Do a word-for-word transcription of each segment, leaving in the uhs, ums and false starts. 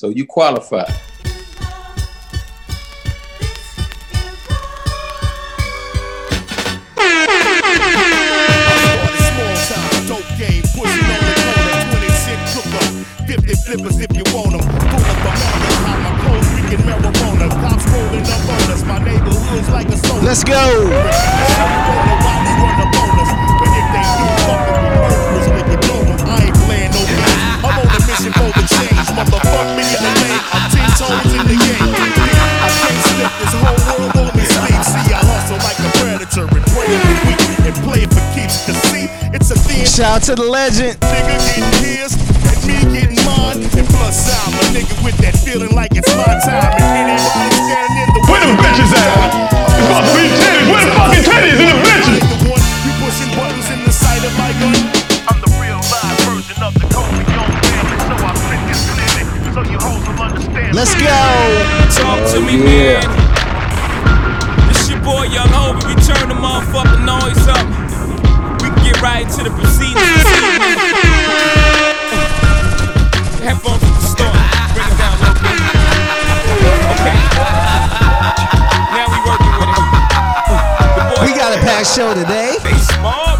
So you qualify. Flippers if you want them, pull up a money, hide my clothes, we can marijuana, cops rolling up on us, my neighborhood's like a soul. Let's go! But if they do fucking murderers, we can blow them, I ain't playing no games. I'm on a mission for the change, motherfuck me in the lane, I'm ten toes in the game. I can't slip, this whole world on me sleep, see I hustle like a predator and play every week, and play it for keeps, cause see, it's a thing. Shout out to the legend. Nigga getting his, and me getting and plus I'm a nigga with that feeling like it's my time. And anybody standing in the where them bitches at? It's about to be titties. Where the fucking titties in the bitches? We pushing buttons in the sight of my gun. I'm the real live version of the code. Young bandit, so I spit this clinic. So you hoes will understand. Let's go. Talk to me, man. This your boy Young Ho. We turn the motherfucking noise up. We can get right into the proceedings. Headphones at the store, bring it down low. Okay. Now we working with it. We got a packed show today. Mob,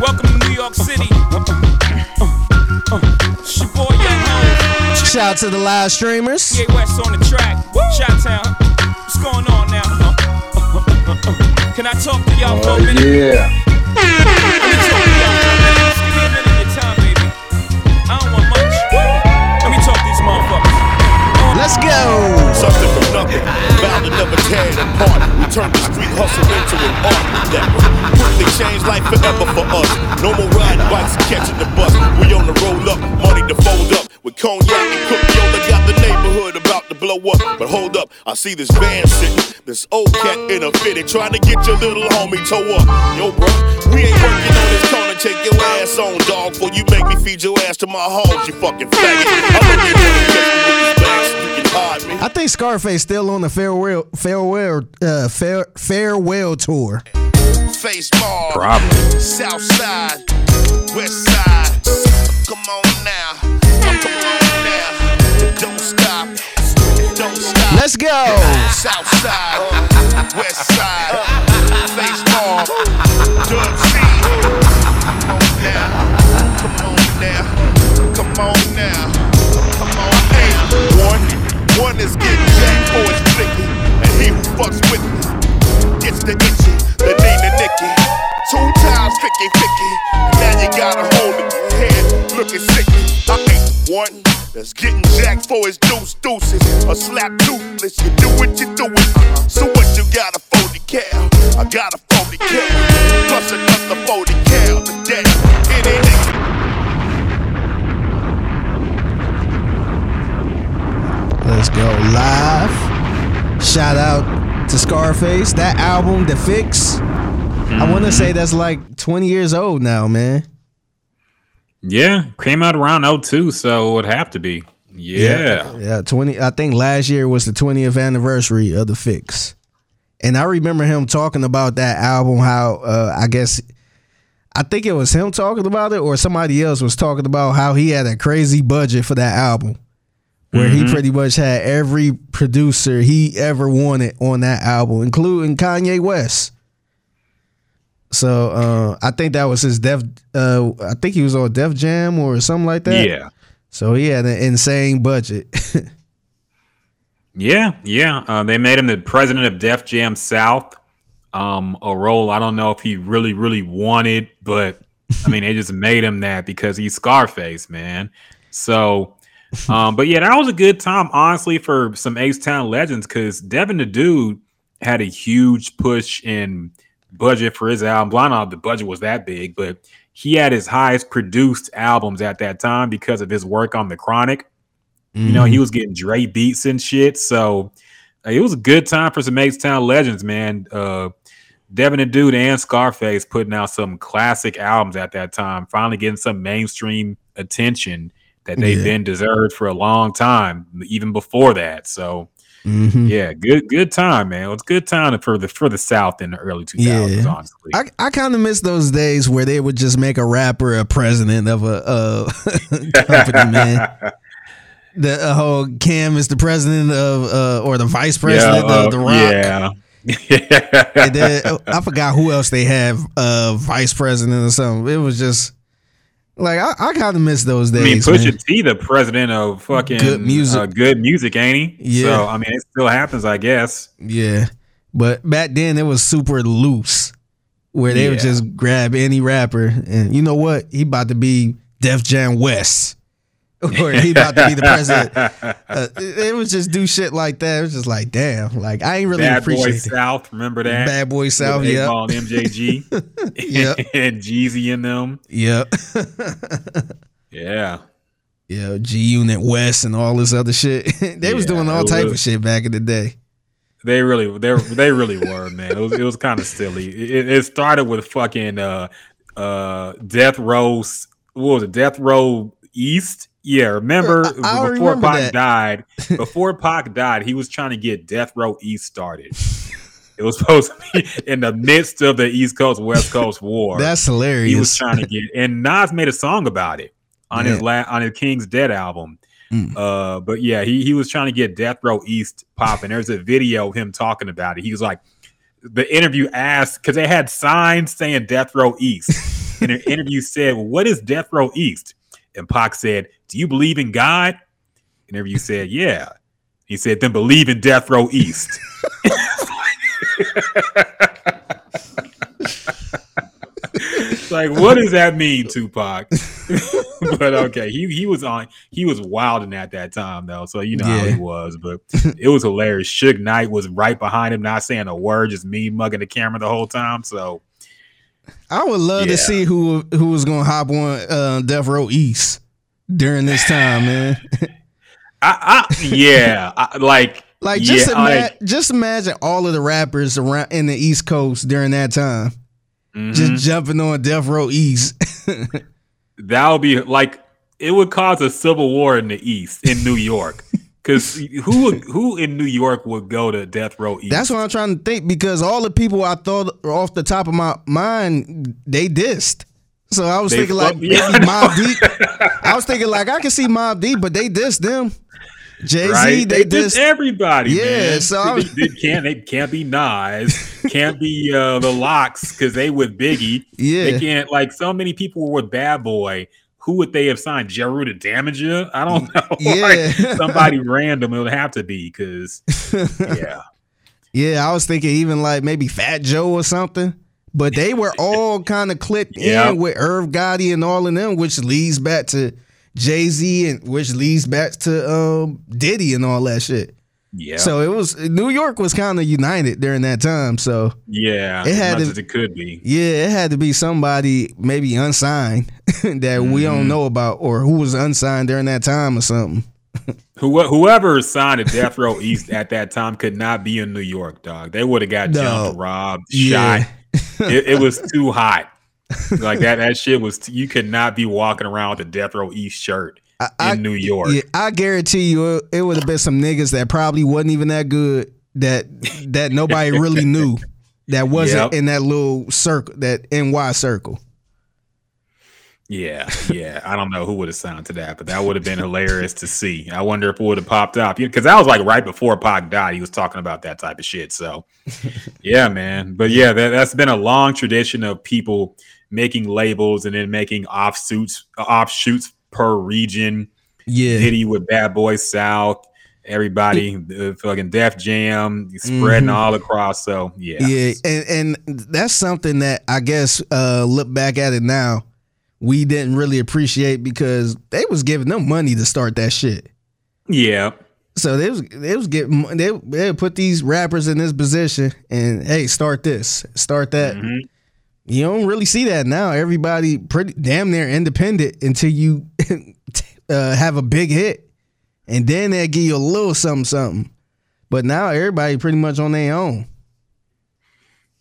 welcome to New York City. It's your boy Young Ho. Shout out to the live streamers. Yeah, West on the track. Chi-Town. What's going on now? Can I talk to y'all for a minute? Yeah. Let's go! Something from nothing, bound to never tear it apart. We turned the street hustle into an art endeavor. Quickly changed life forever for us. No more riding bikes and catching the bus. We on the roll up, money to fold up. With cognac and cookyola, got the neighborhood about to blow up. But hold up, I see this van sitting, this old cat in a fitted, trying to get your little homie toe up. Yo, bro, we ain't working on this corner. Take your ass on, dog, before you make me feed your ass to my hogs, you fucking faggot. I'm gonna get you to catch me with these bags. I think Scarface still on the farewell farewell uh, fare, farewell tour. Face ball, probably. South side, west side. Come on now, come on now. Don't stop, don't stop. Let's go. South side, west side. Face ball, Dub C. Come on now, come on now, come on now, come on now. One. One is getting jacked for his flicky, and he who fucks with me gets the itchy, the Nina Nicky. Two times picky, picky, now you gotta hold it. Head looking sicky. I ain't one that's getting jacked for his deuce deuces. A slap toothless, you do what you do it. So what you got a forty cal? I got a forty cal, plus another forty cal today. It ain't. Let's go live. Shout out to Scarface. That album, The Fix, mm-hmm. I want to say that's like twenty years old now, man. Yeah, came out around oh two, so it would have to be. Yeah. Yeah, yeah twenty. I think last year was the twentieth anniversary of The Fix. And I remember him talking about that album, how uh, I guess, I think it was him talking about it or somebody else was talking about how he had a crazy budget for that album. Where mm-hmm. he pretty much had every producer he ever wanted on that album, including Kanye West. So uh, I think that was his Def. Uh, I think he was on Def Jam or something like that. Yeah. So he had an insane budget. yeah, yeah. Uh, they made him the president of Def Jam South. Um, a role I don't know if he really, really wanted, but I mean, they just made him that because he's Scarface, man. So. um, but yeah, that was a good time, honestly, for some H-Town legends because Devin the Dude had a huge push in budget for his album. I don't know if the budget was that big, but he had his highest produced albums at that time because of his work on The Chronic. Mm-hmm. You know, he was getting Dre beats and shit. So uh, it was a good time for some H-Town legends, man. Uh, Devin the Dude and Scarface putting out some classic albums at that time, finally getting some mainstream attention that they've yeah. been deserved for a long time, even before that. So, mm-hmm. yeah, good good time, man. It was a good time for the for the South in the early two thousands, yeah. honestly. I, I kind of miss those days where they would just make a rapper a president of a uh, company, man. The whole Cam is the president of, uh, or the vice president yeah, uh, of The Rock. Yeah. And then, I forgot who else they have, uh, vice president or something. It was just like, I, I kind of miss those days. I mean, Pusha T, the president of fucking good music, uh, good music, ain't he? Yeah. So, I mean, it still happens, I guess. Yeah. But back then, it was super loose where they yeah. would just grab any rapper. And you know what? He about to be Def Jam West. Or he about to be the president. Uh, it was just do shit like that. It was just like, damn. Like, I ain't really Bad appreciate Boy it. South, remember that? Bad Boy South, yeah. M J G yep. and Jeezy in them. Yep. yeah. Yeah, G-Unit West and all this other shit. They yeah, was doing all type was, of shit back in the day. They really they they really were, man. It was it was kind of silly. It, it started with fucking uh, uh, Death Row. What was it? Death Row East? Yeah, remember I, I before remember Pac that. died, before Pac died, he was trying to get Death Row East started. It was supposed to be in the midst of the East Coast, West Coast war. That's hilarious. He was trying to get, and Nas made a song about it on yeah. his la- on his King's Dead album. Mm. Uh, but yeah, he, he was trying to get Death Row East popping. There's a video of him talking about it. He was like, the interview asked, because they had signs saying Death Row East. And the interview said, well, what is Death Row East? And Pac said, do you believe in God? And everybody said, yeah. He said, then believe in Death Row East. Like, what does that mean, Tupac? But okay, he he was on, he was wilding at that time though, so you know yeah. how he was. But it was hilarious. Suge Knight was right behind him, not saying a word, just me mugging the camera the whole time. So I would love yeah. to see who who was gonna hop on uh, Death Row East during this time, man. I, I yeah, I, like like just yeah, ima- like, just imagine all of the rappers around in the East Coast during that time, mm-hmm. just jumping on Death Row East. That would be like, it would cause a civil war in the East in New York. Because who would, who in New York would go to Death Row East? That's what I'm trying to think, because all the people I thought off the top of my mind, they dissed. So I was they thinking like maybe Mobb Deep. I was thinking like I can see Mobb Deep, but they dissed them. Jay-Z, right? they, they dissed everybody. Yeah, man. So was, they, they can't they can't be Nas, can't be uh, the Locks, because they with Biggie. Yeah, they can't, like, so many people were with Bad Boy. Who would they have signed? Jeru to Damage You? I don't know. Yeah. Like, somebody random. It would have to be, because, yeah. Yeah, I was thinking even like maybe Fat Joe or something. But they were all kind of clipped yeah. in with Irv Gotti and all of them, which leads back to Jay-Z and which leads back to um, Diddy and all that shit. Yeah. So it was, New York was kind of united during that time. So yeah, it had as much to, as it could be. Yeah, it had to be somebody maybe unsigned that mm-hmm. we don't know about, or who was unsigned during that time or something. Who whoever signed at Death Row East at that time could not be in New York, dog. They would have got no. jumped, robbed, yeah. shot. It, it was too hot. Like that. That shit was. T- you could not be walking around with a Death Row East shirt. I, in New York. Yeah, I guarantee you it, it would have been some niggas that probably wasn't even that good, that that nobody really knew, that wasn't yep. in that little circle, that N Y circle. Yeah, yeah. I don't know who would have signed to that, but that would have been hilarious to see. I wonder if it would have popped up. Because that was like right before Pac died, he was talking about that type of shit. So, yeah, man. But yeah, that, that's been a long tradition of people making labels and then making offshoots, offshoots per region. Yeah, Diddy with Bad Boy South, everybody uh, fucking Def Jam spreading mm-hmm. all across. So yeah, yeah, and and that's something that I guess uh, look back at it now, we didn't really appreciate, because they was giving them money to start that shit. Yeah, so they was they was getting they they put these rappers in this position and hey, start this, start that. Mm-hmm. You don't really see that now. Everybody pretty damn near independent until you uh, have a big hit, and then they'll give you a little something, something. But now everybody pretty much on their own.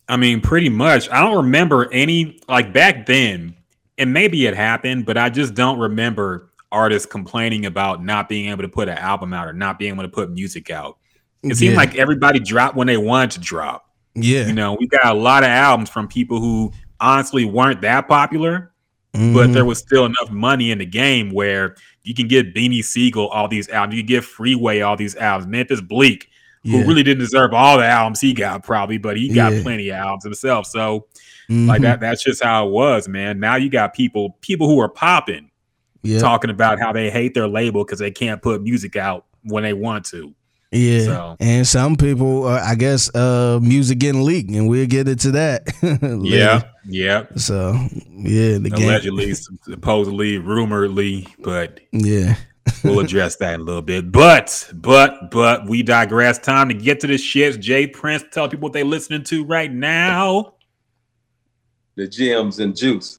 I mean, pretty much. I don't remember any, like back then, and maybe it happened, but I just don't remember artists complaining about not being able to put an album out or not being able to put music out. It seemed yeah. like everybody dropped when they wanted to drop. Yeah, you know, we got a lot of albums from people who honestly weren't that popular, mm-hmm. but there was still enough money in the game where You can give Beanie Siegel all these albums. You can give Freeway all these albums. Memphis Bleak, yeah. who really didn't deserve all the albums he got probably, but he got yeah. plenty of albums himself. So mm-hmm. like that, that's just how it was, man. Now you got people, people who are popping, yeah. talking about how they hate their label because they can't put music out when they want to. Yeah, so. And some people, uh, I guess, uh, music getting leaked, and we'll get into that. yeah, yeah. So, yeah, the allegedly, game. supposedly, rumoredly, but yeah, we'll address that in a little bit. But, but, but, we digress. Time to get to the shits. Jay Prince, tell people what they're listening to right now. The Gems and Juice.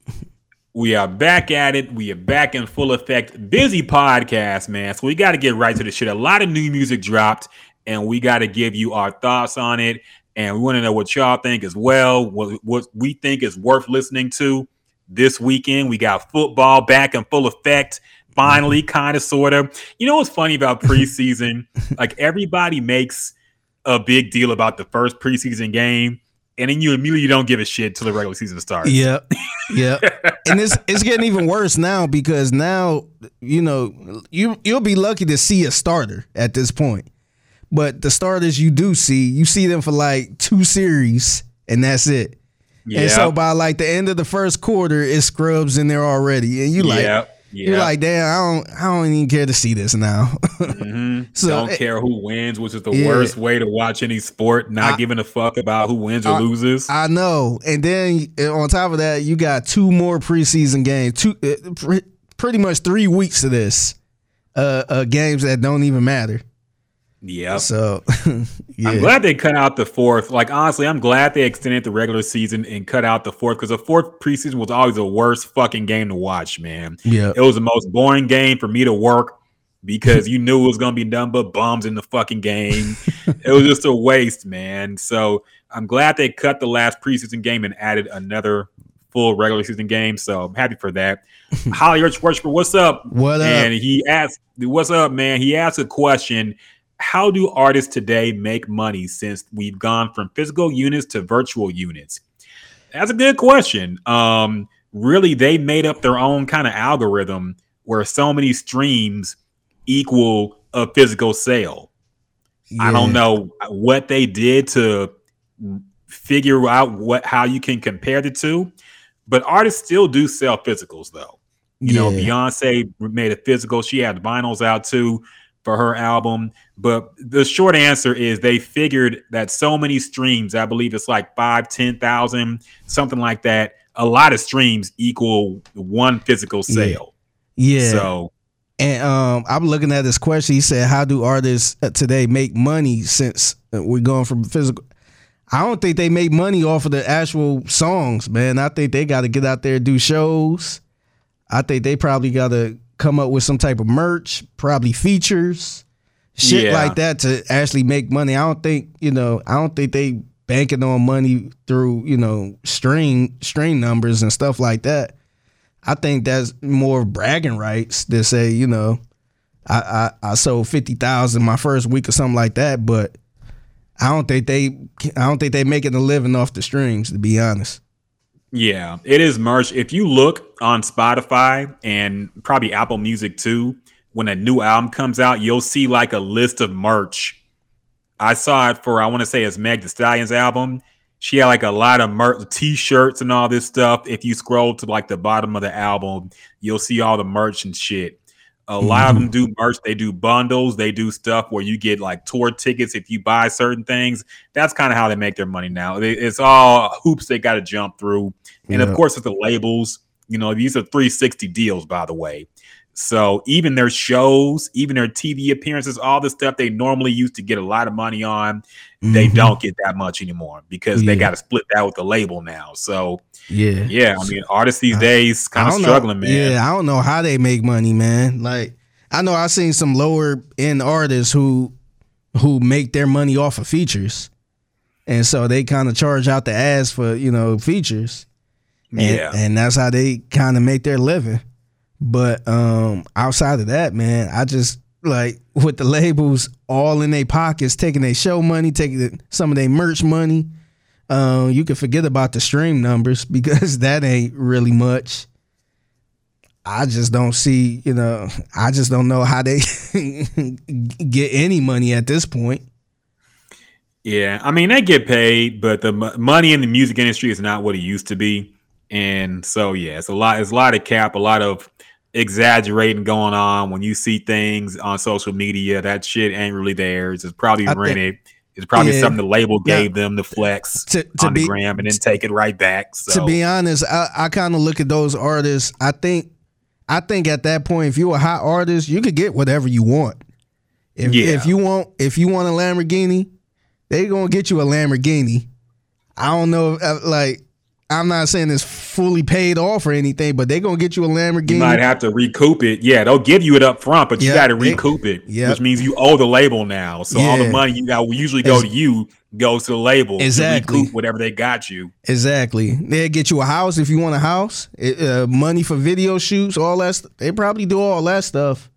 We are back at it. We are back in full effect. Busy podcast, man. So we got to get right to the shit. A lot of new music dropped, and we got to give you our thoughts on it. And we want to know what y'all think as well, what, what we think is worth listening to this weekend. We got football back in full effect. Finally, kind of, sort of. You know what's funny about preseason? Like, everybody makes a big deal about the first preseason game. And then you immediately don't give a shit till the regular season starts. Yeah, yeah. And it's it's getting even worse now, because now, you know, you you'll be lucky to see a starter at this point. But the starters you do see, you see them for like two series, and that's it. Yeah. And so by like the end of the first quarter, it's scrubs in there already, and you like, yeah. Yeah. you're like, damn, I don't, I don't even care to see this now. mm-hmm. So don't it, care who wins, which is the yeah. worst way to watch any sport. Not I, giving a fuck about who wins or I, loses. I know. And then on top of that, you got two more preseason games, two, uh, pre- pretty much three weeks of this uh, uh, games that don't even matter. Yeah. So yeah. I'm glad they cut out the fourth. Like, honestly, I'm glad they extended the regular season and cut out the fourth, because the fourth preseason was always the worst fucking game to watch, man. Yeah. It was the most boring game for me to work, because you knew it was going to be nothing but bums in the fucking game. It was just a waste, man. So I'm glad they cut the last preseason game and added another full regular season game. So I'm happy for that. Holly Arch Worshiper, what's up? What up? And he asked, what's up, man? He asked a question. How do artists today make money since we've gone from physical units to virtual units? That's a good question. Um, really, they made up their own kind of algorithm where so many streams equal a physical sale. Yeah. I don't know what they did to figure out what how you can compare the two, but artists still do sell physicals, though. You yeah. know, Beyonce made a physical. She had vinyls out, too, for her album. But the short answer is they figured that so many streams, I believe it's like five, ten thousand, something like that. A lot of streams equal one physical sale. Yeah. yeah. So, and um, I'm looking at this question. He said, how do artists today make money since we're going from physical? I don't think they make money off of the actual songs, man. I think they got to get out there and do shows. I think they probably got to come up with some type of merch, probably features, shit yeah. like that, to actually make money. I don't think, you know, I don't think they banking on money through, you know, stream stream numbers and stuff like that. I think that's more bragging rights to say, you know, I I, I sold fifty thousand my first week or something like that. But I don't think they, I don't think they making a living off the streams, to be honest. Yeah, it is merch. If you look on Spotify and probably Apple Music too, when a new album comes out, you'll see like a list of merch. I saw it for, I want to say it's Meg Thee Stallion's album. She had like a lot of merch, t-shirts and all this stuff. If you scroll to like the bottom of the album, you'll see all the merch and shit. A mm-hmm. lot of them do merch. They do bundles. They do stuff where you get like tour tickets if you buy certain things. That's kind of how they make their money now. It's all hoops they got to jump through. And yeah. of course, it's the labels. You know, these are three sixty deals, by the way. So even their shows, even their T V appearances, all the stuff they normally used to get a lot of money on, mm-hmm. they don't get that much anymore, because yeah. they got to split that with the label now. So, yeah, yeah. I mean, artists these I, days kind of struggling, know. man. Yeah, I don't know how they make money, man. Like, I know I've seen some lower end artists who who make their money off of features. And so they kind of charge out the ass for, you know, features. And, yeah. and that's how they kind of make their living. But um, outside of that, man, I just like with the labels all in their pockets, taking their show money, taking the, some of their merch money. Um, you can forget about the stream numbers, because that ain't really much. I just don't see, you know, I just don't know how they get any money at this point. Yeah, I mean, they get paid, but the money in the music industry is not what it used to be. And so, yeah, it's a lot, it's a lot of cap, a lot of exaggerating going on. When you see things on social media, that shit ain't really theirs. It's probably I rented. Think- It's probably yeah. something the label gave yeah. them to flex to, to on the be, gram and then take it right back. So. To be honest, I, I kind of look at those artists. I think I think at that point, if you're a hot artist, you could get whatever you want. If, yeah. if you want if you want a Lamborghini, they're going to get you a Lamborghini. I don't know, like, I'm not saying it's fully paid off or anything, but they're going to get you a Lamborghini. You might have to recoup it. Yeah, they'll give you it up front, but you yep, got to recoup it, it yep. which means you owe the label now. So yeah. all the money you got will usually go to you goes to the label exactly. to recoup whatever they got you. Exactly. They'll get you a house if you want a house, it, uh, money for video shoots, all that. St- they probably do all that stuff.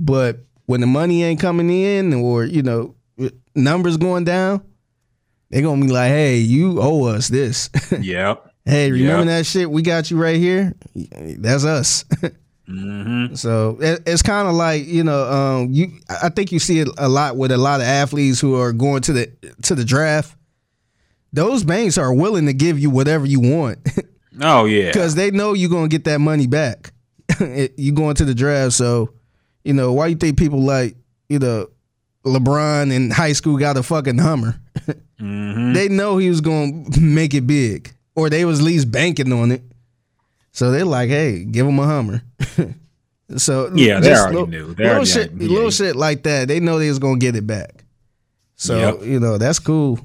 But when the money ain't coming in or, you know, numbers going down, they're going to be like, hey, you owe us this. Yep. Hey, remember yep. that shit? We got you right here. That's us. mm-hmm. So it, it's kind of like, you know, um, you. I think you see it a lot with a lot of athletes who are going to the to the draft. Those banks are willing to give you whatever you want. Oh, yeah. Because they know you're going to get that money back. You're going to the draft. So, you know, why you think people like, you know, LeBron in high school got a fucking Hummer? Mm-hmm. They know he was gonna make it big, or they was at least banking on it. So they're like, "Hey, give him a Hummer." So yeah, they already little, knew. They little already shit, knew. Little shit like that. They know they was gonna get it back. So yep. you know that's cool.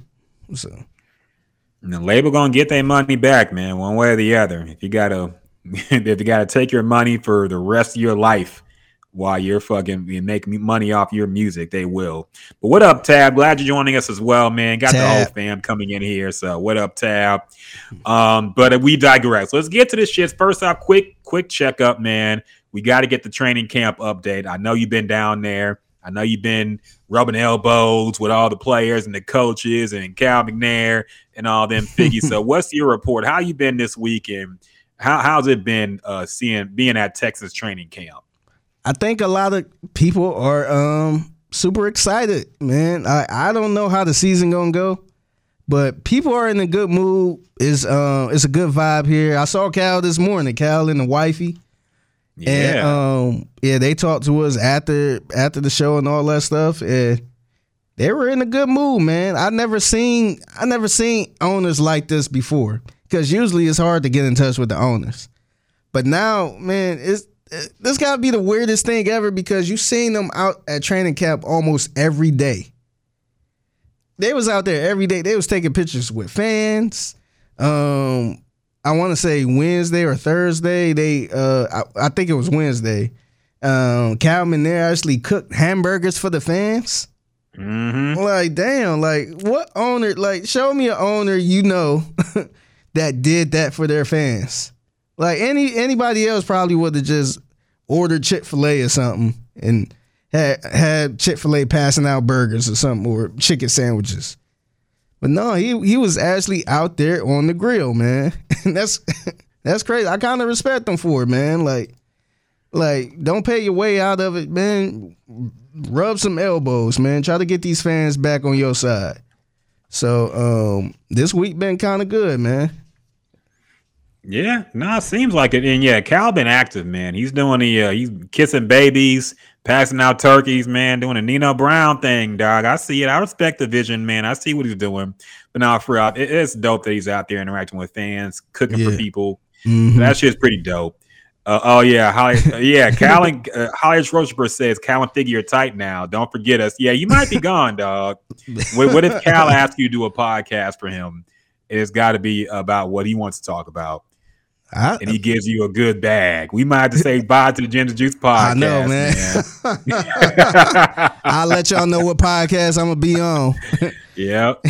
So and the label gonna get their money back, man, one way or the other. If you gotta, if you gotta take your money for the rest of your life. While you're fucking you make money off your music, they will. But what up, Tab? Glad you're joining us as well, man. Got Tab. The whole fam coming in here. So what up, Tab? Um, but we digress. Let's get to this shit. First off, quick, quick checkup, man. We got to get the training camp update. I know you've been down there. I know you've been rubbing elbows with all the players and the coaches and Cal McNair and all them figgies. So what's your report? How you been this week? And how, how's it been uh, seeing being at Texas training camp? I think a lot of people are um, super excited, man. I, I don't know how the season gonna go, but people are in a good mood. It's, uh, it's a good vibe here. I saw Cal this morning, Cal and the wifey. Yeah. And, um, yeah, they talked to us after after the show and all that stuff, and they were in a good mood, man. I never seen I never seen owners like this before, because usually it's hard to get in touch with the owners. But now, man, it's this gotta be the weirdest thing ever, because you seen them out at training camp almost every day. They was out there every day. They was taking pictures with fans. Um, I want to say Wednesday or Thursday. They, uh, I, I think it was Wednesday. Um, Calvin there actually cooked hamburgers for the fans. Mm-hmm. Like, damn, like what owner? Like, show me an owner you know that did that for their fans. Like any anybody else probably would have just ordered Chick-fil-A or something and had had Chick-fil-A passing out burgers or something, or chicken sandwiches. But no, he he was actually out there on the grill, man. And that's that's crazy. I kind of respect him for it, man. Like like don't pay your way out of it, man. Rub some elbows, man. Try to get these fans back on your side. So um, this week been kind of good, man. Yeah, no, nah, it seems like it. And yeah, Cal been active, man. He's doing the, uh, he's kissing babies, passing out turkeys, man, doing the Nino Brown thing, dog. I see it. I respect the vision, man. I see what he's doing. But now, for uh, it, it's dope that he's out there interacting with fans, cooking yeah. for people. Mm-hmm. That shit's pretty dope. Uh, oh, yeah. Holly, uh, yeah, Cal and uh, Holly Rocheper says, Cal and Figgy are tight now. Don't forget us. Yeah, you might be gone, dog. What, what if Cal asks you to do a podcast for him? It's got to be about what he wants to talk about. I, and he gives you a good bag. We might have to say bye to the Ginger Juice podcast. I know, man. man. I'll let y'all know what podcast I'm going to be on. Yep.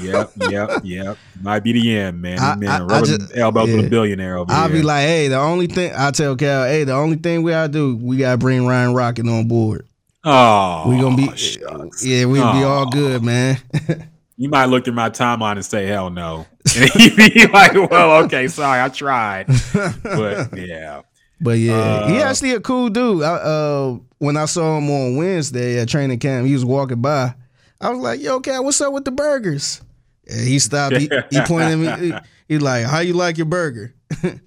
Yep. Yep. Yep. Might be the end, man. I, man, I, I just, elbows yeah. with a billionaire over I'll here. Be like, hey, the only thing, I tell Cal, hey, the only thing we got to do, we got to bring Ryan Rocket on board. Oh, we going to be, shucks. yeah, we'll oh. be all good, man. You might look through my timeline and say, hell no. And he'd be like, well, okay, sorry, I tried. But yeah. But yeah, uh, he actually a cool dude. I, uh, when I saw him on Wednesday at training camp, he was walking by. I was like, "Yo, Cat, what's up with the burgers?" And he stopped. He, he pointed at me. He, he like, "How you like your burger?" And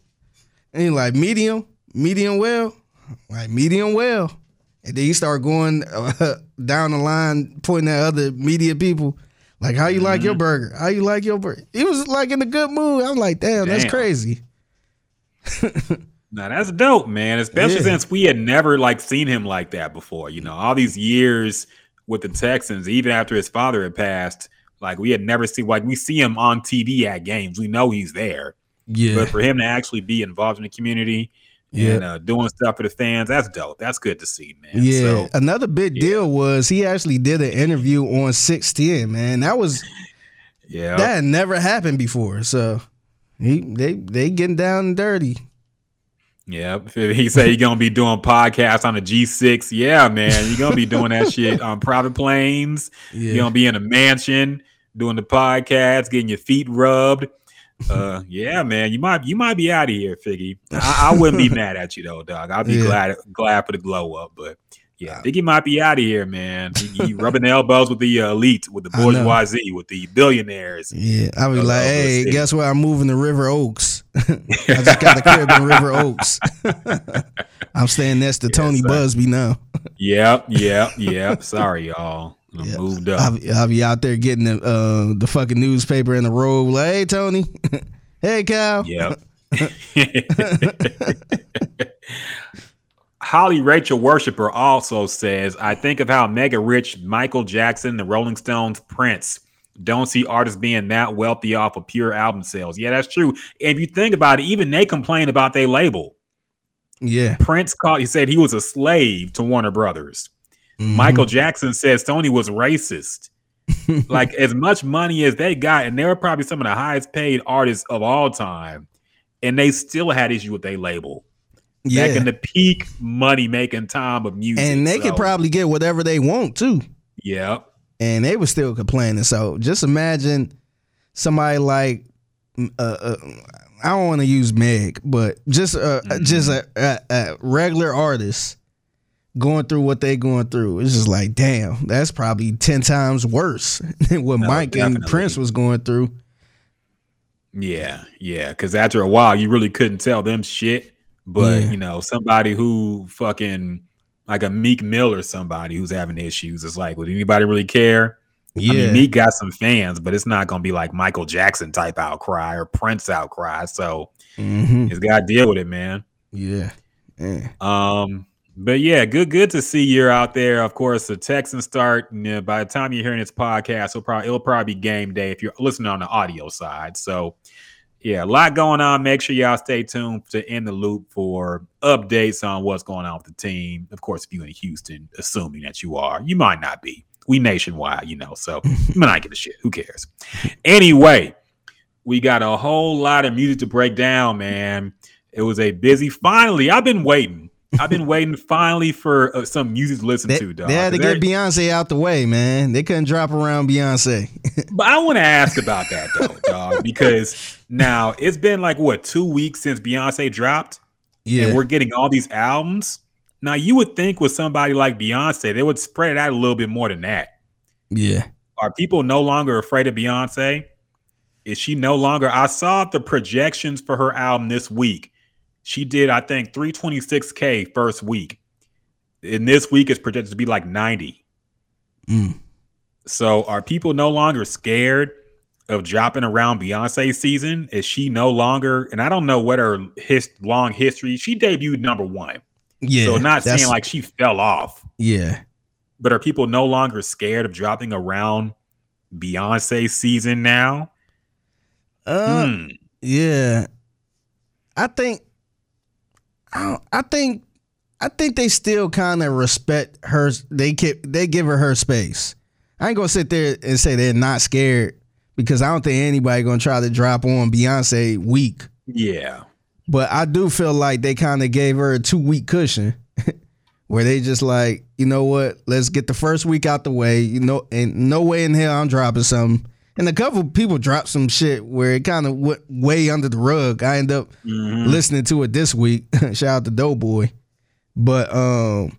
he like, "Medium, medium well." I'm like, medium well. And then he started going uh, down the line, pointing at other media people. Like, how you mm-hmm. like your burger? How you like your burger? He was like in a good mood. I was like, damn, damn. That's crazy. Now that's dope, man. Especially yeah. since we had never like seen him like that before. You know, all these years with the Texans, even after his father had passed, like we had never seen. Like we see him on T V at games. We know he's there. Yeah. But for him to actually be involved in the community yeah. and uh, doing stuff for the fans, that's dope. That's good to see, man. Yeah. So, Another big yeah. deal was he actually did an interview on six ten. Man, that was yeah that had never happened before. So he they they getting down and dirty. Yeah, he said you're gonna be doing podcasts on a G six. Yeah, man, you're gonna be doing that shit on private planes. Yeah. You're gonna be in a mansion doing the podcast, getting your feet rubbed. Uh, yeah, man, you might you might be out of here, Figgy. I, I wouldn't be mad at you though, dog. I'd be yeah. glad glad for the glow up, but yeah, Figgy might be out of here, man. He, he rubbing elbows with the uh, elite, with the bourgeoisie, with the billionaires. Yeah, I was uh, like, hey, city. Guess what? I'm moving to River Oaks. I just got the crib in River Oaks. I'm staying next to yeah, Tony so. Busby now. Yep, yep, yep. Sorry, y'all. I yep. moved up. I'll be, I'll be out there getting the uh, the fucking newspaper in the robe. Like, hey, Tony. Hey, Cal. Yep. Holly Rachel Worshiper also says, I think of how mega rich Michael Jackson, the Rolling Stones, Prince. Don't see artists being that wealthy off of pure album sales. Yeah, that's true. And if you think about it, even they complain about their label. Yeah. Prince called, he said he was a slave to Warner Brothers. Mm-hmm. Michael Jackson says Sony was racist. Like, as much money as they got, and they were probably some of the highest paid artists of all time, and they still had issue with their label. Yeah. Back in the peak money making time of music. And they so. could probably get whatever they want too. Yeah. And they were still complaining. So just imagine somebody like, uh, uh, I don't want to use Meg, but just uh, mm-hmm. just a, a, a regular artist going through what they going through. It's just like, damn, that's probably ten times worse than what no, Mike definitely. and Prince was going through. Yeah. Yeah. Because after a while, you really couldn't tell them shit. But, yeah. you know, somebody who fucking like a Meek Mill or somebody who's having issues, it's like, would anybody really care? Yeah. I mean, Meek got some fans, but it's not going to be like Michael Jackson type outcry or Prince outcry. So mm-hmm. it's got to deal with it, man. Yeah. yeah. Um, But yeah, good, good to see you're out there. Of course, the Texans start. And, uh, by the time you're hearing this podcast, it'll probably, it'll probably be game day if you're listening on the audio side. So, yeah, a lot going on. Make sure y'all stay tuned to In the Loop for updates on what's going on with the team. Of course, if you're in Houston, assuming that you are, you might not be. We nationwide, you know, so you might not give a shit. Who cares? Anyway, we got a whole lot of music to break down, man. It was a busy. Finally, I've been waiting. I've been waiting finally for uh, some music to listen they, to, dog. They had to get Beyonce out the way, man. They couldn't drop around Beyonce. But I want to ask about that, though, dog, because now it's been like, what, two weeks since Beyonce dropped? Yeah. And we're getting all these albums. Now, you would think with somebody like Beyonce, they would spread it out a little bit more than that. Yeah. Are people no longer afraid of Beyonce? Is she no longer? I saw the projections for her album this week. She did, I think, three twenty-six K first week. And this week is projected to be like ninety. Mm. So are people no longer scared of dropping around Beyonce season? Is she no longer, and I don't know what her his, long history, she debuted number one. Yeah. So not saying like she fell off. Yeah. But are people no longer scared of dropping around Beyonce season now? Uh, hmm. Yeah. I think. I, I think, I think they still kind of respect her. They keep, they give her her space. I ain't gonna sit there and say they're not scared because I don't think anybody gonna try to drop on Beyonce week. Yeah, but I do feel like they kind of gave her a two week cushion where they just like, you know what, let's get the first week out the way. You know, and no way in hell I'm dropping something, and a couple people dropped some shit where it kind of went way under the rug. I end up mm-hmm. listening to it this week. Shout out to Doughboy. But um,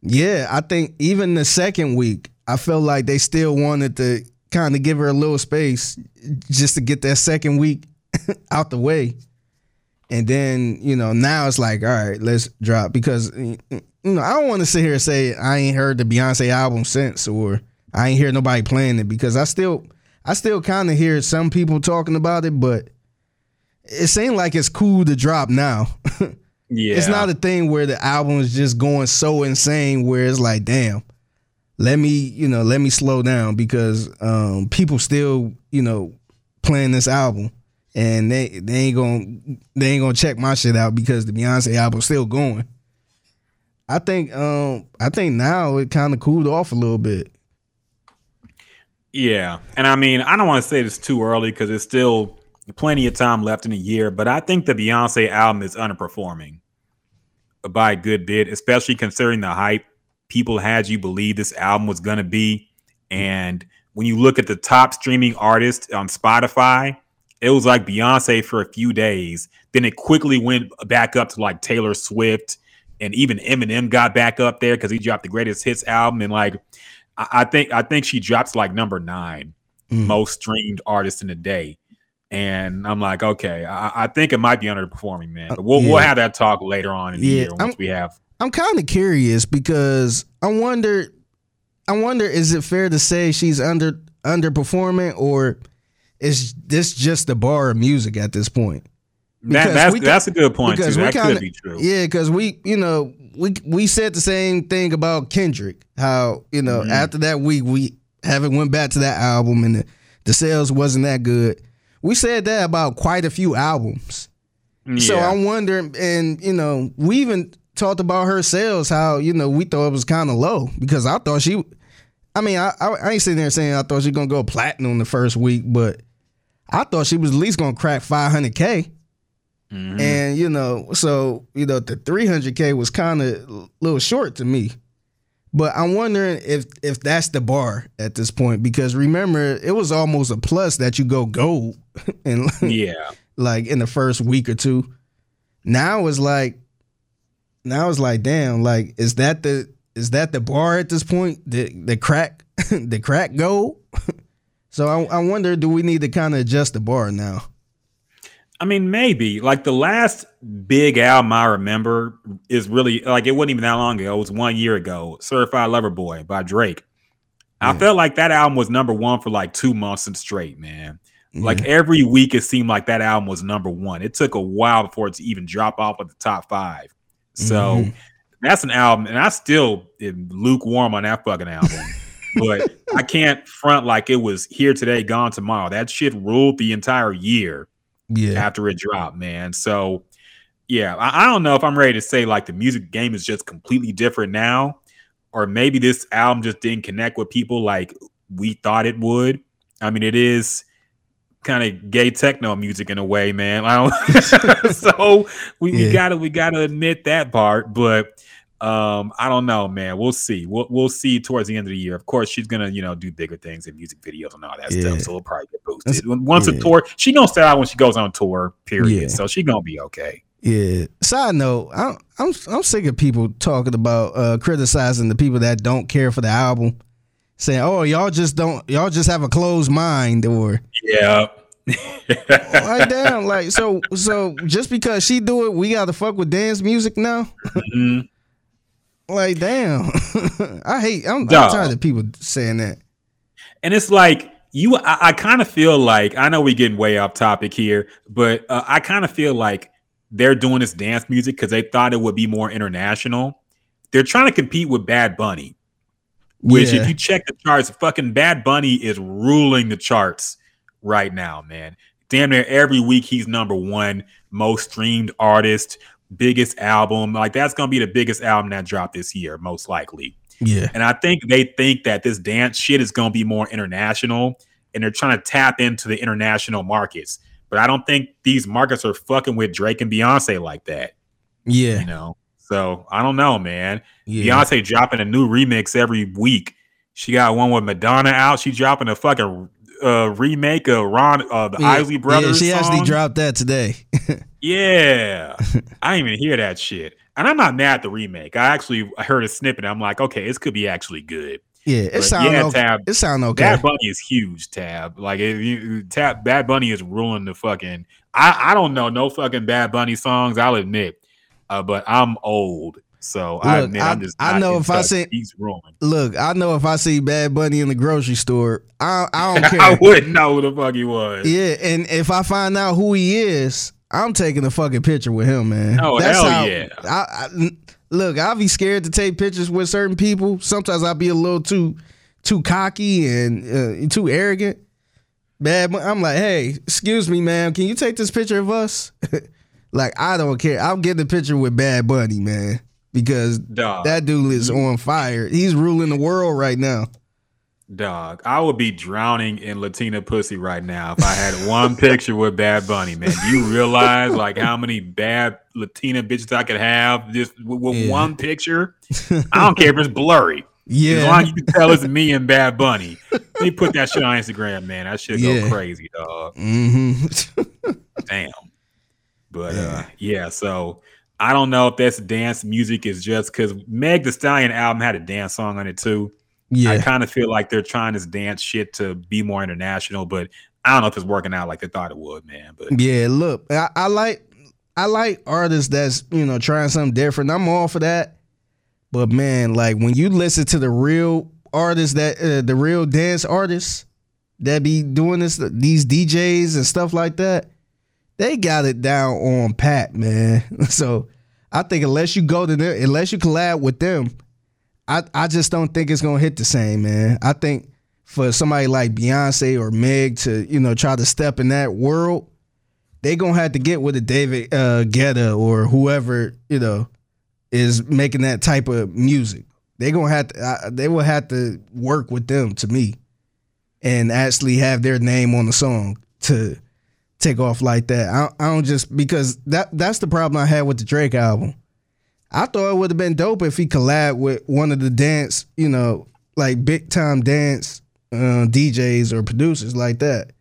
yeah, I think even the second week, I felt like they still wanted to kind of give her a little space just to get that second week out the way. And then, you know, now it's like, all right, let's drop. Because, you know, I don't want to sit here and say I ain't heard the Beyonce album since, or I ain't hear nobody playing it, because I still I still kind of hear some people talking about it, but it seems like it's cool to drop now. Yeah, it's not a thing where the album is just going so insane where it's like, damn, let me, you know, let me slow down, because um, people still, you know, playing this album. And they, they ain't gonna they ain't gonna check my shit out because the Beyonce album's still going. I think um I think now it kind of cooled off a little bit. Yeah, and I mean, I don't want to say this too early because there's still plenty of time left in the year, but I think the Beyonce album is underperforming by a good bit, especially considering the hype people had you believe this album was gonna be. And when you look at the top streaming artists on Spotify, it was like Beyonce for a few days. Then it quickly went back up to like Taylor Swift, and even Eminem got back up there because he dropped the Greatest Hits album. And like, I, I think I think she drops like number nine mm. most streamed artist in the day. And I'm like, okay, I, I think it might be underperforming, man. But we'll yeah. we'll have that talk later on in the yeah, year once I'm, we have. I'm kind of curious because I wonder, I wonder, is it fair to say she's under underperforming, or is this just the bar of music at this point? That, that's, can, that's a good point, too. That kinda, could be true. Yeah, because we, you know, we we said the same thing about Kendrick. How, you know, mm-hmm. after that week, we haven't went back to that album, and the, the sales wasn't that good. We said that about quite a few albums. Yeah. So I'm wondering, and, you know, we even talked about her sales, how, you know, we thought it was kind of low, because I thought she, I mean, I, I, I ain't sitting there saying I thought she was going to go platinum the first week, but I thought she was at least going to crack five hundred K. Mm-hmm. And, you know, so, you know, the three hundred K was kind of a little short to me. But I'm wondering if if that's the bar at this point, because remember, it was almost a plus that you go gold and yeah, like in the first week or two. Now it's like, now it's like, damn, like, is that the is that the bar at this point? The the crack the crack gold? So I, I wonder, do we need to kind of adjust the bar now? I mean, maybe. Like, the last big album I remember is really, like, it wasn't even that long ago. It was one year ago, Certified Lover Boy by Drake. Yeah. I felt like that album was number one for like two months straight, man. Yeah. Like, every week it seemed like that album was number one. It took a while before it to even drop off of the top five. So mm-hmm. that's an album, and I still am lukewarm on that fucking album. But I can't front like it was here today, gone tomorrow. That shit ruled the entire year yeah. after it dropped, man. So, yeah, I, I don't know if I'm ready to say like the music game is just completely different now, or maybe this album just didn't connect with people like we thought it would. I mean, it is kind of gay techno music in a way, man. I don't so we, yeah. we gotta we gotta admit that part, but. Um, I don't know, man. We'll see. We'll we'll see towards the end of the year. Of course, she's gonna, you know, do bigger things and music videos and all that yeah. stuff. So we'll probably get boosted. That's, Once yeah. a tour, she gonna start out when she goes on tour, period. Yeah. So she gonna be okay. Yeah. Side note, I'm I'm I'm sick of people talking about uh criticizing the people that don't care for the album, saying, oh, y'all just don't y'all just have a closed mind, or yeah. like damn, like so so just because she do it, we gotta fuck with dance music now. Mm-hmm. Like, damn, I hate, I'm, I'm tired of people saying that. And it's like, you, I, I kind of feel like, I know we're getting way off topic here, but uh, I kind of feel like they're doing this dance music because they thought it would be more international. They're trying to compete with Bad Bunny, which yeah. if you check the charts, fucking Bad Bunny is ruling the charts right now, man. Damn near every week he's number one, most streamed artist, biggest album. Like, that's gonna be the biggest album that dropped this year, most likely. Yeah. And I think they think that this dance shit is gonna be more international, and they're trying to tap into the international markets. But I don't think these markets are fucking with Drake and Beyonce like that. Yeah. You know? So I don't know, man. Yeah. Beyonce dropping a new remix every week. She got one with Madonna out. She dropping a fucking uh, remake of Ron, uh, the yeah, Isley Brothers. Yeah, she song. Actually dropped that today. Yeah, I didn't even hear that shit, and I'm not mad at the remake. I actually heard a snippet. And I'm like, okay, this could be actually good. Yeah, it sounds yeah, okay. Tab, it sound okay. Bad Bunny is huge, Tab. Like, if you Tab, Bad Bunny is ruling the fucking. I, I don't know no fucking Bad Bunny songs. I'll admit, uh, but I'm old. So look, I admit, I'm just I know if touch. I see he's rolling. Look, I know if I see Bad Bunny in the grocery store, I I don't care. I wouldn't know who the fuck he was. Yeah, and if I find out who he is, I'm taking a fucking picture with him, man. Oh, That's hell how, yeah. I, I, look, I'll be scared to take pictures with certain people. Sometimes I'll be a little too too cocky and uh, too arrogant. Bad Bunny, I'm like, hey, excuse me, ma'am, can you take this picture of us? Like, I don't care. I'm getting a picture with Bad Bunny, man. Because dog. That dude is on fire. He's ruling the world right now. Dog, I would be drowning in Latina pussy right now if I had one picture with Bad Bunny, man. Do you realize like how many bad Latina bitches I could have just with, with yeah. one picture? I don't care if it's blurry. Yeah. As long as you can tell it's me and Bad Bunny. They put that shit on Instagram, man. That shit yeah. go crazy, dog. Mm-hmm. Damn. But yeah, uh, yeah so... I don't know if that's dance music is just because Meg Thee Stallion album had a dance song on it too. Yeah. I kind of feel like they're trying this dance shit to be more international, but I don't know if it's working out like they thought it would, man. But yeah, look, I, I like I like artists that's, you know, trying something different. I'm all for that. But man, like when you listen to the real artists that uh, the real dance artists that be doing this, these D Js and stuff like that, they got it down on pat, man. So I think unless you go to them, unless you collab with them, I, I just don't think it's going to hit the same, man. I think for somebody like Beyonce or Meg to, you know, try to step in that world, they going to have to get with a David uh, Guetta or whoever, you know, is making that type of music. They going to have to, uh, they will have to work with them to me and actually have their name on the song to take off like that. I, I don't just because that that's the problem I had with the Drake album. I thought it would have been dope if he collabed with one of the dance, you know, like big time dance uh, D Js or producers like that.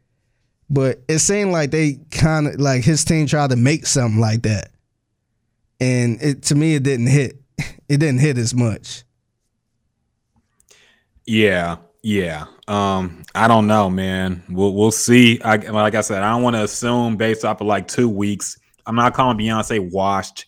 But it seemed like they kind of like his team tried to make something like that, and it to me it didn't hit. It didn't hit as much. Yeah. Yeah, um, I don't know, man. We'll we'll see. I, like I said, I don't want to assume based off of like two weeks. I'm not calling Beyonce washed,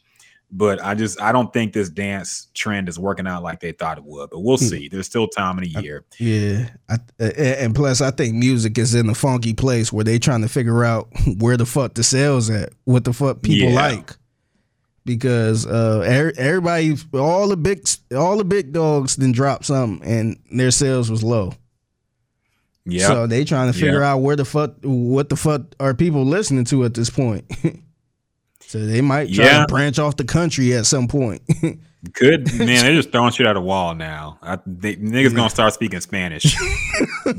but I just I don't think this dance trend is working out like they thought it would. But we'll see. There's still time in the year. Yeah, I, and plus I think music is in a funky place where they trying to figure out where the fuck the sales at, what the fuck people yeah. like, because uh, everybody, all the big, all the big dogs then dropped something and their sales was low. Yeah. So they trying to figure yep. out where the fuck, what the fuck are people listening to at this point? So they might try yeah. to branch off the country at some point. Good man, they're just throwing shit at a wall now. I, they, niggas yeah. gonna start speaking Spanish.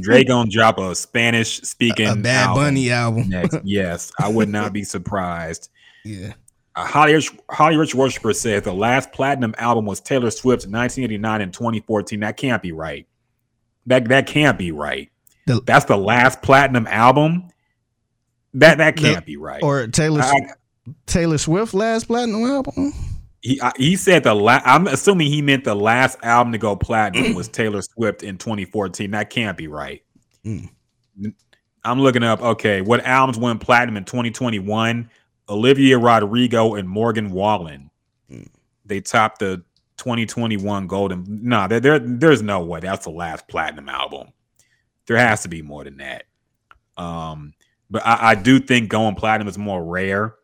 Drake gonna drop a Spanish speaking a Bad album Bunny album next. Yes, I would not be surprised. Yeah. A Hollywood, Hollywood worshiper says the last platinum album was Taylor Swift's nineteen eighty-nine and twenty fourteen. That can't be right. That that can't be right. The, That's the last platinum album. That that can't the, be right. Or Taylor I, Taylor Swift's last platinum album. He I, he said the last. I'm assuming he meant the last album to go platinum was Taylor Swift in twenty fourteen. That can't be right. Mm. I'm looking up. Okay, what albums went platinum in twenty twenty-one? Olivia Rodrigo and Morgan Wallen. Mm. They topped the twenty twenty-one Golden. Nah, there, there, there's no way. That's the last platinum album. There has to be more than that. Um, but I, I do think going platinum is more rare.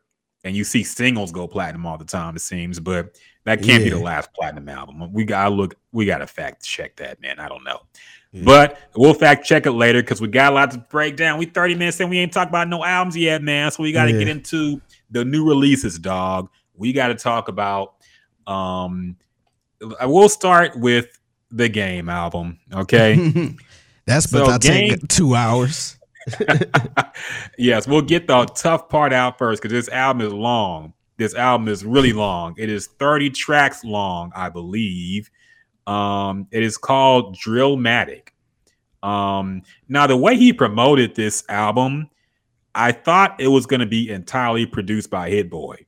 And you see singles go platinum all the time, it seems. But that can't yeah. be the last platinum album. We got to look. We got to fact check that, man. I don't know. Yeah. But we'll fact check it later because we got a lot to break down. We thirty minutes in. We ain't talked about no albums yet, man. So we got to yeah. get into the new releases, dog. We got to talk about. Um, we'll start with the Game album. Okay, that's but so I'll game, take two hours. Yes, we'll get the tough part out first because this album is long. This album is really long. It is thirty tracks long, I believe. Um, it is called Drillmatic. Um, now, the way he promoted this album, I thought it was going to be entirely produced by Hit-Boy.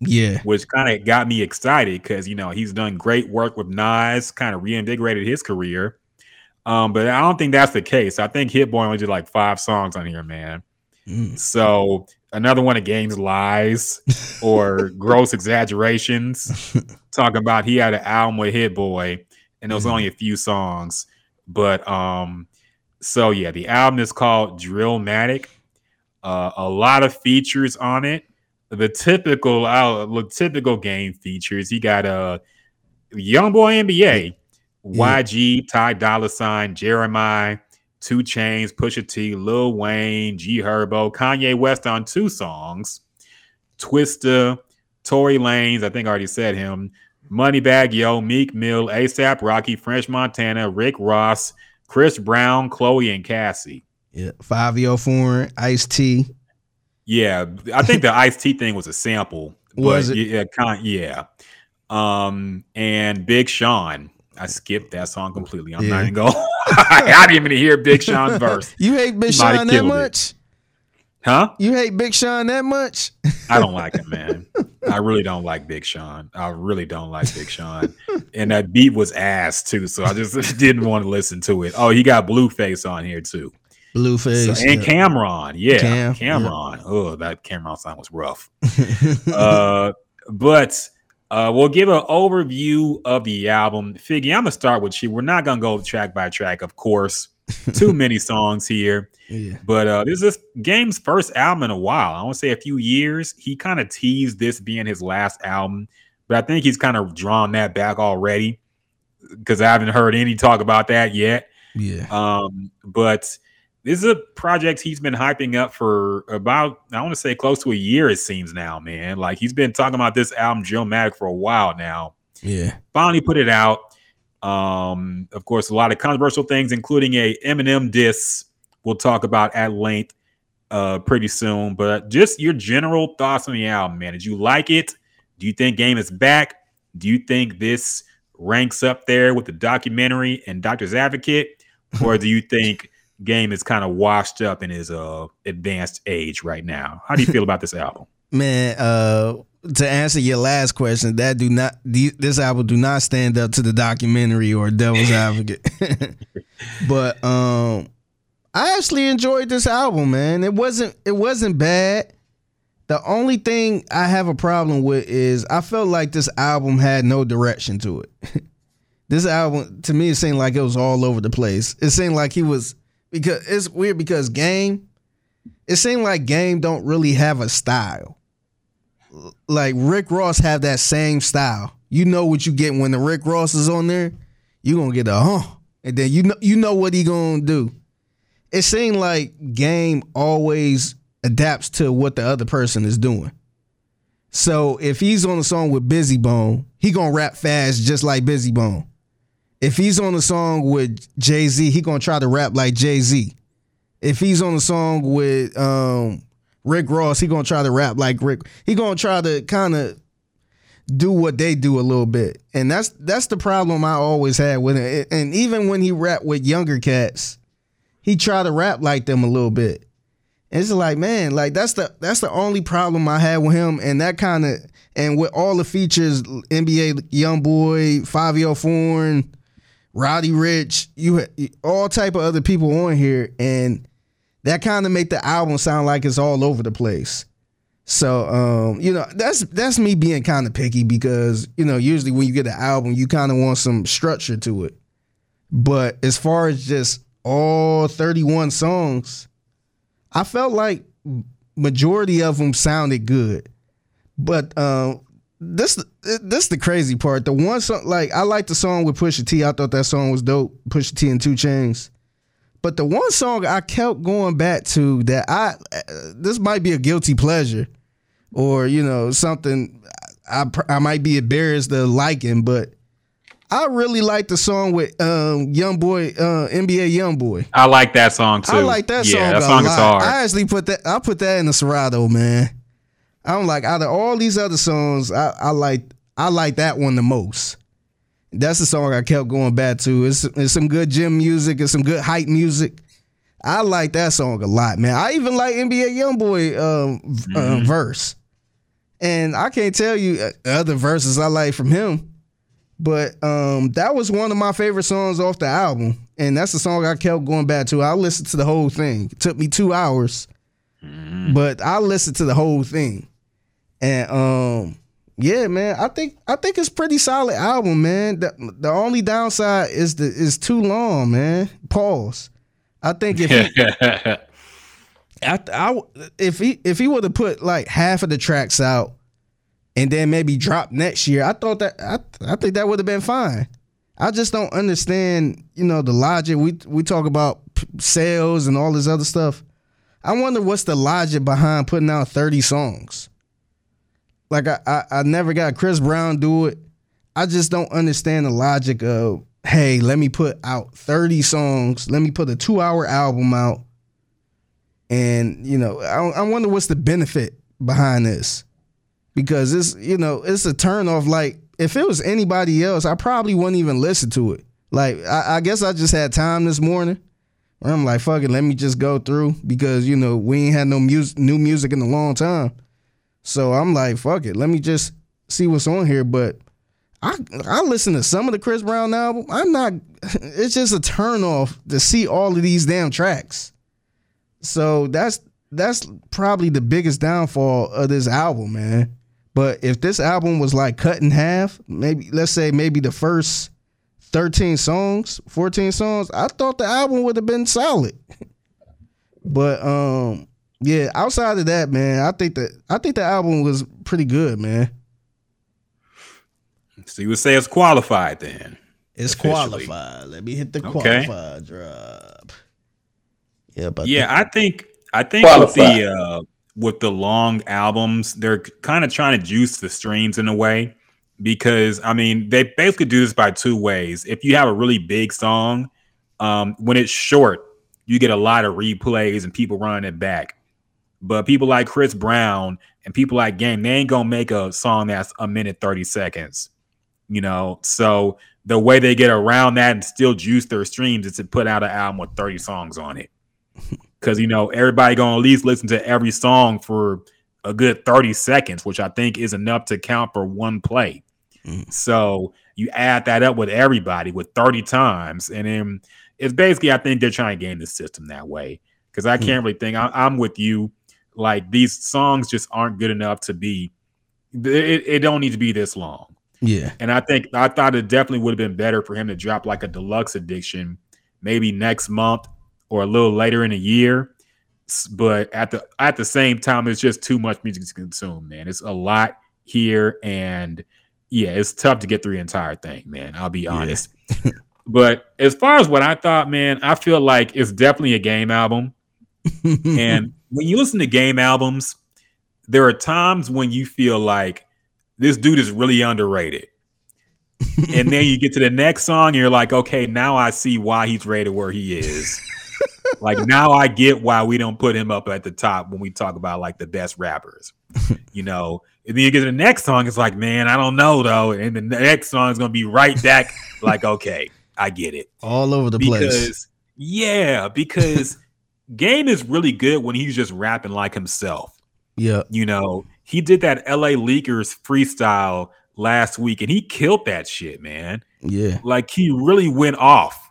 Yeah. Which kind of got me excited because, you know, he's done great work with Nas, kind of reinvigorated his career. Um, but I don't think that's the case. I think Hit-Boy only did like five songs on here, man. Mm. So another one of Game's lies or gross exaggerations, talking about he had an album with Hit-Boy and there was mm. only a few songs. But um, so, yeah, the album is called Drillmatic. Uh, a lot of features on it. The typical uh, the typical Game features. He got uh, YoungBoy N B A, Y G, Ty Dolla Sign, Jeremiah, two Chainz, Pusha T, Lil Wayne, G Herbo, Kanye West on two songs, Twista, Tory Lanez, I think I already said him, Moneybagg Yo, Meek Mill, A$AP Rocky, French Montana, Rick Ross, Chris Brown, Chloe, and Cassie. Yeah, five-year foreign, Ice-T. Yeah, I think the Ice-T thing was a sample. Was it? Yeah, kind of, yeah. Um, and Big Sean. I skipped that song completely. I'm yeah. not even going. I didn't even hear Big Sean's verse. You hate Big Somebody Sean that much? It. Huh? You hate Big Sean that much? I don't like him, man. I really don't like Big Sean. I really don't like Big Sean. And that beat was ass, too, so I just didn't want to listen to it. Oh, he got Blueface on here, too. Blueface so, and yeah. Cam'ron, yeah, Cam, Cam'ron. Yeah. Oh, that Cam'ron sound was rough. uh, but uh, we'll give an overview of the album. Figgy, I'm gonna start with you. We're not gonna go track by track, of course. Too many songs here, yeah. but uh, this is Game's first album in a while. I want to say a few years. He kind of teased this being his last album, but I think he's kind of drawn that back already because I haven't heard any talk about that yet. Yeah, um, but. This is a project he's been hyping up for about, I want to say close to a year, it seems now, man. Like, he's been talking about this album, Drillmatic, for a while now. Yeah. Finally put it out. Um, of course, a lot of controversial things, including a Eminem diss we'll talk about at length uh, pretty soon. But just your general thoughts on the album, man. Did you like it? Do you think Game is back? Do you think this ranks up there with the documentary and Doctor's Advocate? Or do you think... Game is kind of washed up in his uh advanced age right now. How do you feel about this album? Man, uh to answer your last question, that do not this album do not stand up to the documentary or Devil's Advocate. But um I actually enjoyed this album, man. It wasn't it wasn't bad. The only thing I have a problem with is I felt like this album had no direction to it. This album to me it seemed like it was all over the place. It seemed like he was Because it's weird because Game, it seemed like Game don't really have a style. Like Rick Ross have that same style. You know what you get when the Rick Ross is on there. You gonna get a huh, and then you know you know what he gonna do. It seemed like Game always adapts to what the other person is doing. So if he's on a song with Busy Bone, he gonna rap fast just like Busy Bone. If he's on a song with Jay-Z, he gonna try to rap like Jay-Z. If he's on a song with um, Rick Ross, he gonna try to rap like Rick. He gonna try to kind of do what they do a little bit, and that's that's the problem I always had with it. And even when he rapped with younger cats, he tried to rap like them a little bit. And it's like, man, like that's the that's the only problem I had with him, and that kind of and with all the features, N B A YoungBoy, five oh four. Roddy Ricch, you all type of other people on here, and that kind of make the album sound like it's all over the place. So, um, you know, that's that's me being kind of picky because, you know, usually when you get an album, you kind of want some structure to it. But as far as just all thirty-one songs, I felt like majority of them sounded good. But um uh, This this the crazy part. The one song, like I like the song with Pusha T. I thought that song was dope. Pusha T and two Chainz. But the one song I kept going back to that I uh, this might be a guilty pleasure, or you know something I I might be embarrassed to liking, but I really like the song with um, YoungBoy uh, N B A YoungBoy. I like that song too. I like that song. Yeah, that song is hard. I actually put that I put that in the Serato, man. I'm like, out of all these other songs, I, I like I like that one the most. That's the song I kept going back to. It's, it's some good gym music. It's some good hype music. I like that song a lot, man. I even like N B A YoungBoy um, mm-hmm. uh, verse. And I can't tell you other verses I like from him. But um, that was one of my favorite songs off the album. And that's the song I kept going back to. I listened to the whole thing. It took me two hours. Mm-hmm. But I listened to the whole thing. And um, yeah, man, I think I think it's pretty solid album, man. The, the only downside is the is too long, man. Pause. I think if he, I, I, if he if he would have put like half of the tracks out and then maybe drop next year, I thought that I I think that would have been fine. I just don't understand, you know, the logic. We we talk about sales and all this other stuff. I wonder what's the logic behind putting out thirty songs. Like I, I, I never got Chris Brown do it. I just don't understand the logic of, hey, let me put out thirty songs. Let me put a two-hour album out. And, you know, I, I wonder what's the benefit behind this. Because it's, you know, it's a turnoff. Like, if it was anybody else, I probably wouldn't even listen to it. Like, I, I guess I just had time this morning. Where I'm like, fuck it, let me just go through. Because, you know, we ain't had no music, new music in a long time. So I'm like, fuck it, let me just see what's on here. But I I listen to some of the Chris Brown album. I'm not, it's just a turn off to see all of these damn tracks. So that's that's probably the biggest downfall of this album, man. But if this album was like cut in half, maybe let's say maybe the first thirteen songs, fourteen songs, I thought the album would have been solid. But um yeah, outside of that, man, I think that I think the album was pretty good, man. So you would say it's qualified then? It's officially qualified. Let me hit the okay. qualified drop. Yeah, but yeah, the- I think I think qualified. with the uh, with the long albums, they're kind of trying to juice the streams in a way, because I mean they basically do this by two ways. If you have a really big song, um, when it's short, you get a lot of replays and people running it back. But people like Chris Brown and people like Game, they ain't gonna make a song that's a minute thirty seconds, you know. So the way they get around that and still juice their streams is to put out an album with thirty songs on it, because you know everybody gonna at least listen to every song for a good thirty seconds, which I think is enough to count for one play. Mm. So you add that up with everybody with thirty times, and then it's basically I think they're trying to game the system that way, because I can't mm. really think I, I'm with you. Like these songs just aren't good enough to be, it, it don't need to be this long. Yeah. And I think, I thought it definitely would have been better for him to drop like a deluxe edition, maybe next month or a little later in the year. But at the, at the same time, it's just too much music to consume, man. It's a lot here, and yeah, it's tough to get through the entire thing, man. I'll be honest. Yeah. But as far as what I thought, man, I feel like it's definitely a Game album. And when you listen to Game albums, there are times when you feel like this dude is really underrated. And then you get to the next song and you're like, okay, now I see why he's rated where he is. Like now I get why we don't put him up at the top when we talk about like the best rappers, you know. And then you get to the next song, it's like, man, I don't know though. And the next song is going to be right back. Like, okay, I get it. All over the because, place. Yeah, because Game is really good when he's just rapping like himself. Yeah. You know, he did that L A Leakers freestyle last week and he killed that shit, man. Yeah. Like he really went off.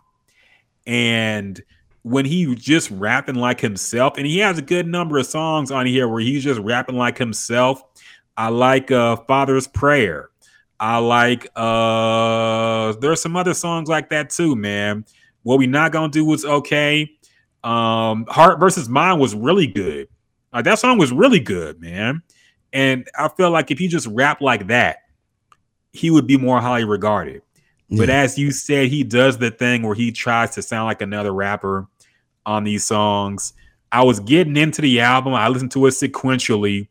And when he just rapping like himself, and he has a good number of songs on here where he's just rapping like himself. I like uh, Father's Prayer. I like, uh, there's some other songs like that too, man. What We Not Gonna Do Is Okay. Um, Heart Versus Mind was really good. Uh, that song was really good, man. And I feel like if he just rapped like that, he would be more highly regarded. Yeah. But as you said, he does the thing where he tries to sound like another rapper on these songs. I was getting into the album. I listened to it sequentially.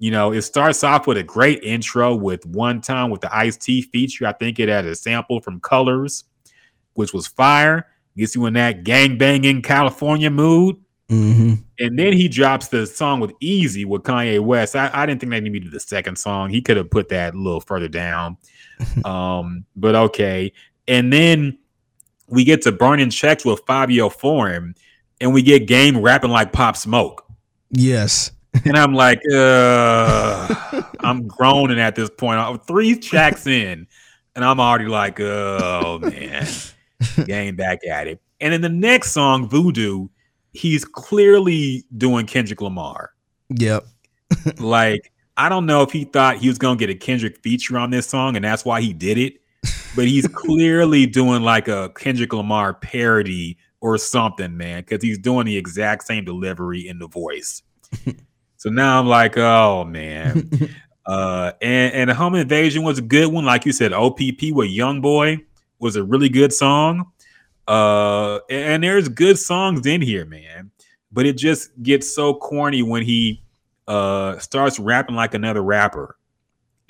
You know, it starts off with a great intro with One Time with the Ice-T feature. I think it had a sample from Colors, which was fire. Gets you in that gangbanging California mood. Mm-hmm. And then he drops the song with Easy with Kanye West. I, I didn't think they needed the second song. He could have put that a little further down. um, but okay. And then we get to burning checks with Fabio Foreign, and we get Game rapping like Pop Smoke. Yes. And I'm like, uh, I'm groaning at this point. I'm three tracks in, and I'm already like, oh, man. Game back at it. And in the next song, Voodoo, he's clearly doing Kendrick Lamar. Yep. Like, I don't know if he thought he was going to get a Kendrick feature on this song, and that's why he did it. But he's clearly doing like a Kendrick Lamar parody or something, man, because he's doing the exact same delivery in the voice. So now I'm like, oh, man. uh, and, and Home Invasion was a good one. Like you said, O P P with YoungBoy was a really good song. Uh, and, and there's good songs in here, man. But it just gets so corny when he uh, starts rapping like another rapper.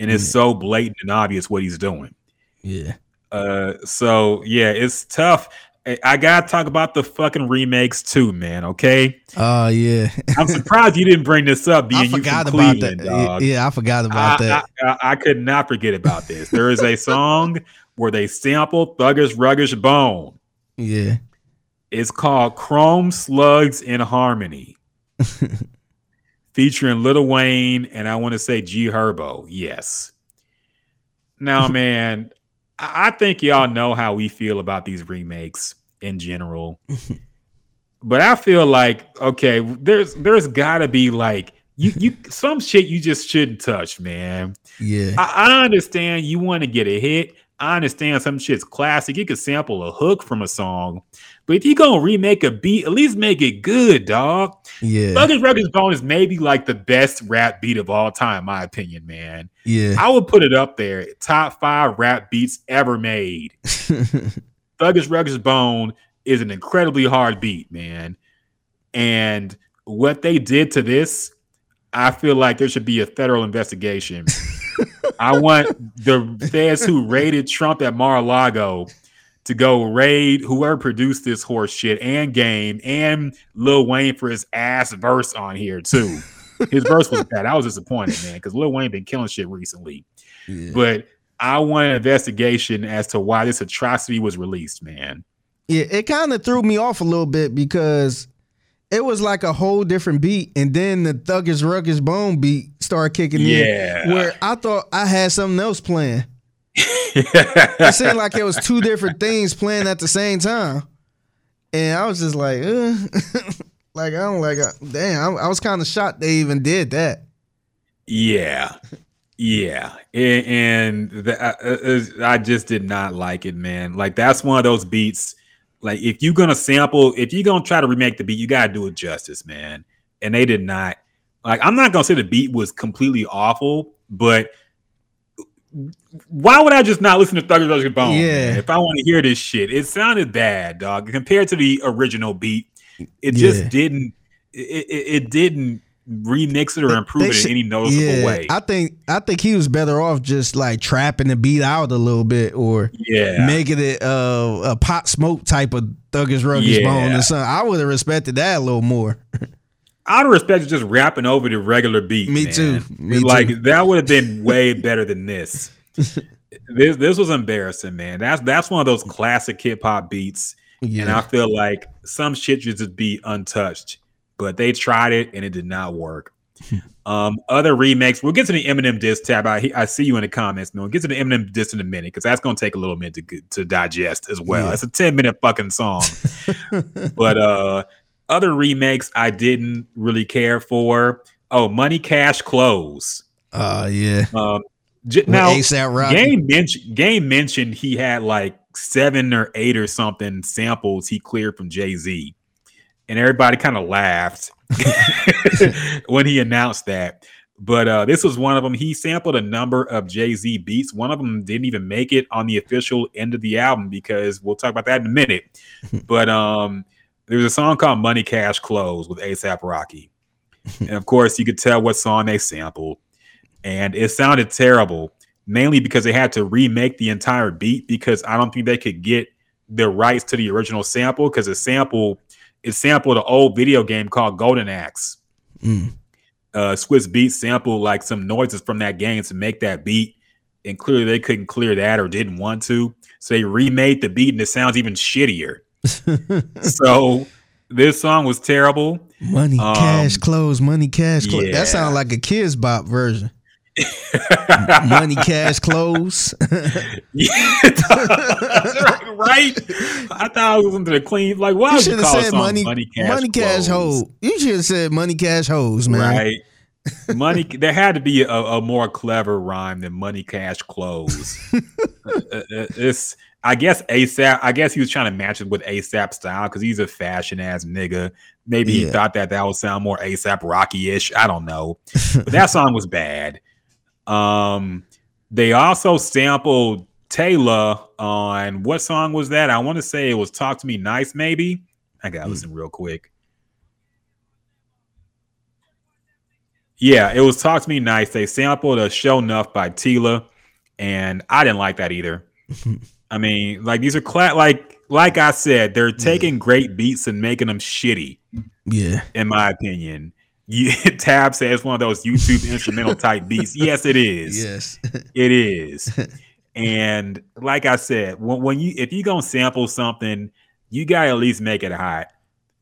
And it's yeah. so blatant and obvious what he's doing. Yeah. Uh, so, yeah, it's tough. I gotta talk about the fucking remakes too, man. Okay. Oh uh, yeah. I'm surprised you didn't bring this up. Being I forgot you from about Cleveland, that. Dog. Yeah, I forgot about I, that. I, I, I could not forget about this. There is a song where they sample Thuggish Ruggish Bone. Yeah. It's called Chrome Slugs in Harmony, featuring Lil Wayne and I want to say G Herbo. Yes. Now, man. I think y'all know how we feel about these remakes in general, but I feel like, okay, there's, there's gotta be like you, you, some shit you just shouldn't touch, man. Yeah. I, I understand you want to get a hit. I understand some shit's classic. You could sample a hook from a song, but if you're going to remake a beat, at least make it good, dog. Yeah. Thuggish Ruggish Bone is maybe like the best rap beat of all time, in my opinion, man. Yeah. I would put it up there. Top five rap beats ever made. Thuggish Ruggish Bone is an incredibly hard beat, man. And what they did to this, I feel like there should be a federal investigation. I want the feds who raided Trump at Mar-a-Lago to go raid whoever produced this horse shit and Game and Lil Wayne for his ass verse on here too. His verse was bad. I was disappointed, man, because Lil Wayne been killing shit recently. Yeah. But I want an investigation as to why this atrocity was released, man. Yeah, it kind of threw me off a little bit because it was like a whole different beat, and then the Thuggish Ruggish Bone beat started kicking yeah. in, where I thought I had something else playing. It seemed like it was two different things playing at the same time, and I was just like, eh. like I don't like, I, damn, I, I was kind of shocked they even did that. Yeah, yeah, and, and the, I, I just did not like it, man. Like that's one of those beats. Like, if you're going to sample, if you're going to try to remake the beat, you got to do it justice, man. And they did not. Like, I'm not going to say the beat was completely awful, but why would I just not listen to Thuggish Ruggish Bone yeah. if I want to hear this shit? It sounded bad, dog. Compared to the original beat, it just yeah. didn't, it, it, it didn't remix it or improve they, they it in should, any noticeable yeah, way. I think I think he was better off just like trapping the beat out a little bit or yeah. making it uh, a Pop Smoke type of Thuggish Ruggish yeah. Bone or something. I would have respected that a little more. I'd have respected just rapping over the regular beat. Me man. too. Me like too. That would have been way better than this. This this was embarrassing, man. That's that's one of those classic hip hop beats, yeah. and I feel like some shit should just be untouched. But they tried it and it did not work. Um, other remakes. We'll get to the Eminem diss tab. I, I see you in the comments, man. We'll get to the Eminem diss in a minute because that's going to take a little minute to, to digest as well. Yeah. It's a ten minute fucking song. But uh, other remakes I didn't really care for. Oh, Money Cash Clothes. Oh, uh, yeah. Um, j- now, Game, men- Game mentioned he had like seven or eight or something samples he cleared from Jay-Z. And everybody kind of laughed when he announced that. But uh, this was one of them. He sampled a number of Jay-Z beats. One of them didn't even make it on the official end of the album because we'll talk about that in a minute. But um, there's a song called Money Cash Clothes with A$AP Rocky. And of course, you could tell what song they sampled. And it sounded terrible, mainly because they had to remake the entire beat because I don't think they could get the rights to the original sample because the sample... It sampled an old video game called Golden Axe. Mm. Uh, Swiss Beats sampled like some noises from that game to make that beat. and clearly they couldn't clear that or didn't want to. So they remade the beat and it sounds even shittier. So this song was terrible. Money, um, cash, clothes, money, cash, clothes. Yeah. That sounds like a Kids Bop version. Money, cash, clothes. Yeah, right, right. I thought I was into the clean. Like, why would you call it money, money, cash, money, cash, hose? You should have said money, cash, hose, man. Right. Money. There had to be a, a more clever rhyme than money, cash, clothes. It's. I guess A$AP. I guess he was trying to match it with A$AP style because he's a fashion ass nigga. Maybe yeah. he thought that that would sound more A$AP Rocky ish. I don't know. But that song was bad. Um, they also sampled Taylor on what song was that? I want to say it was "Talk to Me Nice." Maybe I gotta mm. listen real quick. Yeah, it was "Talk to Me Nice." They sampled a "Show Enough" by Taylor, and I didn't like that either. I mean, like these are cla- like like I said, they're taking yeah. great beats and making them shitty. Yeah, in my opinion. Yeah, Tab says it's one of those YouTube instrumental type beats. Yes, it is. Yes, it is. And like I said, when, when you if you gonna sample something, you gotta at least make it hot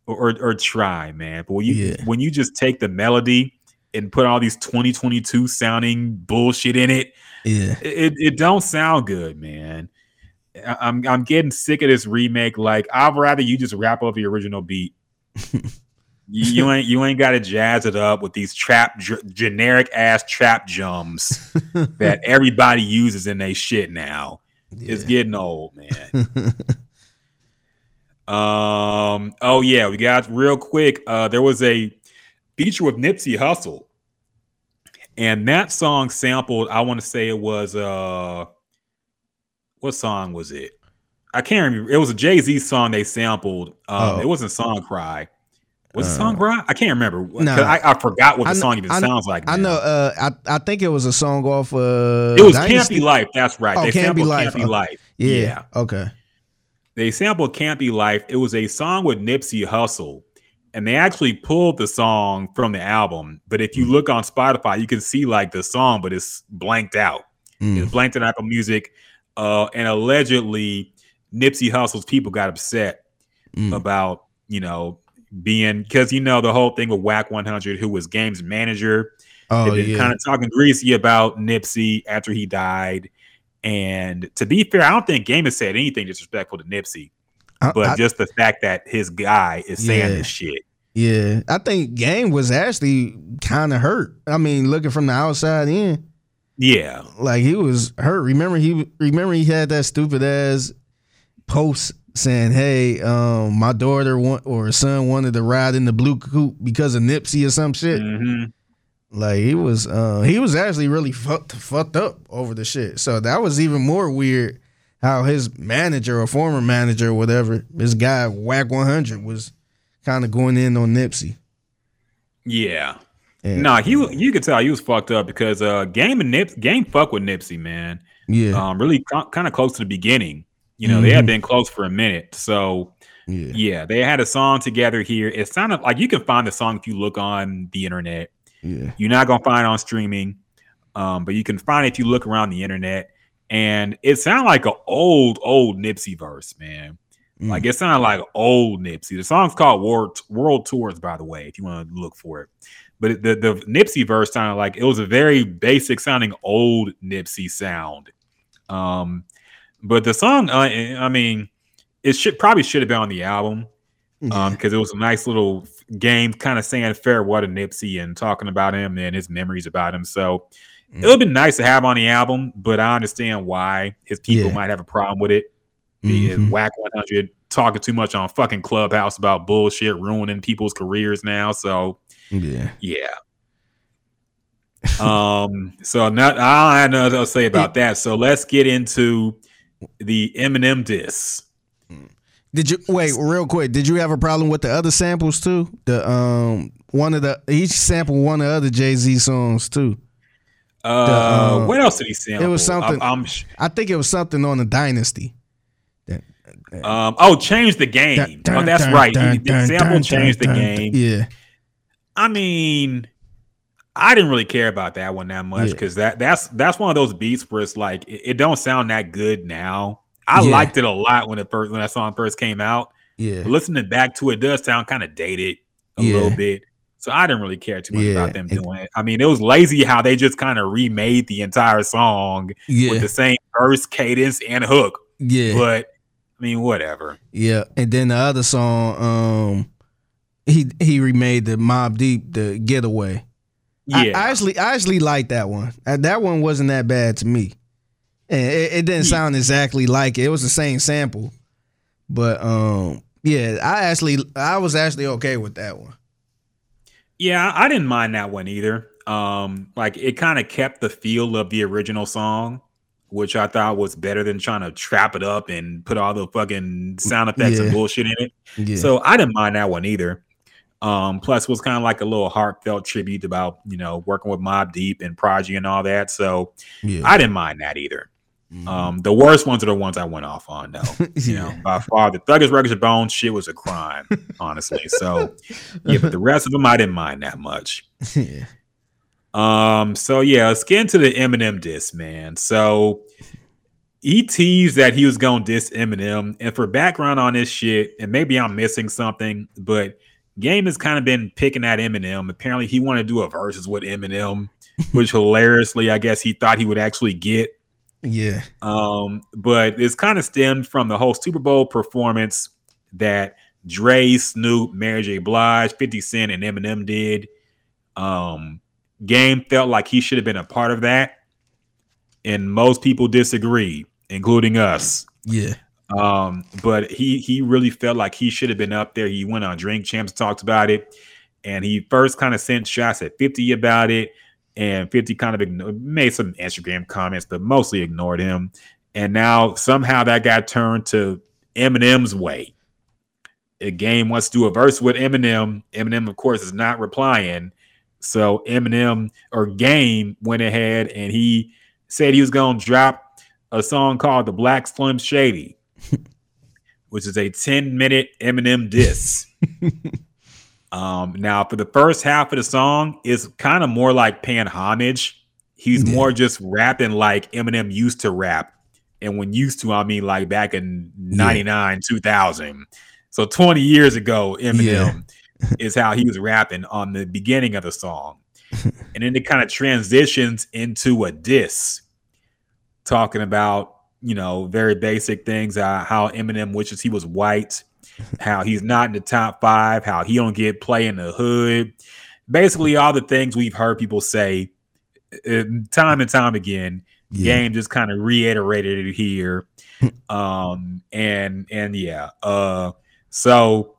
or or, or try, man. But when you yeah. when you just take the melody and put all these twenty twenty-two sounding bullshit in it, yeah, it it don't sound good, man. I, I'm I'm getting sick of this remake. Like I'd rather you just wrap up the original beat. You ain't you ain't got to jazz it up with these trap g- generic ass trap jums that everybody uses in their shit now. Yeah. It's getting old, man. um. Oh yeah, we got real quick. Uh, there was a feature with Nipsey Hussle, and that song sampled. I want to say it was uh, what song was it? I can't remember. It was a Jay-Z song they sampled. Um, oh. It wasn't Song Cry. Was uh, the song Brian? I can't remember. No, I, I forgot what the I, song even I, sounds like. Now. I know. Uh, I I think it was a song off. Uh, it was Dynasty. Campy Life. That's right. Oh, they Campy sampled Life. Campy okay. Life. Yeah. yeah. Okay. They sampled Campy Life. It was a song with Nipsey Hussle, and they actually pulled the song from the album. But if you mm. look on Spotify, you can see like the song, but it's blanked out. Mm. It's blanked in Apple Music, uh, and allegedly Nipsey Hussle's people got upset mm. about you know. Being because you know the whole thing with W A C one hundred, who was Game's manager, oh, and yeah. kind of talking greasy about Nipsey after he died. And to be fair, I don't think Game has said anything disrespectful to Nipsey, I, but I, just the fact that his guy is yeah. saying this shit. Yeah, I think Game was actually kind of hurt. I mean, looking from the outside in, yeah, like he was hurt. Remember he remember he had that stupid ass post. Saying, hey, um, my daughter want, or son wanted to ride in the blue coupe because of Nipsey or some shit. Mm-hmm. Like he was, uh, he was actually really fucked, fucked up over the shit. So that was even more weird how his manager or former manager or whatever, this guy W A C one hundred was kind of going in on Nipsey. Yeah. And, nah, he you could tell he was fucked up because uh, Game and Nip, Game fuck with Nipsey, man. Yeah. Um, really co- kind of close to the beginning. You know, mm-hmm. they had been close for a minute. So, yeah. yeah, they had a song together here. It sounded like you can find the song if you look on the internet. Yeah. You're not going to find it on streaming, um, but you can find it if you look around the internet. And it sounded like an old, old Nipsey verse, man. Mm. Like, it sounded like old Nipsey. The song's called World, World Tours, by the way, if you want to look for it. But the, the Nipsey verse sounded like it was a very basic sounding old Nipsey sound. Um But the song, uh, I mean, it should probably should have been on the album because um, it was a nice little Game kind of saying farewell to Nipsey and talking about him and his memories about him. So mm. it would have been nice to have on the album, but I understand why his people yeah. might have a problem with it. Mm-hmm. The W A C one hundred talking too much on fucking Clubhouse about bullshit, ruining people's careers now. So, yeah. yeah. um. So not I don't know what to say about that. So let's get into... the Eminem diss. Did you wait real quick? Did you have a problem with the other samples too? The um one of the he sampled one of the other Jay-Z songs too. Uh, the, um, what else did he sample? It was something. I'm, I'm, I think it was something on the Dynasty. That, that, um oh, change the game. Dun, dun, oh, that's dun, right. Dun, he, the dun, sample dun, changed dun, the dun, game. Dun, yeah. I mean. I didn't really care about that one that much because yeah. that that's that's one of those beats where it's like it, it don't sound that good now. I yeah. liked it a lot when it first when that song first came out. Yeah, but listening back to it, it does sound kind of dated a yeah. little bit. So I didn't really care too much yeah. about them doing it. I mean, it was lazy how they just kind of remade the entire song yeah. with the same verse, cadence, and hook. Yeah, but I mean, whatever. Yeah, and then the other song, um, he he remade the Mobb Deep, the Getaway. Yeah, I, I actually I actually liked that one. That one wasn't that bad to me, and it, it didn't yeah. sound exactly like it. It was the same sample, but um, yeah, I actually I was actually okay with that one. Yeah, I didn't mind that one either. Um, like it kind of kept the feel of the original song, which I thought was better than trying to trap it up and put all the fucking sound effects yeah. and bullshit in it. Yeah. So I didn't mind that one either. Um, plus it was kind of like a little heartfelt tribute about, you know, working with Mobb Deep and Prodigy and all that. So yeah. I didn't mind that either. Mm-hmm. Um, the worst ones are the ones I went off on, though. You yeah. know, by far the Thuggish Records of Bones shit was a crime, honestly. So yeah, but the rest of them I didn't mind that much. Yeah. Um, so yeah, let's get into the Eminem diss, man. So he teased that he was gonna diss Eminem, and for background on this shit, and maybe I'm missing something, but Game has kind of been picking at Eminem. Apparently, he wanted to do a versus with Eminem, which hilariously, I guess he thought he would actually get. Yeah. Um, but it's kind of stemmed from the whole Super Bowl performance that Dre, Snoop, Mary J. Blige, fifty Cent, and Eminem did. Um, Game felt like he should have been a part of that, and most people disagree, including us. Yeah. Um, but he he really felt like he should have been up there. He went on Drink Champs, talked about it, and he first kind of sent shots at fifty about it. And fifty kind of ign- made some Instagram comments, but mostly ignored him. And now somehow that got turned to Eminem's way. A Game wants to do a verse with Eminem. Eminem, of course, is not replying. So Eminem or Game went ahead and he said he was going to drop a song called The Black Slim Shady, which is a ten minute Eminem diss. Um, now for the first half of the song, it's kind of more like paying homage. He's yeah. more just rapping like Eminem used to rap. And when used to, I mean like back in ninety-nine, yeah. two thousand. So twenty years ago, Eminem yeah. is how he was rapping on the beginning of the song. And then it kind of transitions into a diss talking about, you know, very basic things, uh, how Eminem wishes he was white, how he's not in the top five, how he don't get play in the hood. Basically, all the things we've heard people say uh, time and time again. Yeah. Game just kind of reiterated it here. Um, and and yeah. Uh, so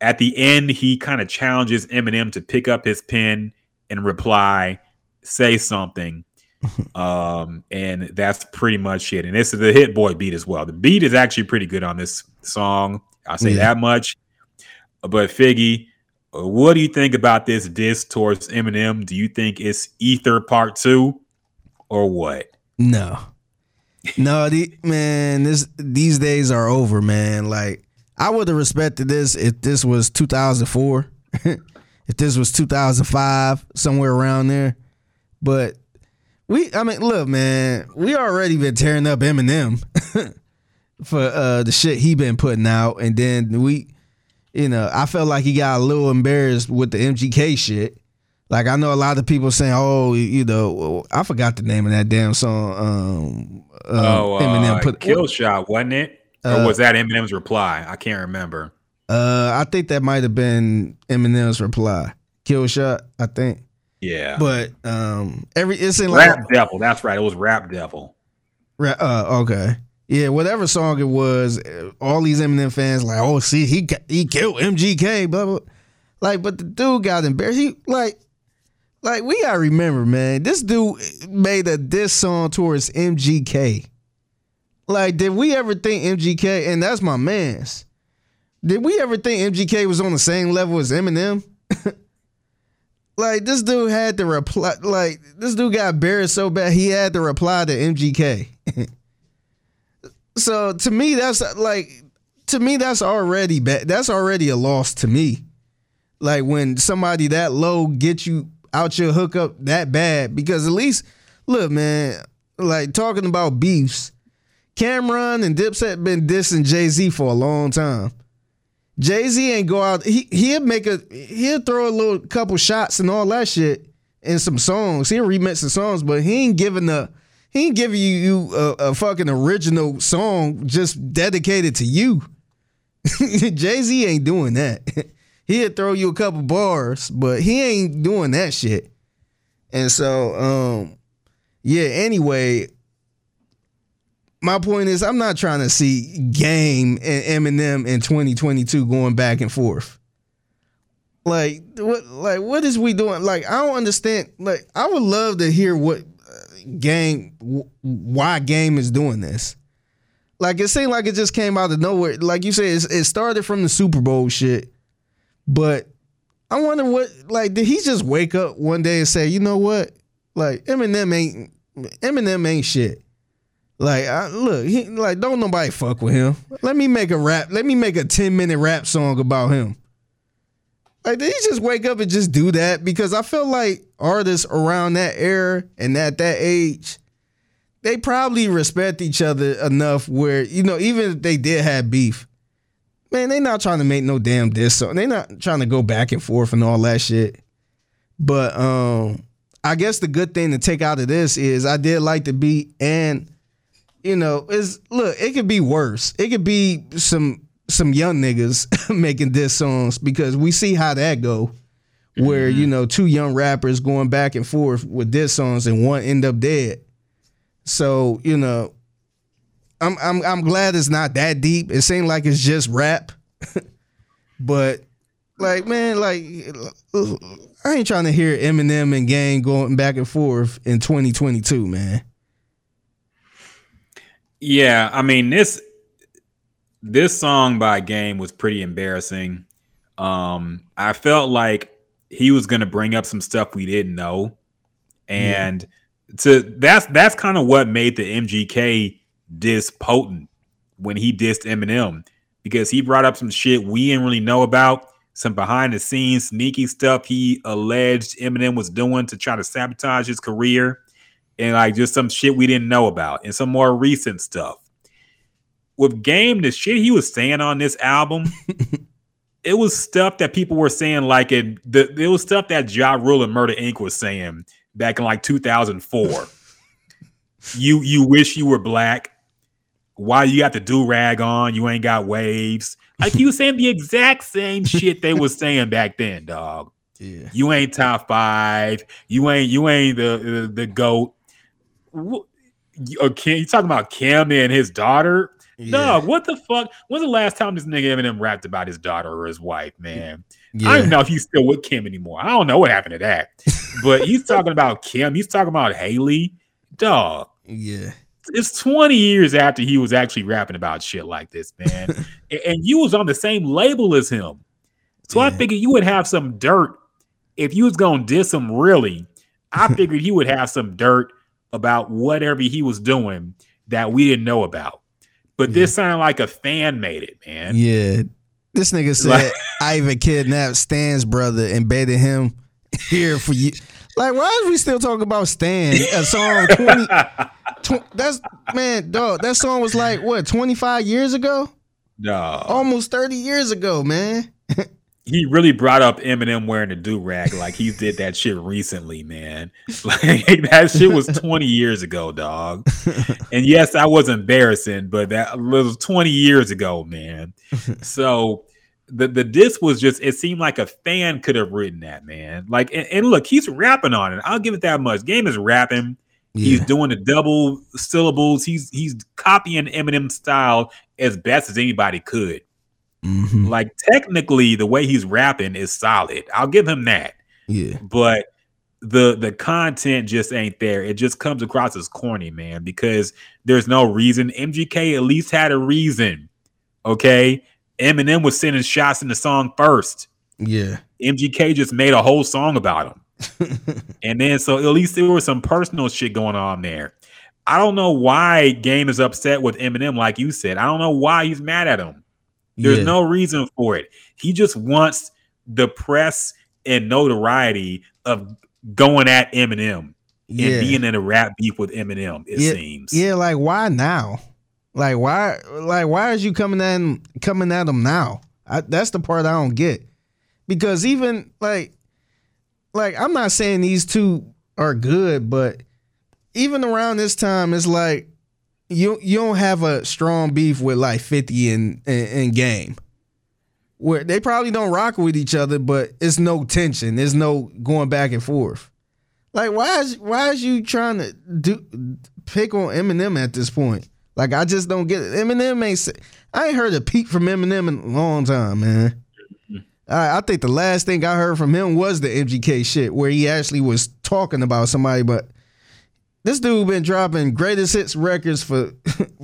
at the end, he kind of challenges Eminem to pick up his pen and reply, say something. Um, and that's pretty much it. And this is the Hit-Boy beat as well. The beat is actually pretty good on this song. I'll say yeah. that much. But Figgy, what do you think about this diss towards Eminem? Do you think it's Ether Part Two or what? No, no, the, man. This these days are over, man. Like I would have respected this if this was two thousand four, if this was two thousand five, somewhere around there. But we, I mean, look, man, we already been tearing up Eminem. For uh, the shit he been putting out, and then we, you know, I felt like he got a little embarrassed with the M G K shit. Like I know a lot of people saying, "Oh, you know, I forgot the name of that damn song." Um, uh, oh, uh, Eminem put Kill Shot, wasn't it? Uh, or was that Eminem's reply? I can't remember. Uh, I think that might have been Eminem's reply, Kill Shot, I think. Yeah, but um, every it's in Rap like, Devil. That's right. It was Rap Devil. Ra- uh, okay. Yeah, whatever song it was, all these Eminem fans like, oh, see, he he killed M G K, blah blah. Like, but the dude got embarrassed. He like, like we gotta remember, man, this dude made a diss song towards M G K. Like, did we ever think M G K? And that's my man's. Did we ever think M G K was on the same level as Eminem? Like, this dude had to reply. Like, this dude got embarrassed so bad he had to reply to M G K. So to me, that's like, to me, that's already bad. That's already a loss to me. Like when somebody that low get you out your hookup that bad. Because at least, look, man, like talking about beefs, Cam'ron and Dipset been dissing Jay-Z for a long time. Jay-Z ain't go out. He he'll make a he'll throw a little couple shots and all that shit in some songs. He'll remix the songs, but he ain't giving a he ain't giving you, you a, a fucking original song just dedicated to you. Jay-Z ain't doing that. He'll throw you a couple bars, but he ain't doing that shit. And so, um, yeah, anyway, my point is I'm not trying to see Game and Eminem in twenty twenty-two going back and forth. Like, what Like, what is we doing? Like, I don't understand. Like, I would love to hear what Game, why Game is doing this. Like, it seemed like it just came out of nowhere. Like you said, it's, it started from the Super Bowl shit. But I wonder what, like, did he just wake up one day and say, you know what? Like, Eminem ain't, Eminem ain't shit. Like, I, look, he, like, don't nobody fuck with him. Let me make a rap, let me make a ten-minute rap song about him. Like, did he just wake up and just do that? Because I feel like artists around that era and at that age, they probably respect each other enough where, you know, even if they did have beef, man, they not trying to make no damn diss song. They not trying to go back and forth and all that shit. But um, I guess the good thing to take out of this is I did like the beat, and you know, it's look, it could be worse. It could be some some young niggas making diss songs, because we see how that go, where mm-hmm. you know, two young rappers going back and forth with diss songs and one end up dead. So you know. I'm I'm I'm glad it's not that deep. It seemed like it's just rap, but like man, like I ain't trying to hear Eminem and Game going back and forth in twenty twenty-two, man. Yeah, I mean this this song by Game was pretty embarrassing. Um, I felt like he was gonna bring up some stuff we didn't know, and yeah. to that's that's kind of what made the M G K diss potent when he dissed Eminem, because he brought up some shit we didn't really know about, some behind the scenes sneaky stuff he alleged Eminem was doing to try to sabotage his career, and like just some shit we didn't know about, and some more recent stuff. With Game, the shit he was saying on this album, it was stuff that people were saying, like it, the, it was stuff that Ja Rule and Murder Incorporated was saying back in like two thousand four. you you wish you were black. Why you got the do-rag on? You ain't got waves. Like, he was saying the exact same shit they was saying back then, dog. Yeah. You ain't top five. You ain't you ain't the the, the GOAT. You, you talking about Kim and his daughter? Yeah. Dog, what the fuck? When's the last time this nigga Eminem rapped about his daughter or his wife, man? Yeah. I don't even know if he's still with Kim anymore. I don't know what happened to that. But he's talking about Kim. He's talking about Haley. Dog. Yeah. It's twenty years after he was actually rapping about shit like this, man. And you was on the same label as him. So yeah. I figured you would have some dirt. If you was going to diss him really, I figured he would have some dirt about whatever he was doing that we didn't know about. But yeah. this sounded like a fan made it, man. Yeah. This nigga said, like, Ivan kidnapped Stan's brother and baited him here for you. Like, why is we still talking about Stan? A song twenty... Tw- that's man, dog. That song was like what twenty-five years ago? No, almost thirty years ago, man. He really brought up Eminem wearing a do rag like he did that shit recently, man. Like that shit was twenty years ago, dog. And yes, that was embarrassing, but that was twenty years ago, man. So the the diss was just. It seemed like a fan could have written that, man. Like and, and look, he's rapping on it. I'll give it that much. Game is rapping. Yeah. He's doing the double syllables. He's he's copying Eminem's style as best as anybody could. Mm-hmm. Like technically, the way he's rapping is solid. I'll give him that. Yeah. But the the content just ain't there. It just comes across as corny, man, because there's no reason. M G K at least had a reason. Okay. Eminem was sending shots in the song first. Yeah. M G K just made a whole song about him. And then so at least there was some personal shit going on there. I don't know why Game is upset with Eminem, like you said. I don't know why he's mad at him. There's yeah. no reason for it. He just wants the press and notoriety of going at Eminem yeah. and being in a rap beef with Eminem, it yeah. seems. Yeah, like why now? Like why? Like why is you coming at him, coming at him now? I, that's the part I don't get. Because even like, like I'm not saying these two are good, but even around this time, it's like you you don't have a strong beef with like fifty and and, and Game. Where they probably don't rock with each other, but it's no tension. There's no going back and forth. Like, why is why is you trying to do pick on Eminem at this point? Like, I just don't get it. Eminem ain't. I ain't heard a peep from Eminem in a long time, man. I, I think the last thing I heard from him was the M G K shit, where he actually was talking about somebody. But this dude been dropping greatest hits records for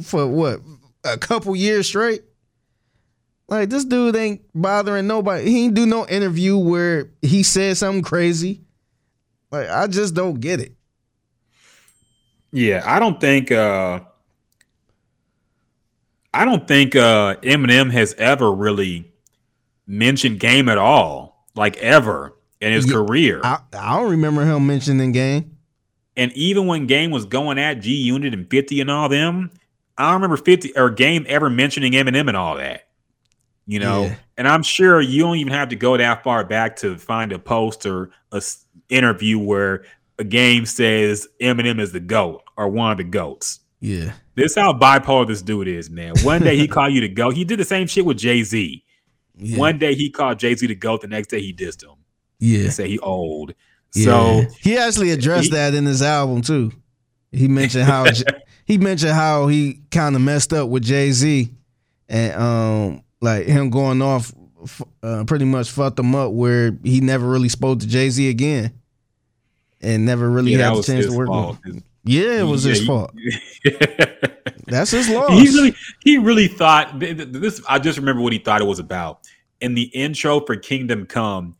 for what, a couple years straight. Like, this dude ain't bothering nobody. He ain't do no interview where he said something crazy. Like, I just don't get it. Yeah, I don't think uh, I don't think uh, Eminem has ever really mentioned Game at all, like ever in his yeah, career. I, I don't remember him mentioning Game. And even when Game was going at G Unit and fifty and all them, I don't remember fifty or Game ever mentioning Eminem and all that. You know, yeah. and I'm sure you don't even have to go that far back to find a post or a interview where a Game says Eminem is the GOAT or one of the GOATs. Yeah. This is how bipolar this dude is, man. One day he called you the GOAT. He did the same shit with Jay-Z. Yeah. One day he called Jay-Z the GOAT. The next day he dissed him. Yeah. He said he old. Yeah. So he actually addressed he, that in his album too. He mentioned how he mentioned how he kind of messed up with Jay-Z and um like him going off uh, pretty much fucked him up where he never really spoke to Jay-Z again and never really yeah, had the chance to work fault. with him. Yeah, it was yeah, his he, fault. That's his loss. He really, he really thought this. I just remember what he thought it was about. In the intro for Kingdom Come,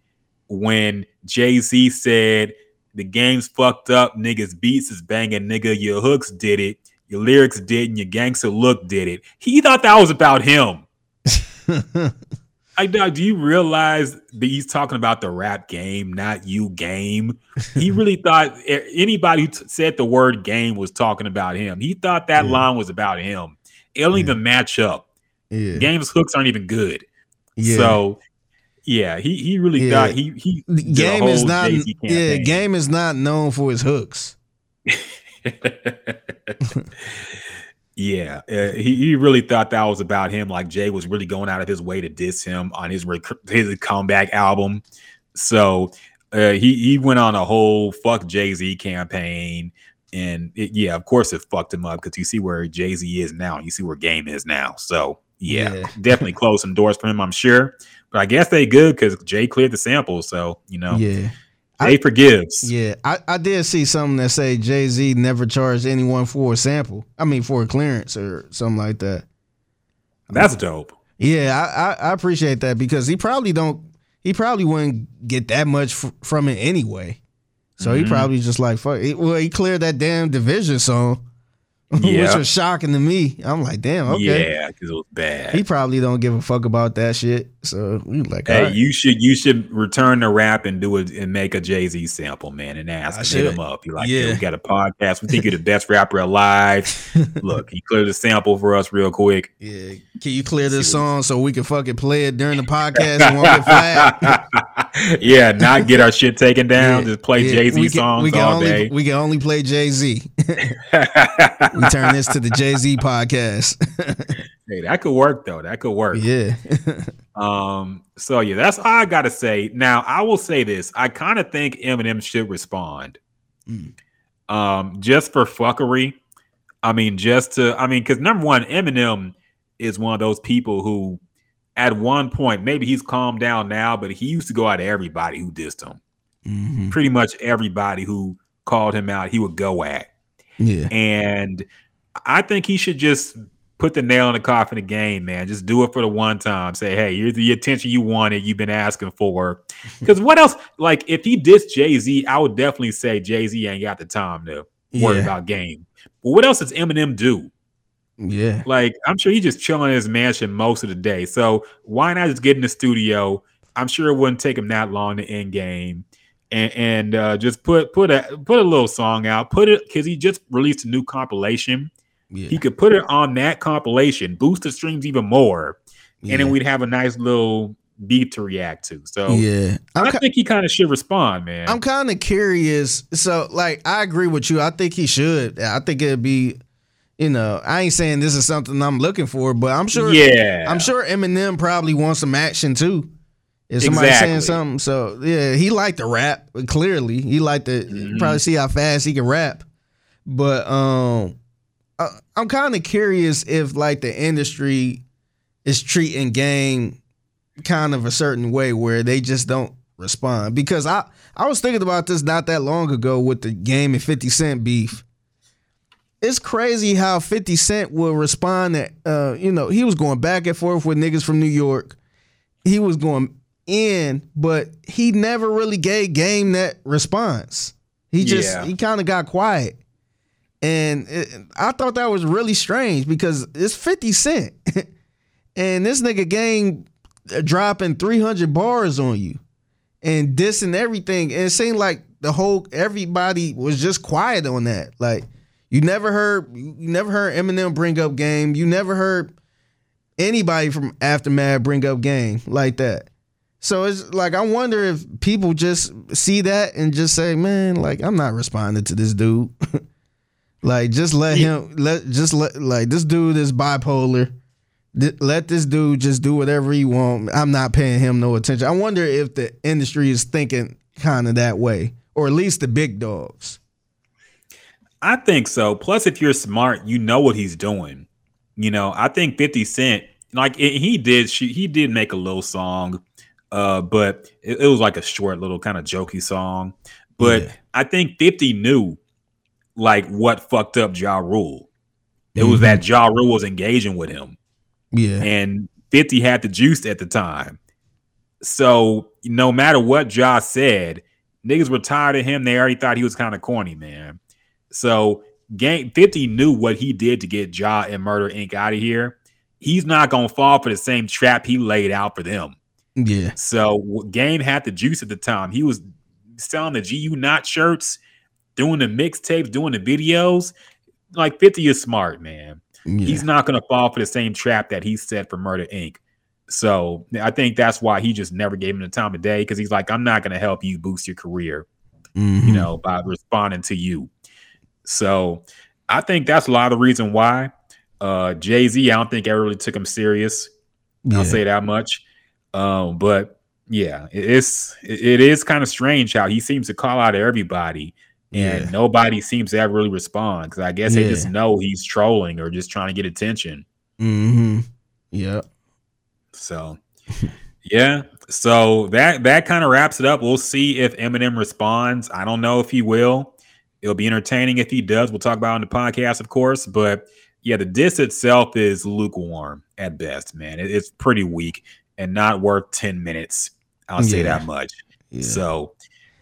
when Jay-Z said, "The game's fucked up, niggas beats is banging, nigga, your hooks did it, your lyrics did, and your gangster look did it." He thought that was about him. I know. Do you realize that he's talking about the rap game, not you, Game? He really thought anybody who t- said the word Game was talking about him. He thought that yeah. line was about him. It don't yeah. even match up. Yeah. Game's hooks aren't even good. Yeah. So, yeah, he he really yeah. thought he he Game is not yeah Game is not known for his hooks. Yeah, uh, he, he really thought that was about him. Like, Jay was really going out of his way to diss him on his rec- his comeback album. So uh, he he went on a whole fuck Jay-Z campaign, and it, yeah, of course it fucked him up because you see where Jay-Z is now, you see where Game is now. So yeah, yeah. definitely closed some doors for him, I'm sure. But I guess they good because Jay cleared the sample, so you know, yeah, they I, forgives. Yeah, I, I did see something that say Jay-Z never charged anyone for a sample. I mean, for a clearance or something like that. That's dope. Yeah, I, I, I appreciate that because he probably don't. He probably wouldn't get that much f- from it anyway. So mm-hmm. he probably just like fuck. He, well, he cleared that damn Division song, yeah. which was shocking to me. I'm like, damn, okay, yeah, because it was bad. He probably don't give a fuck about that shit. So we like, hey, right. you should you should return to rap and do it and make a Jay-Z sample, man, and ask I him, should. hit him up. Be like, yeah, hey, we got a podcast. We think you're the best rapper alive. Look, he cleared the sample for us real quick. Yeah, can you clear this song so we can fucking play it during the podcast and won't get flagged? Yeah, not get our shit taken down. Yeah, just play yeah. Jay-Z songs we can all only, day. We can only play Jay-Z. We turn this to the Jay-Z podcast. Hey, that could work though. That could work. Yeah. um. So yeah, that's all I gotta say. Now I will say this: I kind of think Eminem should respond, mm. um, just for fuckery. I mean, just to. I mean, because number one, Eminem is one of those people who, at one point, maybe he's calmed down now, but he used to go out at everybody who dissed him. Mm-hmm. Pretty much everybody who called him out, he would go at. Yeah. And I think he should just put the nail in the coffin of Game, man. Just do it for the one time. Say, hey, here's the attention you wanted, you've been asking for. Because what else? Like, if he dissed Jay-Z, I would definitely say Jay-Z ain't got the time to worry yeah. about Game. But what else does Eminem do? Yeah. Like, I'm sure he's just chilling in his mansion most of the day. So why not just get in the studio? I'm sure it wouldn't take him that long to end Game. and, and uh, just put put a put a little song out. Put it, because he just released a new compilation. Yeah. He could put it on that compilation, boost the streams even more, yeah. and then we'd have a nice little beat to react to. So yeah, I'm I think he kind of should respond, man. I'm kind of curious. So like, I agree with you. I think he should. I think it'd be, you know, I ain't saying this is something I'm looking for, but I'm sure. Yeah, I'm sure Eminem probably wants some action too. If somebody's exactly. saying something, so yeah, he liked to rap. Clearly, he liked to mm-hmm. probably see how fast he can rap. But um, I, I'm kind of curious if like the industry is treating Game kind of a certain way where they just don't respond. Because I, I was thinking about this not that long ago with the Game and fifty Cent beef. It's crazy how fifty Cent will respond that, uh, you know, he was going back and forth with niggas from New York. He was going in, but he never really gave Game that response. He just, yeah. he kind of got quiet. And it, I thought that was really strange because it's fifty Cent. And this nigga Game dropping three hundred bars on you and dissing everything. And it seemed like the whole, everybody was just quiet on that. Like, You never heard you never heard Eminem bring up Game. You never heard anybody from Aftermath bring up Game like that. So it's like, I wonder if people just see that and just say, man, like, I'm not responding to this dude. Like, just let him, let just let, like, this dude is bipolar. Let this dude just do whatever he wants. I'm not paying him no attention. I wonder if the industry is thinking kind of that way, or at least the big dogs. I think so. Plus, if you're smart, you know what he's doing. You know, I think fifty Cent, like it, he did, she, he did make a little song, uh, but it, it was like a short little kind of jokey song. But yeah. I think fifty knew like what fucked up Ja Rule. It mm-hmm. was that Ja Rule was engaging with him. Yeah. And fifty had the juice at the time. So no matter what Ja said, niggas were tired of him. They already thought he was kind of corny, man. So Game fifty knew what he did to get Ja and Murder Incorporated out of here. He's not gonna fall for the same trap he laid out for them. Yeah. So Game had the juice at the time. He was selling the G U Not shirts, doing the mixtapes, doing the videos. Like, fifty is smart, man. Yeah. He's not gonna fall for the same trap that he set for Murder Incorporated. So I think that's why he just never gave him the time of day, because he's like, I'm not gonna help you boost your career, mm-hmm. you know, by responding to you. So I think that's a lot of the reason why. uh, Jay-Z, I don't think ever really took him serious. Yeah. I'll say that much. Um, but yeah, it's, it is kind of strange how he seems to call out everybody and yeah. nobody seems to ever really respond. Cause I guess yeah. they just know he's trolling or just trying to get attention. Mm-hmm. Yeah. So yeah. So that, that kind of wraps it up. We'll see if Eminem responds. I don't know if he will. It'll be entertaining if he does. We'll talk about it on the podcast, of course. But yeah, the diss itself is lukewarm at best, man. It, it's pretty weak and not worth ten minutes. I'll say yeah. that much. Yeah. So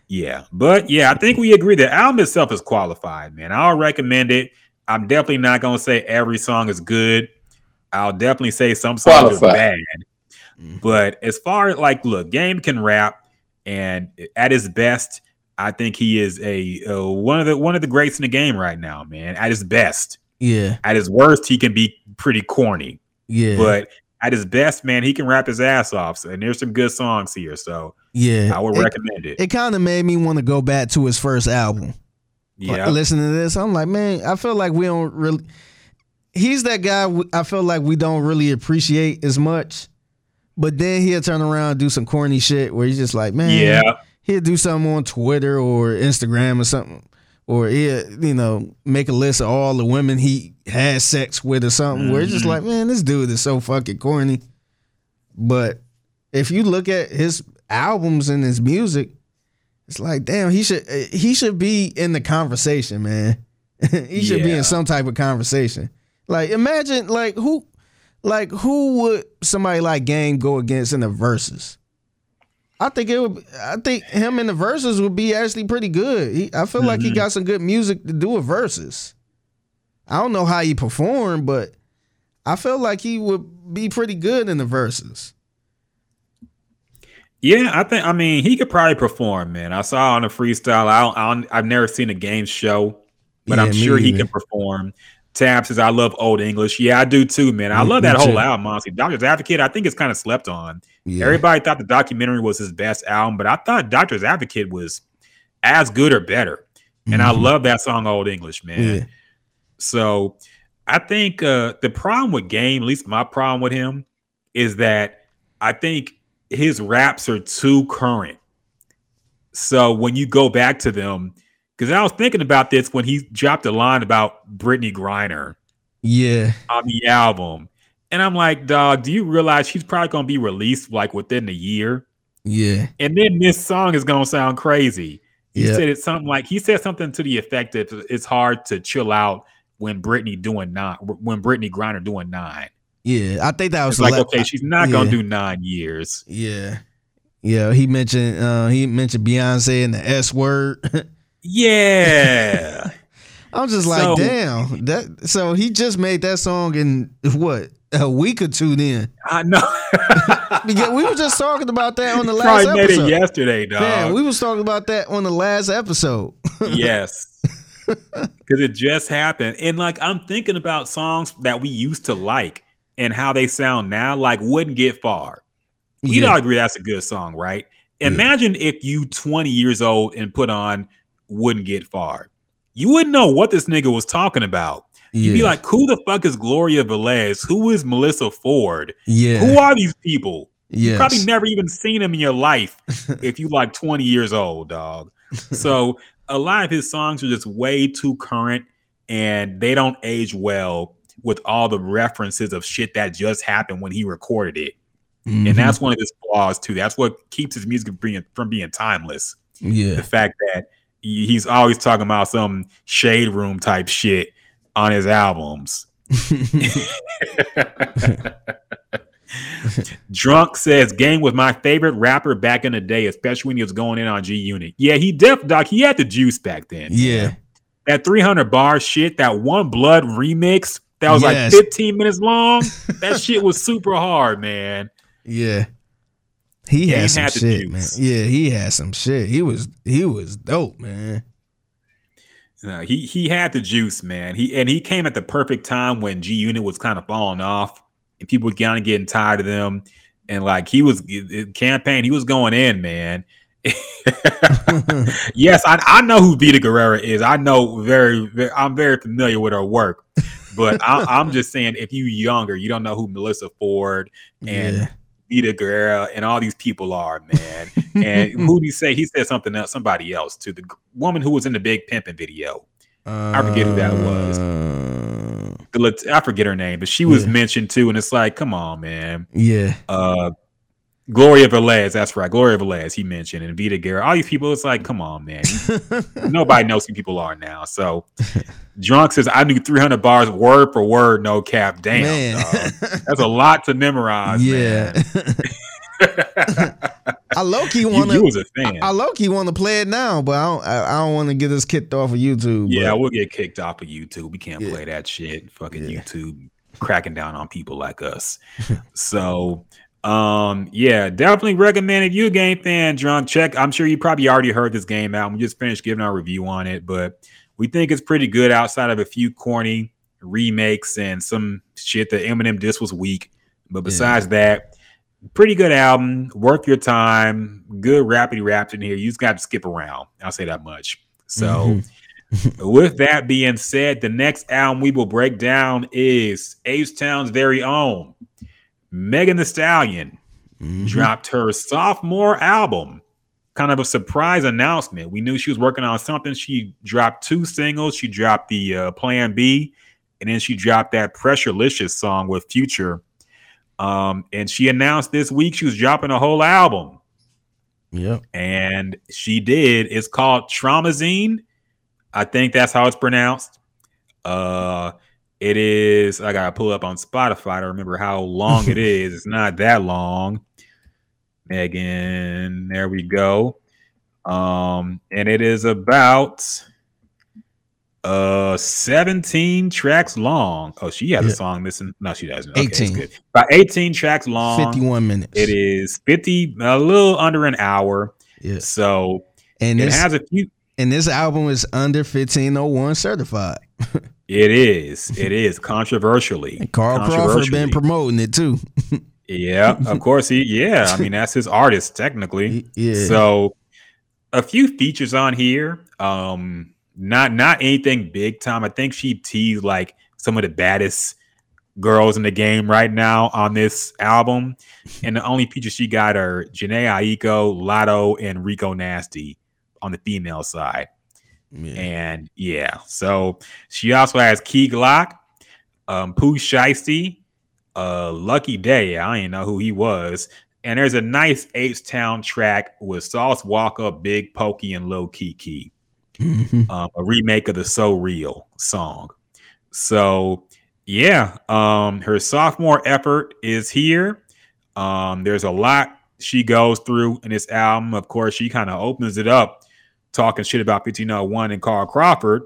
yeah. But yeah, I think we agree that album itself is qualified, man. I'll recommend it. I'm definitely not going to say every song is good. I'll definitely say some songs are bad. Mm-hmm. But as far as like, look, Game can rap, and at his best, I think he is a uh, one of the one of the greats in the game right now, man. At his best, yeah. At his worst, he can be pretty corny, yeah. But at his best, man, he can rap his ass off. So, and there's some good songs here, so yeah, I would it, recommend it. It kind of made me want to go back to his first album. Yeah, like, listen to this. I'm like, man, I feel like we don't really. He's that guy. I feel like we don't really appreciate as much, but then he'll turn around and do some corny shit where he's just like, man, yeah. He'll do something on Twitter or Instagram or something, or he'll, you know, make a list of all the women he had sex with or something, mm-hmm. where it's just like, man, this dude is so fucking corny. But if you look at his albums and his music, it's like, damn, he should he should be in the conversation, man. He should yeah. be in some type of conversation. Like, imagine, like, who like who would somebody like Game go against in the verses? I think it would. I think him in the verses would be actually pretty good. He, I feel mm-hmm. like he got some good music to do with verses. I don't know how he performed, but I feel like he would be pretty good in the verses. Yeah, I think, I mean, he could probably perform, man. I saw on a freestyle. I don't, I don't, I've never seen a game show, but yeah, I'm sure he either. can perform. Tab says, I love Old English. Yeah, I do too, man. I me, love that whole too. album, honestly. Doctor's Advocate, I think it's kind of slept on. Yeah. Everybody thought the documentary was his best album, but I thought Doctor's Advocate was as good or better. And mm-hmm. I love that song, Old English, man. Yeah. So I think uh, the problem with Game, at least my problem with him, is that I think his raps are too current. So when you go back to them, because I was thinking about this when he dropped a line about Brittany Griner yeah, on the album. And I'm like, dog, do you realize she's probably going to be released like within a year? Yeah. And then this song is going to sound crazy. He yep. said it's something like, he said something to the effect that it's hard to chill out when Brittany doing nine, when Brittany Griner doing nine. Yeah, I think that was like, okay, she's not yeah. gonna do nine years. Yeah, yeah. He mentioned uh, he mentioned Beyonce and the S word. Yeah, I'm just like, so, damn. That so he just made that song in what a week or two. Then I know. Because we were just talking about that on the last probably episode. Made it yesterday, dog. Yeah, we was talking about that on the last episode. Yes, because it just happened, and like I'm thinking about songs that we used to like. And how they sound now, like Wouldn't Get Far. You'd yeah. all agree that's a good song, right? Imagine yeah. if you twenty years old and put on Wouldn't Get Far. You wouldn't know what this nigga was talking about. You'd yeah. be like, who the fuck is Gloria Velez? Who is Melissa Ford? Yeah. Who are these people? Yes. You probably never even seen them in your life if you like twenty years old, dog. So a lot of his songs are just way too current and they don't age well with all the references of shit that just happened when he recorded it. Mm-hmm. And that's one of his flaws too. That's what keeps his music from being, from being timeless. Yeah. The fact that he's always talking about some shade room type shit on his albums. Drunk says Game was my favorite rapper back in the day, especially when he was going in on G Unit. Yeah. He def doc. He had the juice back then. Yeah. That three hundred bar shit, that One Blood remix, that was yes. like fifteen minutes long. That shit was super hard, man. Yeah. He had some shit, man. Yeah, he had some shit. He was he was dope, man. No, he he had the juice, man. He and he came at the perfect time when G Unit was kind of falling off and people were kind of getting tired of them. And like he was campaign, he was going in, man. Yes, I I know who Vita Guerrera is. I know very, very I'm very familiar with her work. But I, I'm just saying, if you younger, you don't know who Melissa Ford and yeah. Vita Guerrera and all these people are, man. And who do you say? He said something else, somebody else, to the woman who was in the Big Pimpin' video. Uh, I forget who that was. I forget her name, but she was yeah. mentioned too. And it's like, come on, man. Yeah. Uh, Gloria Velez, that's right. Gloria Velez, he mentioned, and Vita Guerrera. All these people, it's like, come on, man. Nobody knows who people are now. So, Drunk says, I knew three hundred bars word for word, no cap. Damn, that's a lot to memorize. Yeah. Man. I low key want to. I, I low key want to play it now, but I don't. I, I don't want to get us kicked off of YouTube. Yeah, but. We'll get kicked off of YouTube. We can't yeah. play that shit. Fucking yeah. YouTube cracking down on people like us. So. Um, yeah, definitely recommend if you're a Game fan, Drunk, check. I'm sure you probably already heard this Game album. We just finished giving our review on it, but we think it's pretty good outside of a few corny remakes and some shit that Eminem diss was weak. But besides yeah. that, pretty good album, worth your time, good rappity raps in here. You just got to skip around. I'll say that much. So mm-hmm. with that being said, the next album we will break down is H-Town's very own. Meg Thee Stallion mm-hmm. dropped her sophomore album, kind of a surprise announcement. We knew she was working on something. She dropped two singles. She dropped the uh, Plan B, and then she dropped that Pressurelicious song with Future. Um, and she announced this week she was dropping a whole album. Yeah. And she did. It's called Traumazine. I think that's how it's pronounced. Uh It is, I gotta pull up on Spotify to remember how long it is. It's not that long. Megan, there we go. Um, and it is about, uh, uh seventeen tracks long. Oh, she has yeah. a song missing. No, she doesn't. Okay, eighteen. Good. About eighteen tracks long. fifty-one minutes. It is fifty, a little under an hour. Yeah. So and it this, has a few. And this album is under fifteen oh one certified. It is. It is controversially. And Carl Crawford been promoting it too. Yeah, of course he. Yeah, I mean that's his artist technically. Yeah. So a few features on here. Um, not not anything big time. I think she teased like some of the baddest girls in the game right now on this album, and the only features she got are Jhené Aiko, Lotto, and Rico Nasty on the female side. Yeah. And yeah, so she also has Key Glock, um, Pooh Shiesty, uh, Lucky Day. I didn't know who he was. And there's a nice H-Town track with Sauce Walka, Big Pokey, and Lil Kiki, mm-hmm. um, a remake of the So Real song. So yeah, um, her sophomore effort is here. Um, there's a lot she goes through in this album. Of course, she kind of opens it up talking shit about fifteen oh one and Carl Crawford.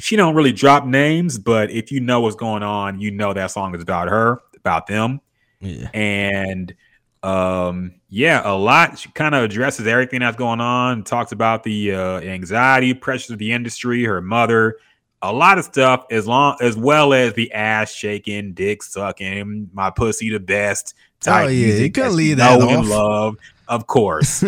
She don't really drop names, but if you know what's going on, you know that song is about her, about them. Yeah. And um, yeah, a lot. She kind of addresses everything that's going on, talks about the uh, anxiety, pressures of the industry, her mother, a lot of stuff, as long as well as the ass shaking, dick sucking, my pussy the best type. Oh yeah, you could leave that off. And love, of course.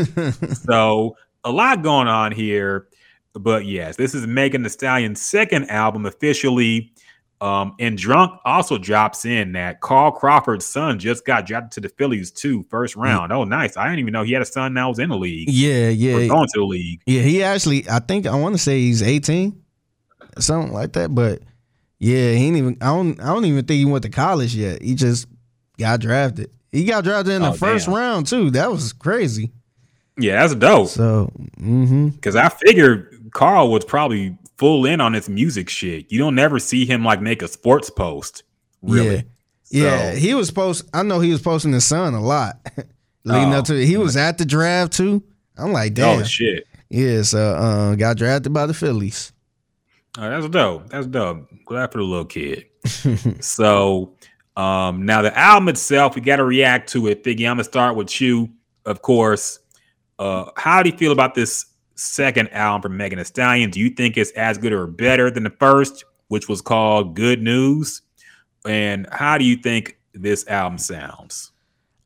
So a lot going on here, but yes, this is Megan Thee Stallion's second album officially. Um, and Drunk also drops in that Carl Crawford's son just got drafted to the Phillies too, first round. Mm. Oh, nice! I didn't even know he had a son that was in the league. Yeah, yeah, or going to the league. Yeah, he actually, I think I want to say he's eighteen, something like that. But yeah, he ain't even. I don't. I don't even think he went to college yet. He just got drafted. He got drafted in the oh, first damn. round too. That was crazy. Yeah, that's dope. So, mm-hmm. Because I figured Carl was probably full in on his music shit. You don't never see him like make a sports post, really. Yeah, so. yeah. He was post. I know he was posting his son a lot leading oh, up to it. He was at the draft too. I'm like, damn. Oh shit. Yeah. So, uh, got drafted by the Phillies. Oh, that's dope. That's dope. Glad for the little kid. So, um, now the album itself, we got to react to it. Figgy, I'm gonna start with you, of course. Uh, how do you feel about this second album from Megan Thee Stallion? Do you think it's as good or better than the first, which was called Good News? And how do you think this album sounds?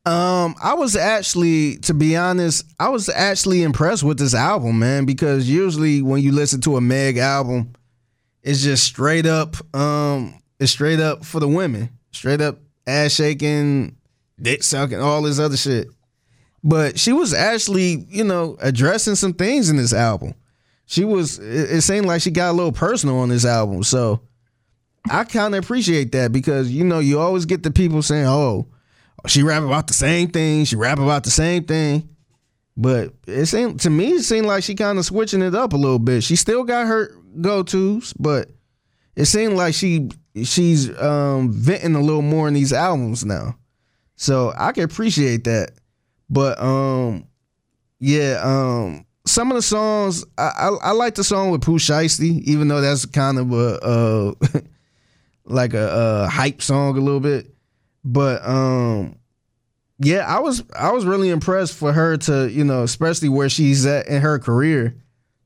Um, I was actually, to be honest, I was actually impressed with this album, man, because usually when you listen to a Meg album, it's just straight up, um, it's straight up for the women, straight up ass shaking, dick sucking, all this other shit. But she was actually, you know, addressing some things in this album. She was, it, it seemed like she got a little personal on this album. So I kind of appreciate that because, you know, you always get the people saying, oh, she rap about the same thing. She rap about the same thing. But it seemed, to me, it seemed like she kind of switching it up a little bit. She still got her go-tos, but it seemed like she she's um, venting a little more in these albums now. So I can appreciate that. But um, yeah, um, some of the songs I, I, I like the song with Pooh Shiesty, even though that's kind of a uh, like a, a hype song a little bit. But um, yeah, I was I was really impressed for her to, you know, especially where she's at in her career,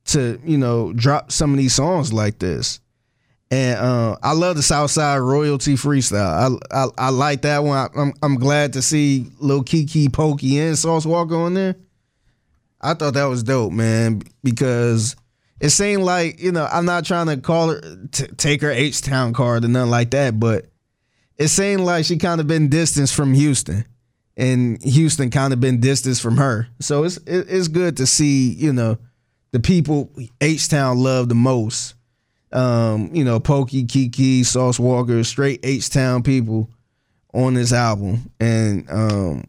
to, you know, drop some of these songs like this. And uh, I love the Southside Royalty freestyle. I I, I like that one. I, I'm I'm glad to see Lil Kiki, Pokey, and Sauce Walka on there. I thought that was dope, man, because it seemed like, you know, I'm not trying to call her t- take her H-Town card or nothing like that, but it seemed like she kind of been distanced from Houston, and Houston kind of been distanced from her. So it's it, it's good to see, you know, the people H-Town love the most. Um, you know, Pokey, Kiki, Sauce Walka, straight H-Town people on this album. And um,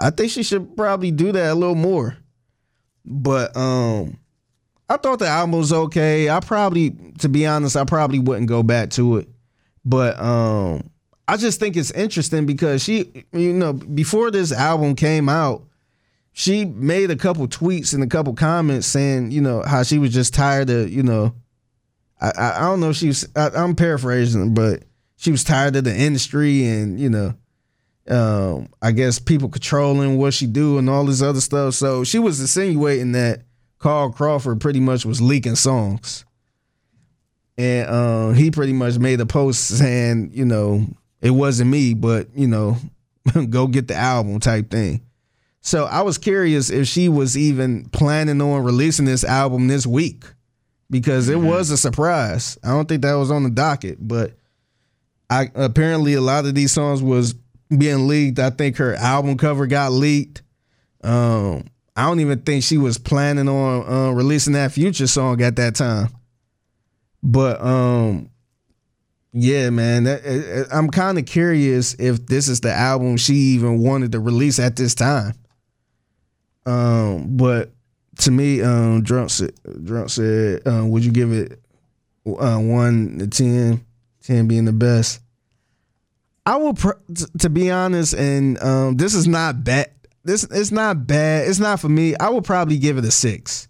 I think she should probably do that a little more. But um, I thought the album was okay. I probably, to be honest, I probably wouldn't go back to it. But um, I just think it's interesting because she, you know, before this album came out, she made a couple tweets and a couple comments saying, you know, how she was just tired of, you know, I, I, I don't know if she was, I, I'm paraphrasing, but she was tired of the industry and, you know, um, I guess people controlling what she do and all this other stuff. So she was insinuating that Carl Crawford pretty much was leaking songs. And uh, he pretty much made a post saying, you know, it wasn't me, but, you know, go get the album type thing. So I was curious if she was even planning on releasing this album this week, because it mm-hmm. was a surprise. I don't think that was on the docket, but I apparently a lot of these songs was being leaked. I think her album cover got leaked. Um, I don't even think she was planning on uh, releasing that Future song at that time. But um, yeah, man, that, I'm kind of curious if this is the album she even wanted to release at this time. Um, but to me, um, Drunk said, Drunk said uh, would you give it uh, one to ten, ten being the best? I will, pr- t- to be honest, and um, this is not bad. This it's not bad. It's not for me. I will probably give it a six.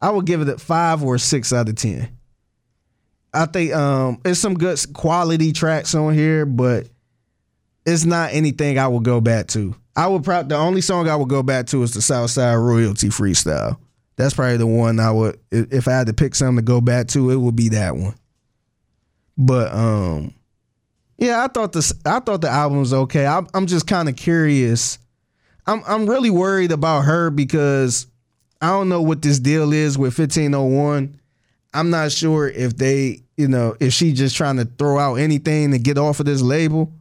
I will give it a five or a six out of ten. I think um, it's some good quality tracks on here, but it's not anything I will go back to. I would probably the only song I would go back to is the Southside Royalty Freestyle. That's probably the one I would, if I had to pick something to go back to, it would be that one. But um, yeah, I thought the I thought the album was okay. I'm, I'm just kind of curious. I'm I'm really worried about her because I don't know what this deal is with fifteen oh one. I'm not sure if they, you know, if she just trying to throw out anything to get off of this label.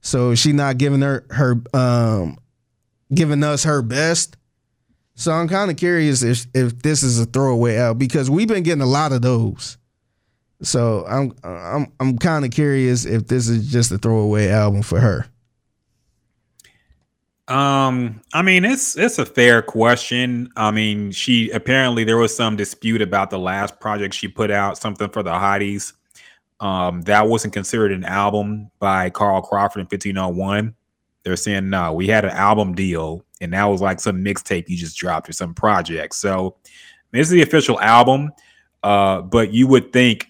So she not giving her, her um, giving us her best. So I'm kind of curious if if this is a throwaway out because we've been getting a lot of those. So I'm I'm I'm kind of curious if this is just a throwaway album for her. Um, I mean, it's it's a fair question. I mean, she apparently there was some dispute about the last project she put out, something for the hotties. Um, that wasn't considered an album by Carl Crawford and fifteen oh one. They're saying no, we had an album deal, and that was like some mixtape you just dropped or some project. So this is the official album. Uh, but you would think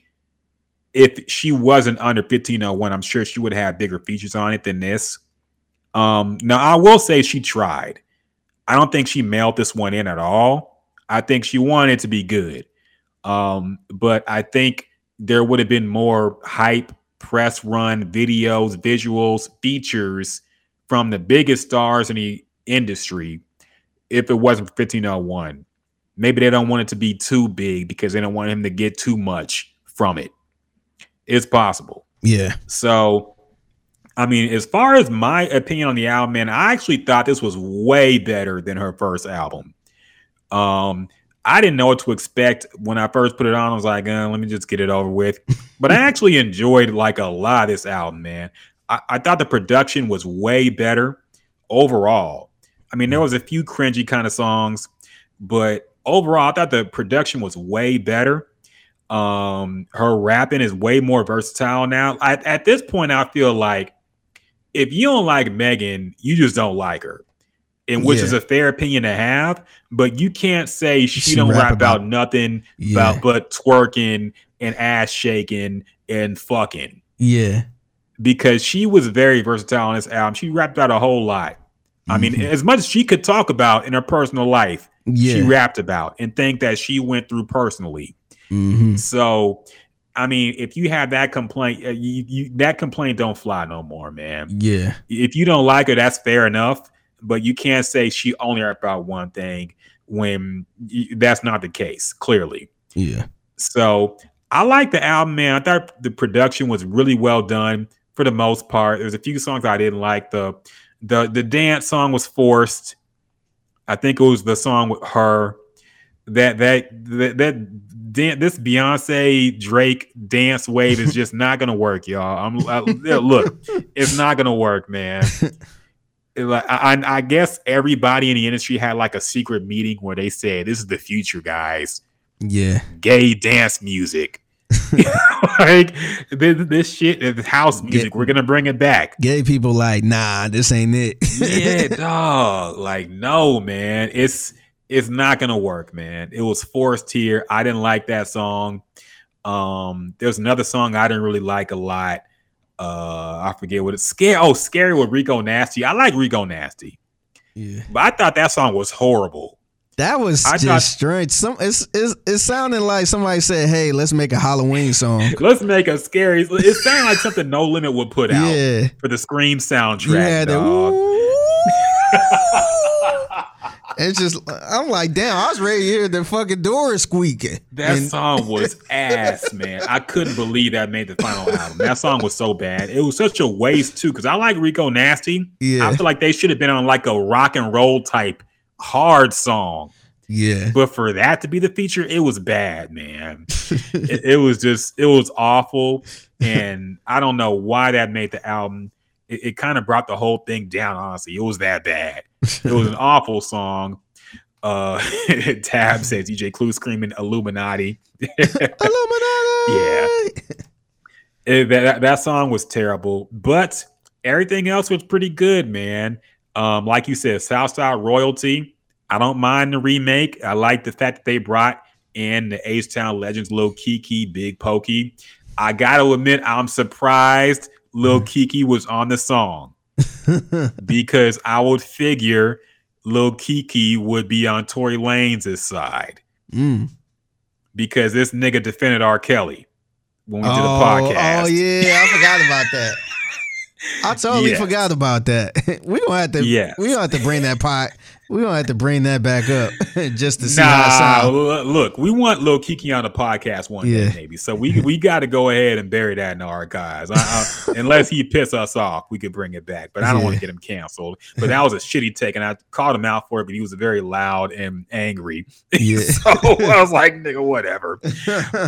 if she wasn't under fifteen oh one, I'm sure she would have bigger features on it than this. Um, now, I will say she tried. I don't think she mailed this one in at all. I think she wanted to be good. Um, but I think there would have been more hype, press run, videos, visuals, features from the biggest stars in the industry if it wasn't fifteen oh one. Maybe they don't want it to be too big because they don't want him to get too much from it. It's possible. Yeah. So... I mean, as far as my opinion on the album, man, I actually thought this was way better than her first album. Um, I didn't know what to expect when I first put it on. I was like, uh, let me just get it over with. But I actually enjoyed like a lot of this album, man. I-, I thought the production was way better overall. I mean, there was a few cringy kind of songs, but overall, I thought the production was way better. Um, her rapping is way more versatile now. I, at this point, I feel like if you don't like Megan, you just don't like her, and which yeah. is a fair opinion to have. But you can't say she, she don't rap about, about nothing yeah. about but twerking and ass shaking and fucking. Yeah, because she was very versatile on this album. She rapped about a whole lot. Mm-hmm. I mean, as much as she could talk about in her personal life, yeah. she rapped about and think that she went through personally. Mm-hmm. So. I mean, if you have that complaint, uh, you, you, that complaint don't fly no more, man. Yeah. If you don't like her, that's fair enough. But you can't say she only rapped about one thing when you, that's not the case, clearly. Yeah. So I like the album, man. I thought the production was really well done for the most part. There's a few songs I didn't like. The the the dance song was forced. I think it was the song with her. That that that, that dan- this Beyonce Drake dance wave is just not gonna work, y'all. I'm I, look, it's not gonna work, man. Like I, I guess everybody in the industry had like a secret meeting where they said, "This is the future, guys." Yeah, gay dance music. Like this, this shit is house music. Gay, we're gonna bring it back. Gay people like, nah, this ain't it. Yeah, dog. Like, no, man, it's. It's not going to work, man. It was forced here. I didn't like that song. Um, there was another song I didn't really like a lot. Uh, I forget what it's scary. Oh, Scary with Rico Nasty. I like Rico Nasty, yeah, but I thought that song was horrible. That was I just thought, strange. Some it's, it's it sounded like somebody said, "Hey, let's make a Halloween song. Let's make a scary." It sounded like something No Limit would put out yeah. for the Scream soundtrack. Yeah, dog. It's just, I'm like, damn, I was ready to hear the fucking door squeaking. That and- song was ass, man. I couldn't believe that made the final album. That song was so bad. It was such a waste, too, because I like Rico Nasty. Yeah. I feel like they should have been on like a rock and roll type hard song. Yeah. But for that to be the feature, it was bad, man. it, it was just, it was awful. And I don't know why that made the album. It, it kind of brought the whole thing down, honestly. It was that bad. It was an awful song. Uh, Tab says D J Clue screaming Illuminati. Illuminati! Yeah. It, that, that song was terrible. But everything else was pretty good, man. Um, like you said, Southside Royalty. I don't mind the remake. I like the fact that they brought in the H-Town legends, Lil Kiki, Big Pokey. I got to admit, I'm surprised Lil Kiki was on the song because I would figure Lil Kiki would be on Tory Lanez's side mm. because this nigga defended R. Kelly when we oh, did a podcast. Oh yeah, I forgot about that. I totally yeah. forgot about that. We don't have to. Yes. We don't have to bring that pot. We don't have to bring that back up just to see nah, how it sounds. Look, we want Lil Kiki on the podcast one yeah. day, maybe. So we we got to go ahead and bury that in the archives. I, I, unless he piss us off, we could bring it back. But I don't yeah. want to get him canceled. But that was a shitty take, and I called him out for it. But he was very loud and angry. Yeah. So I was like, nigga, whatever.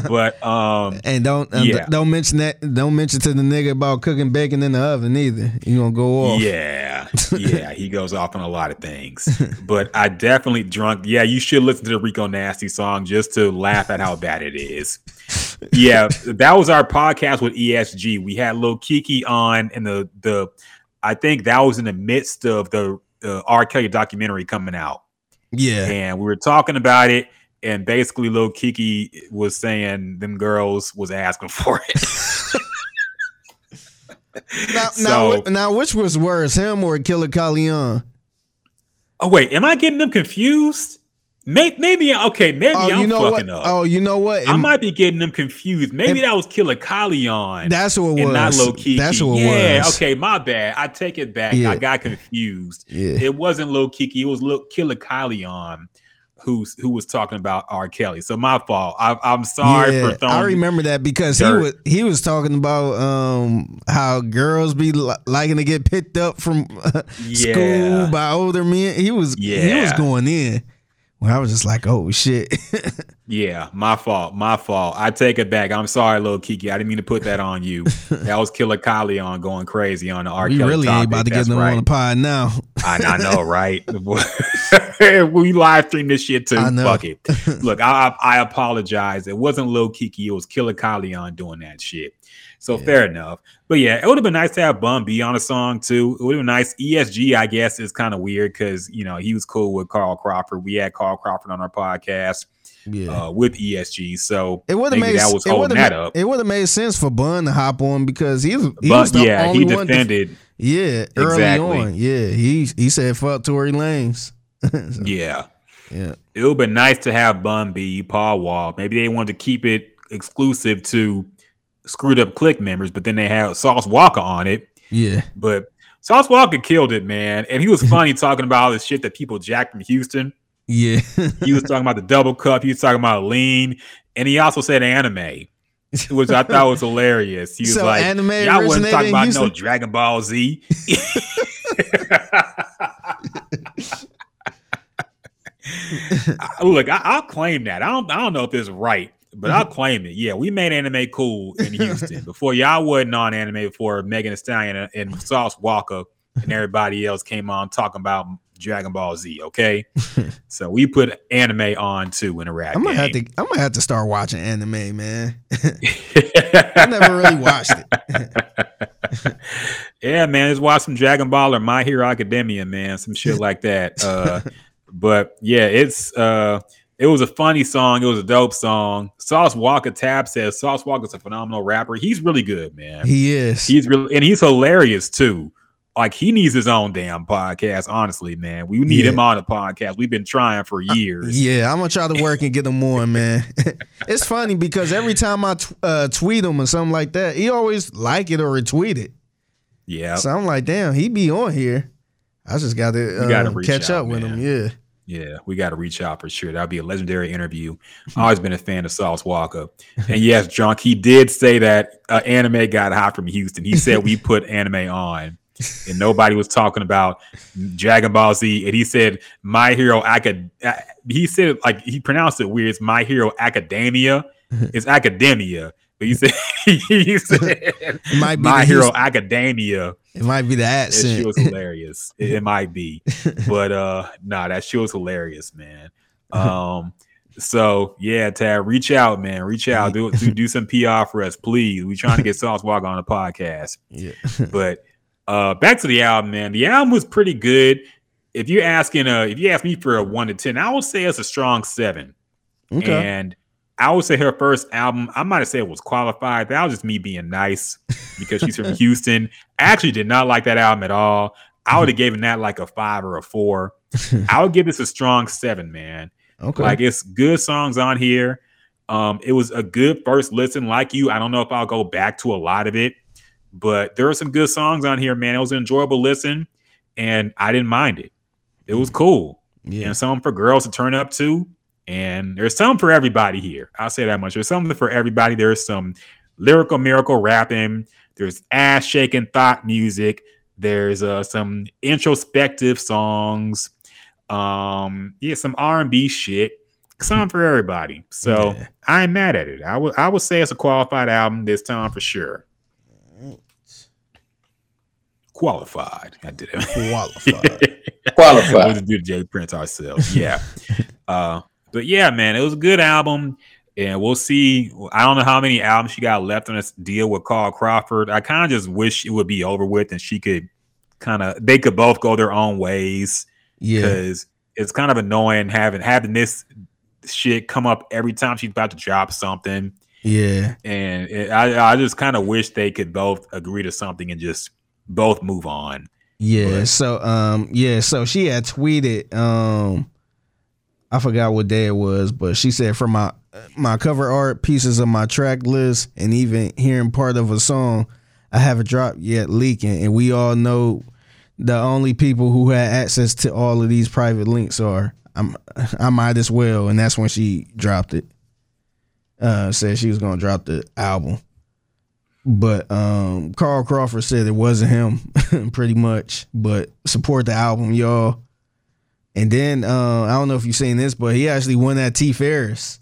But um, and don't um, yeah. don't mention that. Don't mention to the nigga about cooking bacon in the oven either. You gonna go off? Yeah, yeah. He goes off on a lot of things. But I definitely drunk. Yeah, you should listen to the Rico Nasty song just to laugh at how bad it is. Yeah, that was our podcast with E S G. We had Lil Kiki on, and the the I think that was in the midst of the uh, R. Kelly documentary coming out. Yeah, and we were talking about it, and basically Lil Kiki was saying them girls was asking for it. now, so, now, now, which was worse, him or Killer Callion? Oh, wait, am I getting them confused? Maybe, maybe okay, maybe oh, I'm you know fucking what? up. Oh, you know what? I and, might be getting them confused. Maybe that was Killer Callion. That's what it and was. Not Lil Kiki. That's what yeah, it was. Okay, my bad. I take it back. Yeah. I got confused. Yeah. It wasn't Lil Kiki. It was Lil Killer Callion who, who was talking about R. Kelly. So my fault. I, I'm sorry yeah, for throwing I remember that because dirt. he was he was talking about um, how girls be li- liking to get picked up from uh, yeah. school by older men. He was yeah. he was going in. When I was just like, oh shit. yeah, my fault. My fault. I take it back. I'm sorry, Lil Kiki. I didn't mean to put that on you. That was Killer Callion going crazy on the R. Kelly. We really topic. ain't about to That's get them right. on the pod now. I, I know, right? We live stream this shit too. Fuck it. Look, I, I I apologize. It wasn't Lil Kiki. It was Killer Callion doing that shit. So yeah. fair enough. But yeah, it would have been nice to have Bun B on a song too. It would have been nice. E S G, I guess, is kind of weird because, you know, he was cool with Carl Crawford. We had Carl Crawford on our podcast yeah. uh, with E S G. So it would have made that was holding that up. It would have made sense for Bun to hop on because he was, he Bun, was the yeah, only he one defended. Def- yeah, early exactly. on. Yeah, he he said fuck Tory Lanez. so, yeah. Yeah. It would have been nice to have Bun B, Paul Wall. Maybe they wanted to keep it exclusive to Screwed Up Click members, but then they had Sauce Walka on it. Yeah. But Sauce Walka killed it, man. And he was funny talking about all this shit that people jacked from Houston. Yeah. He was talking about the double cup. He was talking about lean. And he also said anime, which I thought was hilarious. He was so like, anime y'all wasn't talking about Houston? No Dragon Ball Z. Look, I, I'll claim that. I don't, I don't know if it's right. But I'll claim it. Yeah, we made anime cool in Houston. Before y'all wasn't on anime before Meg Thee Stallion and, and Sauce Walka and everybody else came on talking about Dragon Ball Z, okay? So we put anime on too in a rap I'm gonna game. Have to, I'm gonna have to start watching anime, man. I never really watched it. Yeah, man, just watch some Dragon Ball or My Hero Academia, man. Some shit like that. Uh, but yeah, it's uh It was a funny song. It was a dope song. Sauce Walka, Tab says, Sauce Walka's a phenomenal rapper. He's really good, man. He is. He's really, and he's hilarious too. Like, he needs his own damn podcast, honestly, man. We need yeah. him on a podcast. We've been trying for years. Yeah, I'm going to try to work and get him on, man. It's funny because every time I t- uh, tweet him or something like that, he always like it or retweet it. Yeah. So I'm like, damn, he be on here. I just got to um, catch out, up man. with him. Yeah. Yeah, we got to reach out for sure. That'll be a legendary interview. Always been a fan of Sauce Walka. And yes, Drunk, he did say that uh, anime got hot from Houston. He said we put anime on. And nobody was talking about Dragon Ball Z. And he said, My Hero Acad. He said, like, he pronounced it weird. It's My Hero Academia. It's Academia. But he said, he said might be My Hero Academia. It might be the accent. That shit was hilarious. It, it might be. But uh, nah, that shit was hilarious, man. Um, so yeah, Tad, reach out, man. Reach out. Do, do, do some P R for us, please. We're trying to get Sauce Walka on the podcast. Yeah. But Uh, back to the album, man. The album was pretty good. If you're asking, uh, if you ask me for a one to ten, I would say it's a strong seven. Okay. And I would say her first album, I might have said it was qualified. That was just me being nice because she's from Houston. I actually did not like that album at all. I would have given that like a five or a four. I would give this a strong seven, man. Okay. Like, it's good songs on here. Um, it was a good first listen. Like you, I don't know if I'll go back to a lot of it. But there are some good songs on here, man. It was an enjoyable listen, and I didn't mind it. It was cool. Yeah. And something for girls to turn up to, and there's something for everybody here. I'll say that much. There's something for everybody. There's some lyrical miracle rapping. There's ass-shaking thought music. There's uh, some introspective songs. Um, yeah, some R and B shit. Something for everybody. So yeah. I ain't mad at it. I would I would say it's a qualified album this time for sure. Qualified. I did it. Qualified. Qualified. We'll do J Prince ourselves. Yeah. uh, but yeah, man, it was a good album. And we'll see. I don't know how many albums she got left on this deal with Carl Crawford. I kind of just wish it would be over with and she could kind of, they could both go their own ways. Yeah. Because it's kind of annoying having having this shit come up every time she's about to drop something. Yeah. And it, I, I just kind of wish they could both agree to something and just both move on. Yeah. But. So, um, yeah. So she had tweeted, um, I forgot what day it was, but she said, "For my my cover art, pieces of my track list, and even hearing part of a song, I haven't dropped yet leaking. And we all know the only people who had access to all of these private links are I'm I might as well." And that's when she dropped it. Uh, said she was gonna drop the album. But um, Carl Crawford said it wasn't him, pretty much. But support the album, y'all. And then uh, I don't know if you've seen this, but he actually won that T Ferris.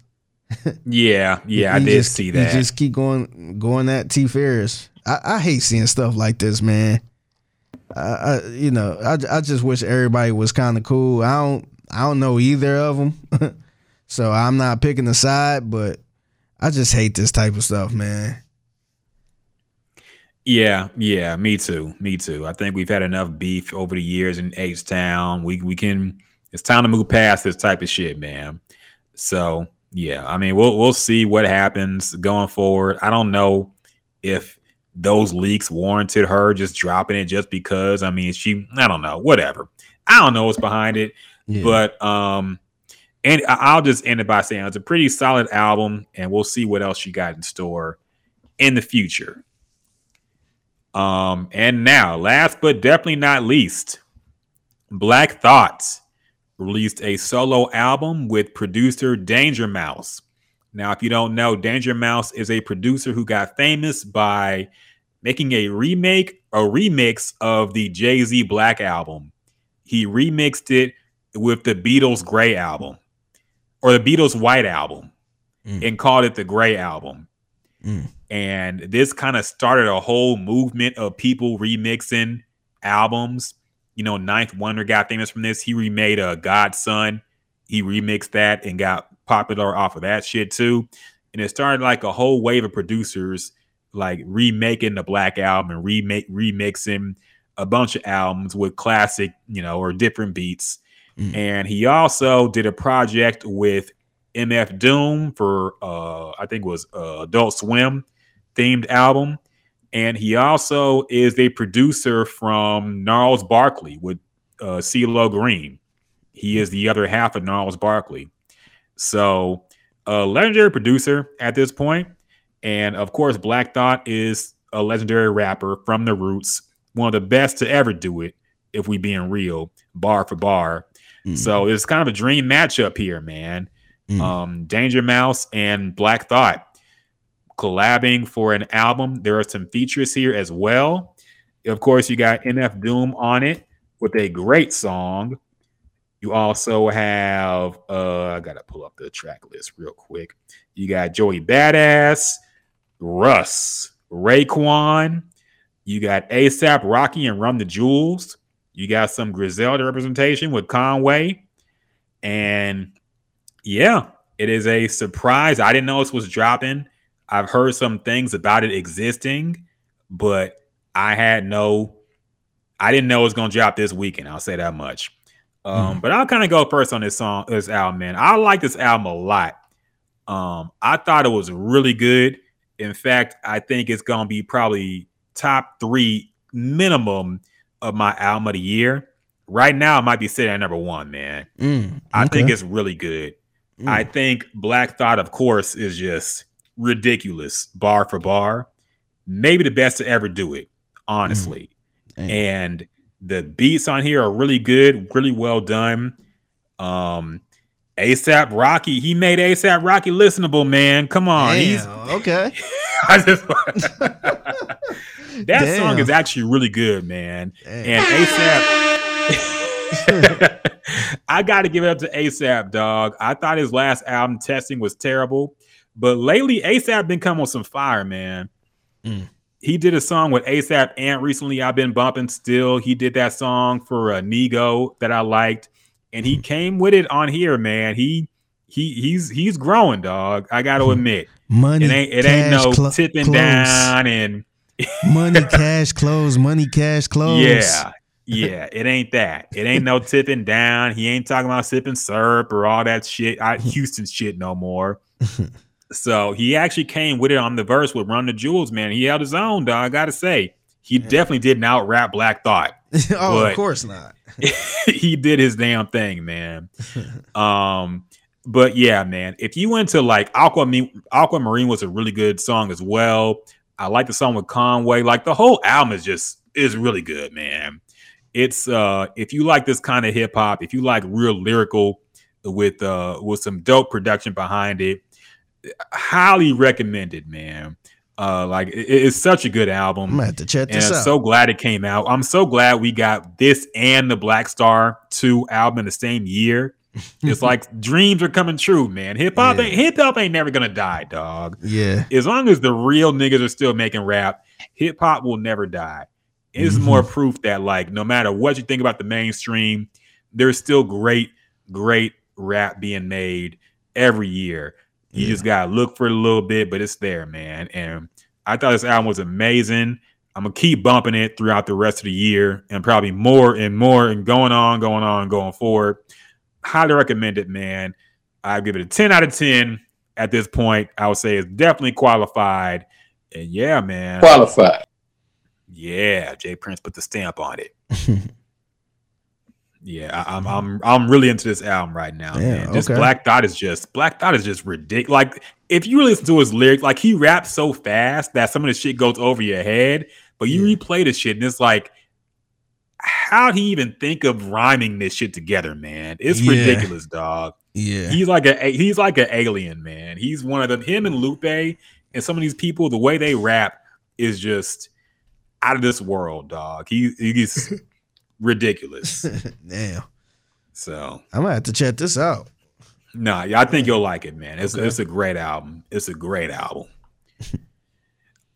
yeah, yeah, I did just, see that. He just keep going, going at T Ferris. I, I hate seeing stuff like this, man. I, I you know, I, I just wish everybody was kind of cool. I don't, I don't know either of them, so I'm not picking a side. But I just hate this type of stuff, man. Yeah, yeah, me too, me too. I think we've had enough beef over the years in H-Town. We we can. It's time to move past this type of shit, man. So yeah, I mean, we'll we'll see what happens going forward. I don't know if those leaks warranted her just dropping it just because. I mean, she. I don't know. Whatever. I don't know what's behind it, yeah. but um, and I'll just end it by saying it's a pretty solid album, and we'll see what else she got in store in the future. Um, and now, last but definitely not least, Black Thought released a solo album with producer Danger Mouse. Now, if you don't know, Danger Mouse is a producer who got famous by making a remake, a remix of the Jay-Z Black album. He remixed it with the Beatles Gray album or the Beatles White album mm. and called it the Gray album. Mm. And this kind of started a whole movement of people remixing albums. You know, Ninth Wonder got famous from this. He remade a uh, Godson. He remixed that and got popular off of that shit too. And it started like a whole wave of producers like remaking the Black album and remake remixing a bunch of albums with classic, you know, or different beats. Mm. And he also did a project with M F Doom for uh I think it was uh, Adult Swim themed album, and he also is a producer from Gnarls Barkley with uh, CeeLo Green. He is the other half of Gnarls Barkley, so a legendary producer at this point. And of course, Black Thought is a legendary rapper from the roots, one of the best to ever do it, if we being real, bar for bar. Mm. So it's kind of a dream matchup here, man. Mm. Um, Danger Mouse and Black Thought collabing for an album. There are some features here as well. Of course, you got M F Doom on it with a great song. You also have, uh, I got to pull up the track list real quick. You got Joey Badass, Russ, Raekwon. You got A$AP Rocky and Run the Jewels. You got some Griselda representation with Conway. And yeah, it is a surprise. I didn't know this was dropping. I've heard some things about it existing, but I had no, I didn't know it was going to drop this weekend. I'll say that much. Um, mm-hmm. But I'll kind of go first on this song, this album, man. I like this album a lot. Um, I thought it was really good. In fact, I think it's going to be probably top three minimum of my album of the year. Right now, it might be sitting at number one, man. Mm, okay. I think it's really good. Mm. I think Black Thought, of course, is just ridiculous, bar for bar. Maybe the best to ever do it, honestly. Mm. And the beats on here are really good, really well done. Um, A$AP Rocky, he made A$AP Rocky listenable, man. Come on. Damn, he's okay. I just, that Damn. Song is actually really good, man. Damn. And A$AP, I got to give it up to A$AP, dog. I thought his last album, Testing, was terrible, but lately A$AP been coming on some fire, man. Mm. He did a song with A$AP Ant recently. I've been bumping still. He did that song for uh, Nego that I liked, and he came with it on here, man. He he he's he's growing, dog. I got to admit, money it ain't it ain't no cl- tipping clothes. Down and money cash clothes, money cash clothes. Yeah, yeah, it ain't that. It ain't no tipping down. He ain't talking about sipping syrup or all that shit. I, Houston shit no more. So he actually came with it on the verse with Run the Jewels, man. He held his own, dog. I got to say, he yeah. definitely didn't out rap Black Thought. Oh, of course not. He did his damn thing, man. um, But yeah, man, if you went to like Aquamarine, Aquamarine was a really good song as well. I like the song with Conway. Like the whole album is just is really good, man. It's uh, if you like this kind of hip hop, if you like real lyrical with uh, with some dope production behind it, highly recommended, man. Uh, like it, it's such a good album. I'm gonna have to check this and out. I'm so glad it came out. I'm so glad we got this and the Black Star two album in the same year. It's like dreams are coming true, man. Hip hop yeah. ain't hip hop ain't never gonna die, dog. Yeah. As long as the real niggas are still making rap, hip hop will never die. It's mm-hmm. more proof that like no matter what you think about the mainstream, there's still great, great rap being made every year. You yeah. just gotta look for it a little bit, but it's there, man. And I thought this album was amazing. I'm gonna keep bumping it throughout the rest of the year, and probably more and more, and going on, going on, going forward. Highly recommend it, man. I give it a ten out of ten at this point. I would say it's definitely qualified. And yeah, man, qualified. Yeah, Jay Prince put the stamp on it. Yeah, I, I'm I'm I'm really into this album right now, yeah, man. Just okay. Black Thought is just Black Thought is just ridiculous. Like if you listen to his lyrics, like he raps so fast that some of the shit goes over your head. But you yeah. replay the shit, and it's like, how'd he even think of rhyming this shit together, man? It's yeah. ridiculous, dog. Yeah, he's like a he's like an alien, man. He's one of them. Him and Lupe and some of these people, the way they rap is just out of this world, dog. He he gets. Ridiculous. Damn. So I'm gonna have to check this out. Nah, I think you'll like it, man. It's okay. It's a great album. It's a great album.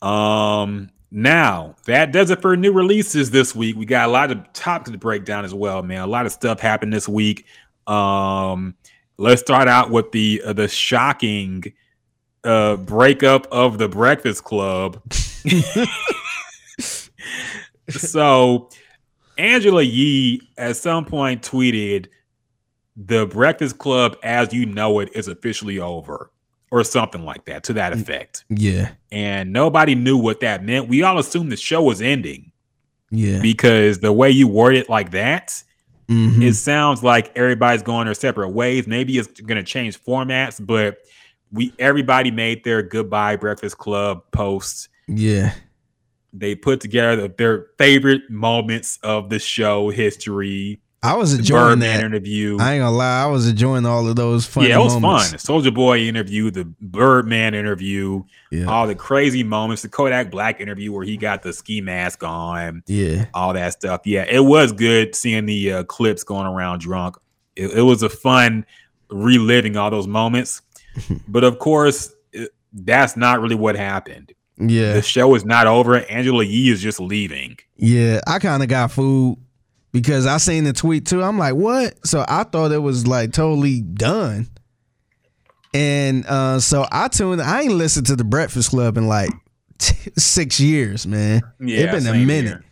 um now that does it for new releases this week. We got a lot of topics to break down as well, man. A lot of stuff happened this week. Um let's start out with the uh, the shocking uh breakup of the Breakfast Club. So Angela Yee at some point tweeted the Breakfast Club as you know it is officially over, or something like that, to that effect. Yeah. And nobody knew what that meant. We all assumed the show was ending. Yeah. Because the way you word it like that, mm-hmm. it sounds like everybody's going their separate ways. Maybe it's going to change formats, but we everybody made their goodbye Breakfast Club posts. Yeah. They put together their favorite moments of the show history. I was enjoying that interview. I ain't gonna lie, I was enjoying all of those fun moments. Yeah, it was moments. Fun. Soulja Boy interview, the Birdman interview, yeah. all the crazy moments, the Kodak Black interview where he got the ski mask on, yeah, all that stuff. Yeah, it was good seeing the uh, clips going around drunk. It, it was a fun reliving all those moments, but of course, it, that's not really what happened. Yeah, the show is not over. Angela Yee is just leaving. Yeah, I kind of got fooled. Because I seen the tweet too. I'm like, what? So I thought it was like totally done. And uh, so I tuned. I ain't listened to the Breakfast Club in like t- six years, man. Yeah, it's been a minute. Here.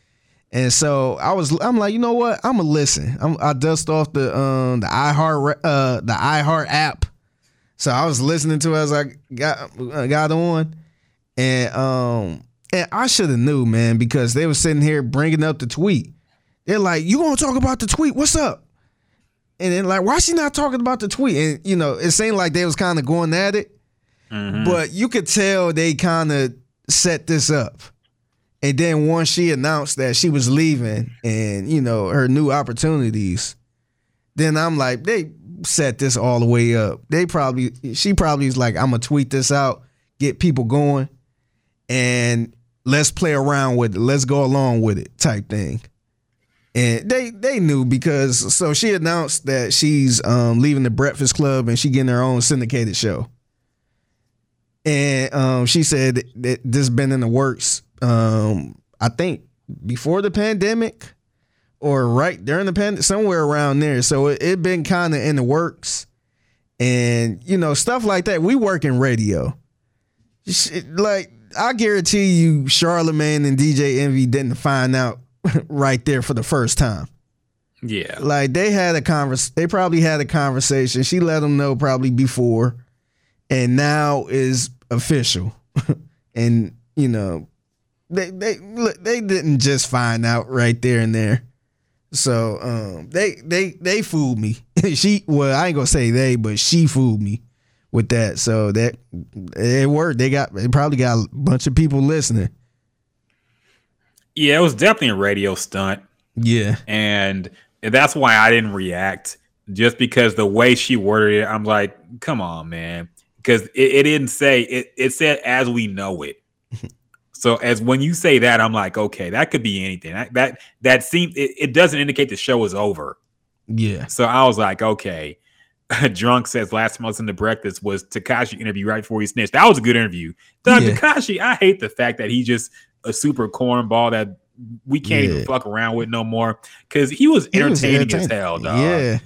And so I was. I'm like, you know what? I'm gonna listen. I'm, I dust off the um, the iHeart uh, the iHeart app. So I was listening to it as I got I got on, and um, and I should have knew, man, because they were sitting here bringing up the tweet. They're like, you gonna talk about the tweet? What's up? And then like, why she not talking about the tweet? And you know, it seemed like they was kind of going at it, mm-hmm. but you could tell they kind of set this up. And then once she announced that she was leaving and you know her new opportunities, then I'm like, they set this all the way up. They probably, she probably is like, I'm gonna tweet this out, get people going, and let's play around with it, let's go along with it, type thing. And they, they knew because, so she announced that she's um, leaving the Breakfast Club and she getting her own syndicated show. And um, she said that this been in the works, um, I think, before the pandemic or right during the pandemic, somewhere around there. So it, it been kind of in the works. And, you know, stuff like that. We work in radio. Like, I guarantee you Charlamagne and D J Envy didn't find out right there for the first time. Yeah. Like they had a converse they probably had a conversation. She let them know probably before, and now is official. And you know, they they they didn't just find out right there and there. So, um they they they fooled me. She well, I ain't going to say they, but she fooled me with that. So that it worked. They got they probably got a bunch of people listening. Yeah, it was definitely a radio stunt. Yeah. And that's why I didn't react, just because the way she worded it, I'm like, come on, man. Because it, it didn't say, it, it said as we know it. So as when you say that, I'm like, okay, that could be anything. That that, that seems, it, it doesn't indicate the show is over. Yeah. So I was like, okay. Drunk says last time I was in the Breakfast was Tekashi interview right before he snitched. That was a good interview. Doug, yeah. Tekashi, I hate the fact that he just, a super cornball that we can't yeah. even fuck around with no more, because he was entertaining he was as hell, dog. Yeah,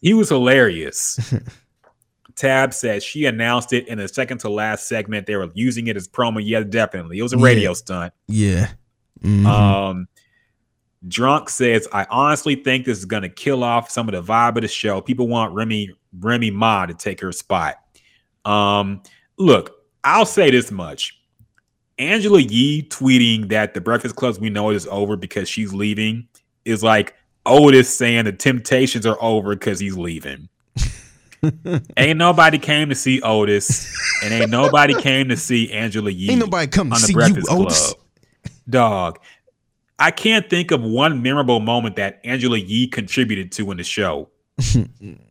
he was hilarious. Tab says she announced it in the second to last segment. They were using it as promo. Yeah, definitely. It was a yeah. radio stunt. Yeah. Mm-hmm. Um, Drunk says, I honestly think this is going to kill off some of the vibe of the show. People want Remy, Remy Ma to take her spot. Um, look, I'll say this much. Angela Yee tweeting that the Breakfast Club we know it is over because she's leaving is like Otis saying the Temptations are over because he's leaving. Ain't nobody came to see Otis, and ain't nobody came to see Angela Yee. Ain't nobody come to see you, Otis. Dog, I can't think of one memorable moment that Angela Yee contributed to in the show.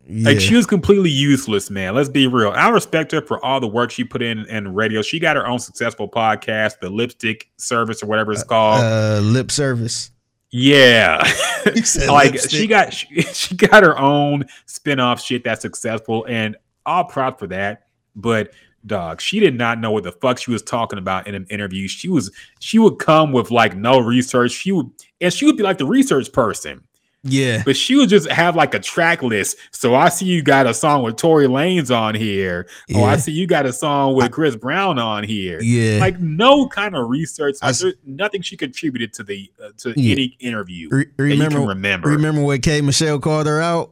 Yeah. Like she was completely useless, man. Let's be real. I respect her for all the work she put in and radio. She got her own successful podcast, the Lipstick Service or whatever it's called. Uh, uh Lip Service. Yeah. Like lipstick. she got she, she got her own spin-off shit that's successful, and all props for that. But dog, she did not know what the fuck she was talking about in an interview. She was she would come with like no research. She would and she would be like the research person. Yeah, but she would just have like a track list. So I see you got a song with Tory Lanez on here. Yeah. Oh, I see you got a song with Chris Brown on here. Yeah, like no kind of research. Like, I, nothing she contributed to the uh, to yeah. any interview. Re- remember, remember, remember when K. Michelle called her out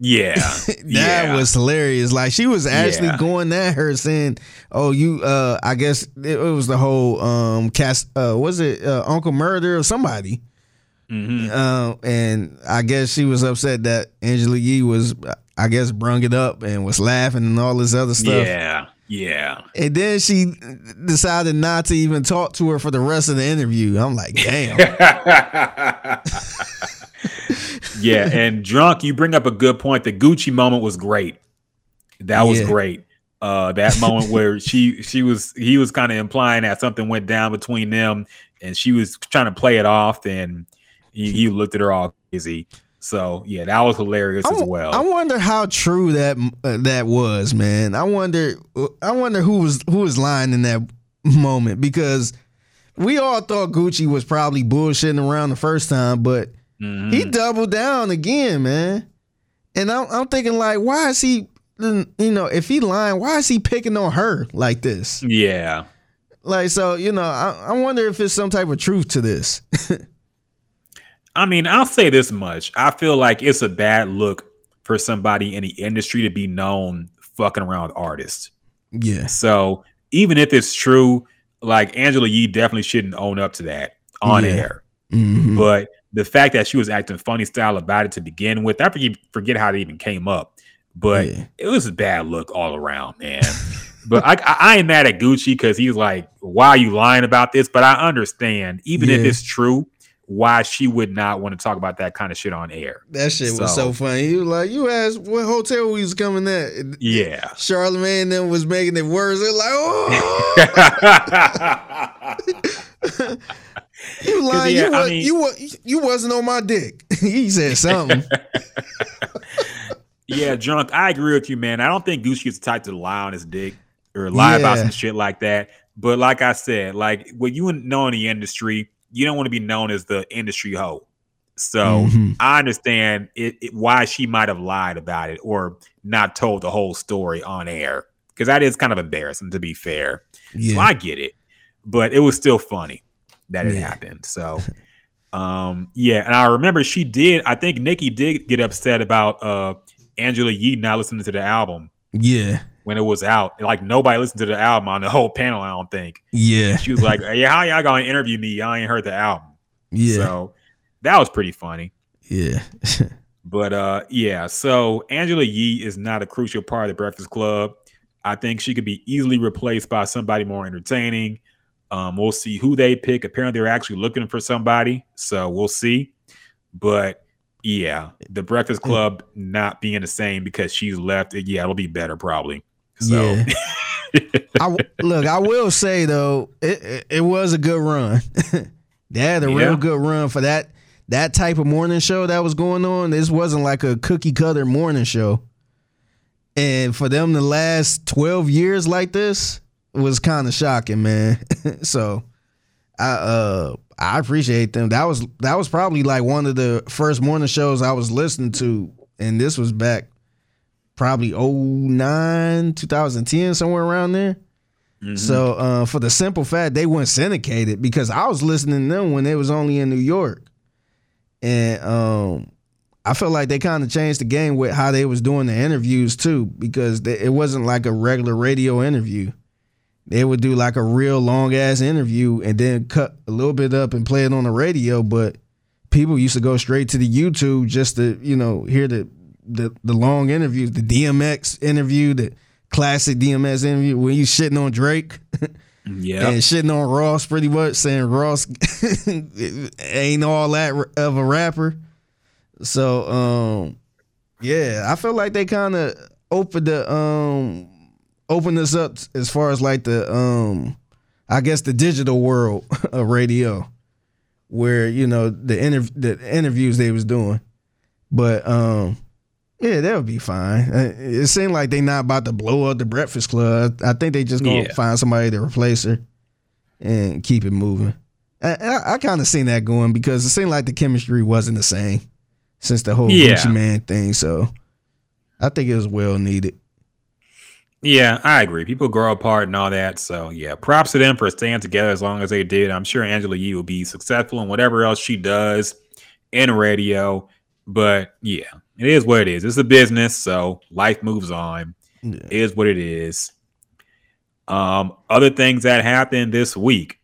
Yeah. that yeah. was hilarious. Like, she was actually yeah. going at her saying, oh, you, uh, I guess it was the whole um, cast, uh, was it uh, Uncle Murder or somebody? Mm-hmm. Uh, and I guess she was upset that Angela Yee was, I guess, brung it up and was laughing and all this other stuff. Yeah. Yeah. And then she decided not to even talk to her for the rest of the interview. I'm like, damn. Yeah. And Drunk, you bring up a good point. The Gucci moment was great. That was yeah. great. Uh, that moment where she, she was, he was kind of implying that something went down between them and she was trying to play it off. And he, he looked at her all crazy. So, yeah, that was hilarious I, as well. I wonder how true that uh, that was, man. I wonder I wonder who was who was lying in that moment, because we all thought Gucci was probably bullshitting around the first time, but mm-hmm. he doubled down again, man. And I'm, I'm thinking, like, why is he, you know, if he lying, why is he picking on her like this? Yeah. Like, so, you know, I, I wonder if it's some type of truth to this. I mean, I'll say this much. I feel like it's a bad look for somebody in the industry to be known fucking around artists. Yeah. So even if it's true, like, Angela Yee definitely shouldn't own up to that on yeah. air. Mm-hmm. But the fact that she was acting funny style about it to begin with, I forget how it even came up, but yeah. it was a bad look all around, man. But I, I, I ain't mad at Gucci because he's like, why are you lying about this? But I understand, even yeah. if it's true, why she would not want to talk about that kind of shit on air. That shit so. was so funny. He was like, you asked what hotel we was coming at. Yeah. Charlamagne then was making it worse. They're like, oh. You lying. Yeah, you, was, I mean, you, was, you wasn't on my dick. He said something. Yeah, Drunk, I agree with you, man. I don't think Gucci is the type to lie on his dick or lie yeah. about some shit like that. But like I said, like, when you know in the industry, you don't want to be known as the industry hoe. So mm-hmm. I understand it, it, why she might have lied about it or not told the whole story on air, because that is kind of embarrassing, to be fair. Yeah. So I get it, but it was still funny that it yeah. happened. So, um, yeah. And I remember she did, I think Nikki did get upset about uh, Angela Yee not listening to the album. Yeah. When it was out, like, nobody listened to the album on the whole panel, I don't think. Yeah. She was like, yeah, hey, how y'all gonna interview me? Y'all ain't heard the album. Yeah. So that was pretty funny. Yeah. But uh, yeah, so Angela Yee is not a crucial part of the Breakfast Club. I think she could be easily replaced by somebody more entertaining. Um, we'll see who they pick. Apparently they're actually looking for somebody, so we'll see. But yeah, the Breakfast Club not being the same because she's left, yeah, it'll be better probably. So, yeah. I, look, I will say though, it it, it was a good run. They had a yeah. real good run for that that type of morning show that was going on. This wasn't like a cookie cutter morning show, and for them to last twelve years like this was kind of shocking, man. So, I uh I appreciate them. That was that was probably like one of the first morning shows I was listening to, and this was back probably oh nine, two thousand ten, somewhere around there. Mm-hmm. So uh, for the simple fact they weren't syndicated, because I was listening to them when they was only in New York. And um, I feel like they kind of changed the game with how they was doing the interviews too, because they, it wasn't like a regular radio interview. They would do like a real long ass interview and then cut a little bit up and play it on the radio. But people used to go straight to the YouTube just to, you know, hear the The, the long interviews, the D M X interview, the classic D M X interview when you shitting on Drake yeah, and shitting on Ross pretty much, saying Ross ain't all that of a rapper. So, um, yeah, I feel like they kind of opened the um, opened us up as far as like the, um, I guess, the digital world of radio, where, you know, the, interv- the interviews they was doing. But, um, yeah, that'll be fine. It seemed like they not about to blow up the Breakfast Club. I think they just gonna yeah. find somebody to replace her and keep it moving. I, I, I kind of seen that going, because it seemed like the chemistry wasn't the same since the whole yeah. Gucci Man thing. So I think it was well needed. Yeah, I agree. People grow apart and all that. So yeah, props to them for staying together as long as they did. I'm sure Angela Yee will be successful in whatever else she does in radio. But yeah, It is what it is. It's a business, so life moves on. Yeah. It is what it is. Um, other things that happened this week.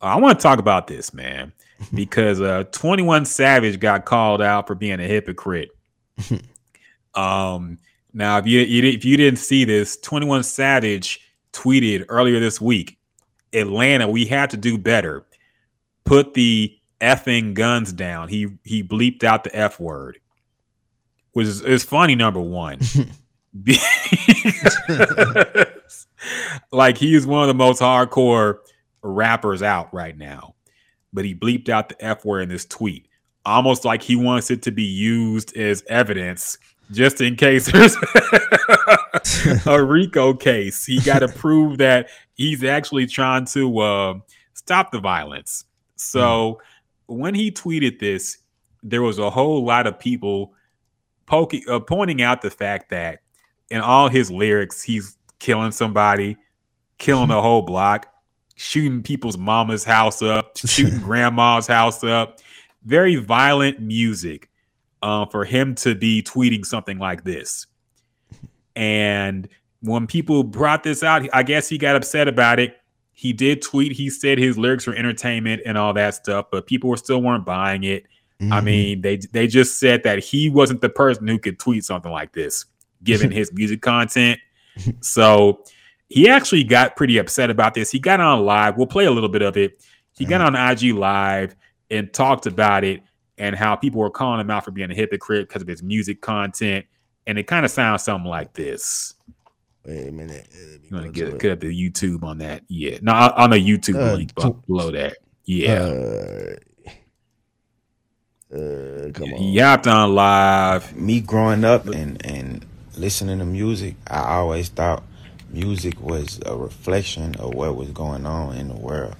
I want to talk about this, man, because uh, twenty-one Savage got called out for being a hypocrite. um, now, if you, you if you didn't see this, twenty-one Savage tweeted earlier this week, Atlanta, we had to do better. Put the effing guns down. He he bleeped out the F word, which is, is funny, number one. Like, he is one of the most hardcore rappers out right now, but he bleeped out the F word in this tweet, almost like he wants it to be used as evidence just in case there's a RICO case. He got to prove that he's actually trying to uh, stop the violence. So mm. when he tweeted this, there was a whole lot of people poking, uh, pointing out the fact that in all his lyrics, he's killing somebody, killing a whole block, shooting people's mama's house up, shooting grandma's house up. Very violent music uh, for him to be tweeting something like this. And when people brought this out, I guess he got upset about it. He did tweet. He said his lyrics were entertainment and all that stuff, but people were still weren't buying it. Mm-hmm. I mean, they they just said that he wasn't the person who could tweet something like this, given his music content. So he actually got pretty upset about this. He got on live. We'll play a little bit of it. He got on I G Live and talked about it and how people were calling him out for being a hypocrite because of his music content. And it kind of sounds something like this. Wait a minute. I'm going to get, get up to YouTube on that. Yeah. No, on the YouTube uh, link t- below that. Yeah. Uh, uh, come on. Yapped on live. Me growing up and, and listening to music, I always thought music was a reflection of what was going on in the world.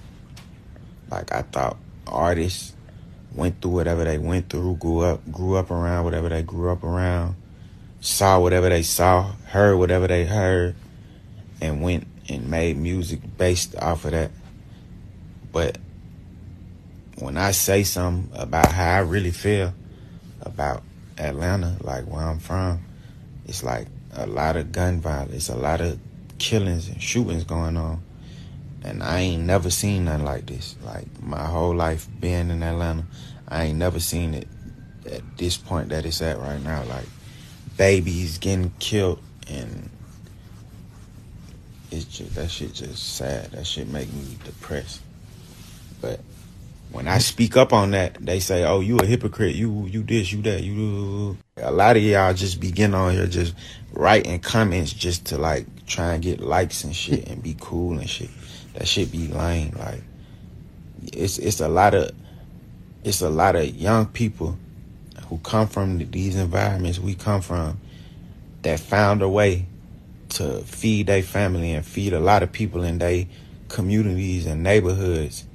Like, I thought artists went through whatever they went through, grew up, grew up around whatever they grew up around, saw whatever they saw, heard whatever they heard, and went and made music based off of that. But when I say something about how I really feel about Atlanta, like where I'm from, it's like a lot of gun violence, a lot of killings and shootings going on. And I ain't never seen nothing like this. Like, my whole life being in Atlanta, I ain't never seen it at this point that it's at right now. Like, babies getting killed, and it's just, that shit just sad. That shit make me depressed. But when I speak up on that, they say, "Oh, you a hypocrite. You you this, you that, you." A lot of y'all just be getting on here, just writing comments just to like try and get likes and shit and be cool and shit. That shit be lame. Like, it's it's a lot of it's a lot of young people who come from these environments we come from that found a way to feed their family and feed a lot of people in their communities and neighborhoods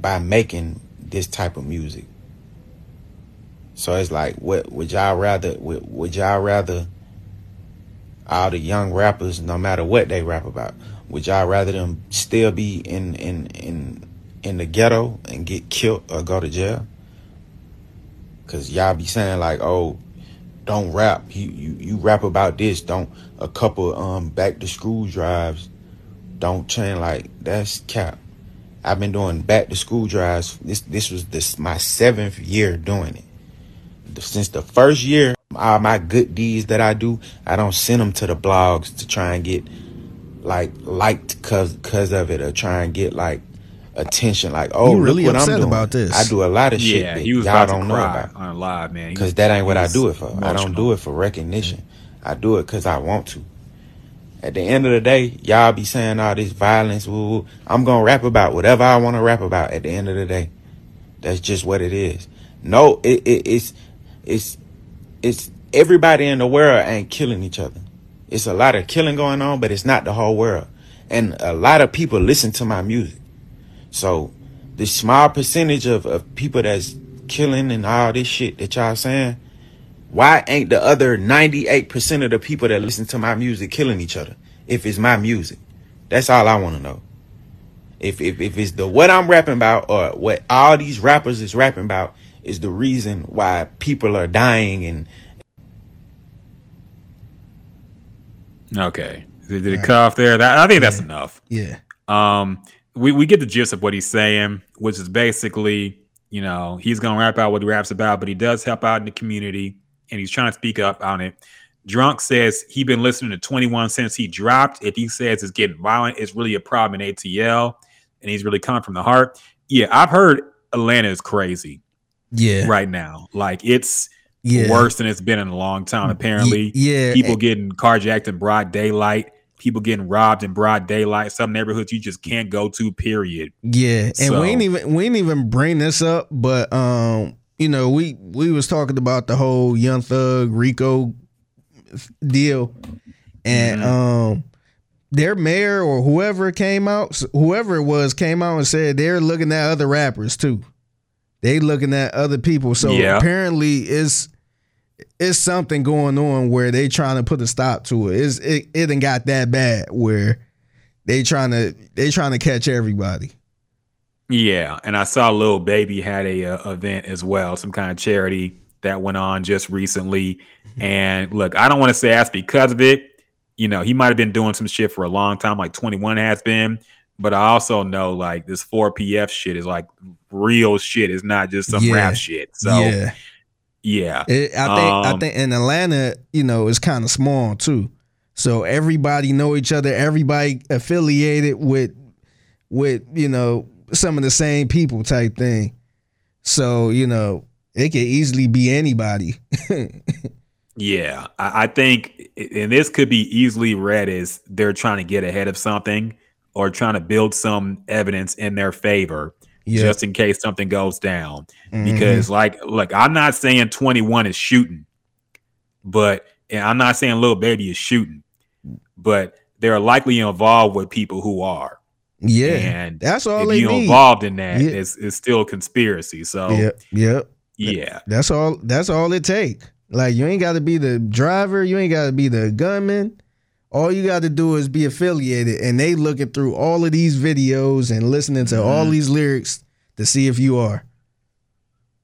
by making this type of music. So it's like, what would y'all rather? Would, would y'all rather all the young rappers, no matter what they rap about, would y'all rather them still be in in in in the ghetto and get killed or go to jail? Cause y'all be saying like, "Oh, don't rap. You you, you rap about this. Don't a couple um back to school drives. Don't change." Like, that's cap. I've been doing back to school drives. This this was this my seventh year doing it. Since the first year, all my good deeds that I do, I don't send them to the blogs to try and get like liked cause cause of it, or try and get like attention. Like, oh, really, look what I'm doing about this. I do a lot of yeah, shit that he was y'all don't know about on live, man, because that ain't what I do it for. Emotional. I don't do it for recognition. I do it because I want to. At the end of the day, y'all be saying all this violence. Woo, woo. I'm gonna rap about whatever I want to rap about. At the end of the day, that's just what it is. No, it, it it's it's it's everybody in the world ain't killing each other. It's a lot of killing going on, but it's not the whole world. And a lot of people listen to my music. So the small percentage of, of people that's killing and all this shit that y'all saying, why ain't the other ninety-eight percent of the people that listen to my music killing each other? If it's my music, that's all I want to know. If, if, if it's the what I'm rapping about, or what all these rappers is rapping about, is the reason why people are dying and Okay. Did it cut off there? That, I think yeah. that's enough. Yeah. Um, we, we get the gist of what he's saying, which is basically, you know, he's going to rap out what he raps about, but he does help out in the community, and he's trying to speak up on it. Drunk says he's been listening to twenty-one since he dropped. If he says it's getting violent, it's really a problem in A T L, and he's really coming from the heart. Yeah, I've heard Atlanta is crazy. Yeah. Right now. Like, it's... Yeah. Worse than it's been in a long time, apparently. Yeah, people getting carjacked in broad daylight, people getting robbed in broad daylight. Some neighborhoods you just can't go to, period. Yeah, and so. we ain't even we ain't even bring this up, but um, you know, we we was talking about the whole Young Thug Rico deal, and mm-hmm. um, their mayor or whoever came out, whoever it was, came out and said they're looking at other rappers too. They looking at other people, so yeah. apparently it's it's something going on where they trying to put a stop to it. It's, it it done got that bad where they trying to they trying to catch everybody. Yeah, and I saw Lil Baby had a, a event as well, some kind of charity that went on just recently. And look, I don't want to say that's because of it. You know, he might have been doing some shit for a long time, like twenty-one has been. But I also know, like, this four P F shit is like real shit. It's not just some yeah. rap shit. So, yeah, yeah. It, I think um, I think in Atlanta, you know, it's kind of small too. So everybody know each other. Everybody affiliated with with you know some of the same people type thing. So you know it could easily be anybody. yeah, I, I think, and this could be easily read as they're trying to get ahead of something, or trying to build some evidence in their favor yeah. just in case something goes down. Mm-hmm. Because, like, look, I'm not saying twenty-one is shooting, but and I'm not saying Lil Baby is shooting, but they're likely involved with people who are. Yeah, and that's all if they you're need. Involved in that, yeah. it's, it's still a conspiracy. So, yeah, yeah, yeah. That's all. That's all it takes. Like, you ain't got to be the driver. You ain't got to be the gunman. All you got to do is be affiliated, and they looking through all of these videos and listening to mm-hmm. all these lyrics to see if you are.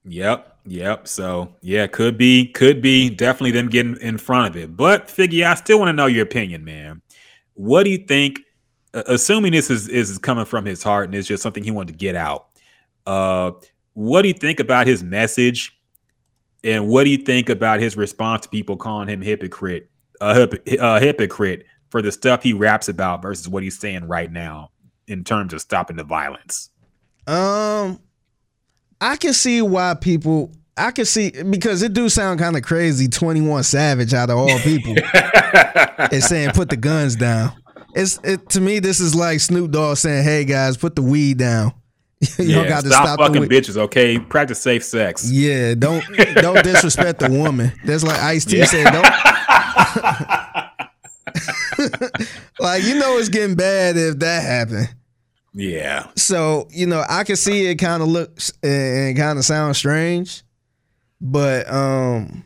Yep, yep. So, yeah, could be, could be definitely them getting in front of it. But, Figgy, I still want to know your opinion, man. What do you think, uh, assuming this is, is coming from his heart and it's just something he wanted to get out, uh, what do you think about his message, and what do you think about his response to people calling him hypocrite? A, a hypocrite for the stuff he raps about versus what he's saying right now in terms of stopping the violence. Um, I can see why people. I can see, because it do sound kind of crazy. twenty-one Savage out of all people is saying put the guns down. It's it, to me, this is like Snoop Dogg saying, "Hey guys, put the weed down." you yeah, got to stop, stop fucking bitches, okay? Practice safe sex. Yeah, don't don't disrespect the woman. That's like Ice-T yeah. said. Don't. Like, you know, it's getting bad if that happened. Yeah. So you know, I can see it kind of looks and kind of sounds strange, but um,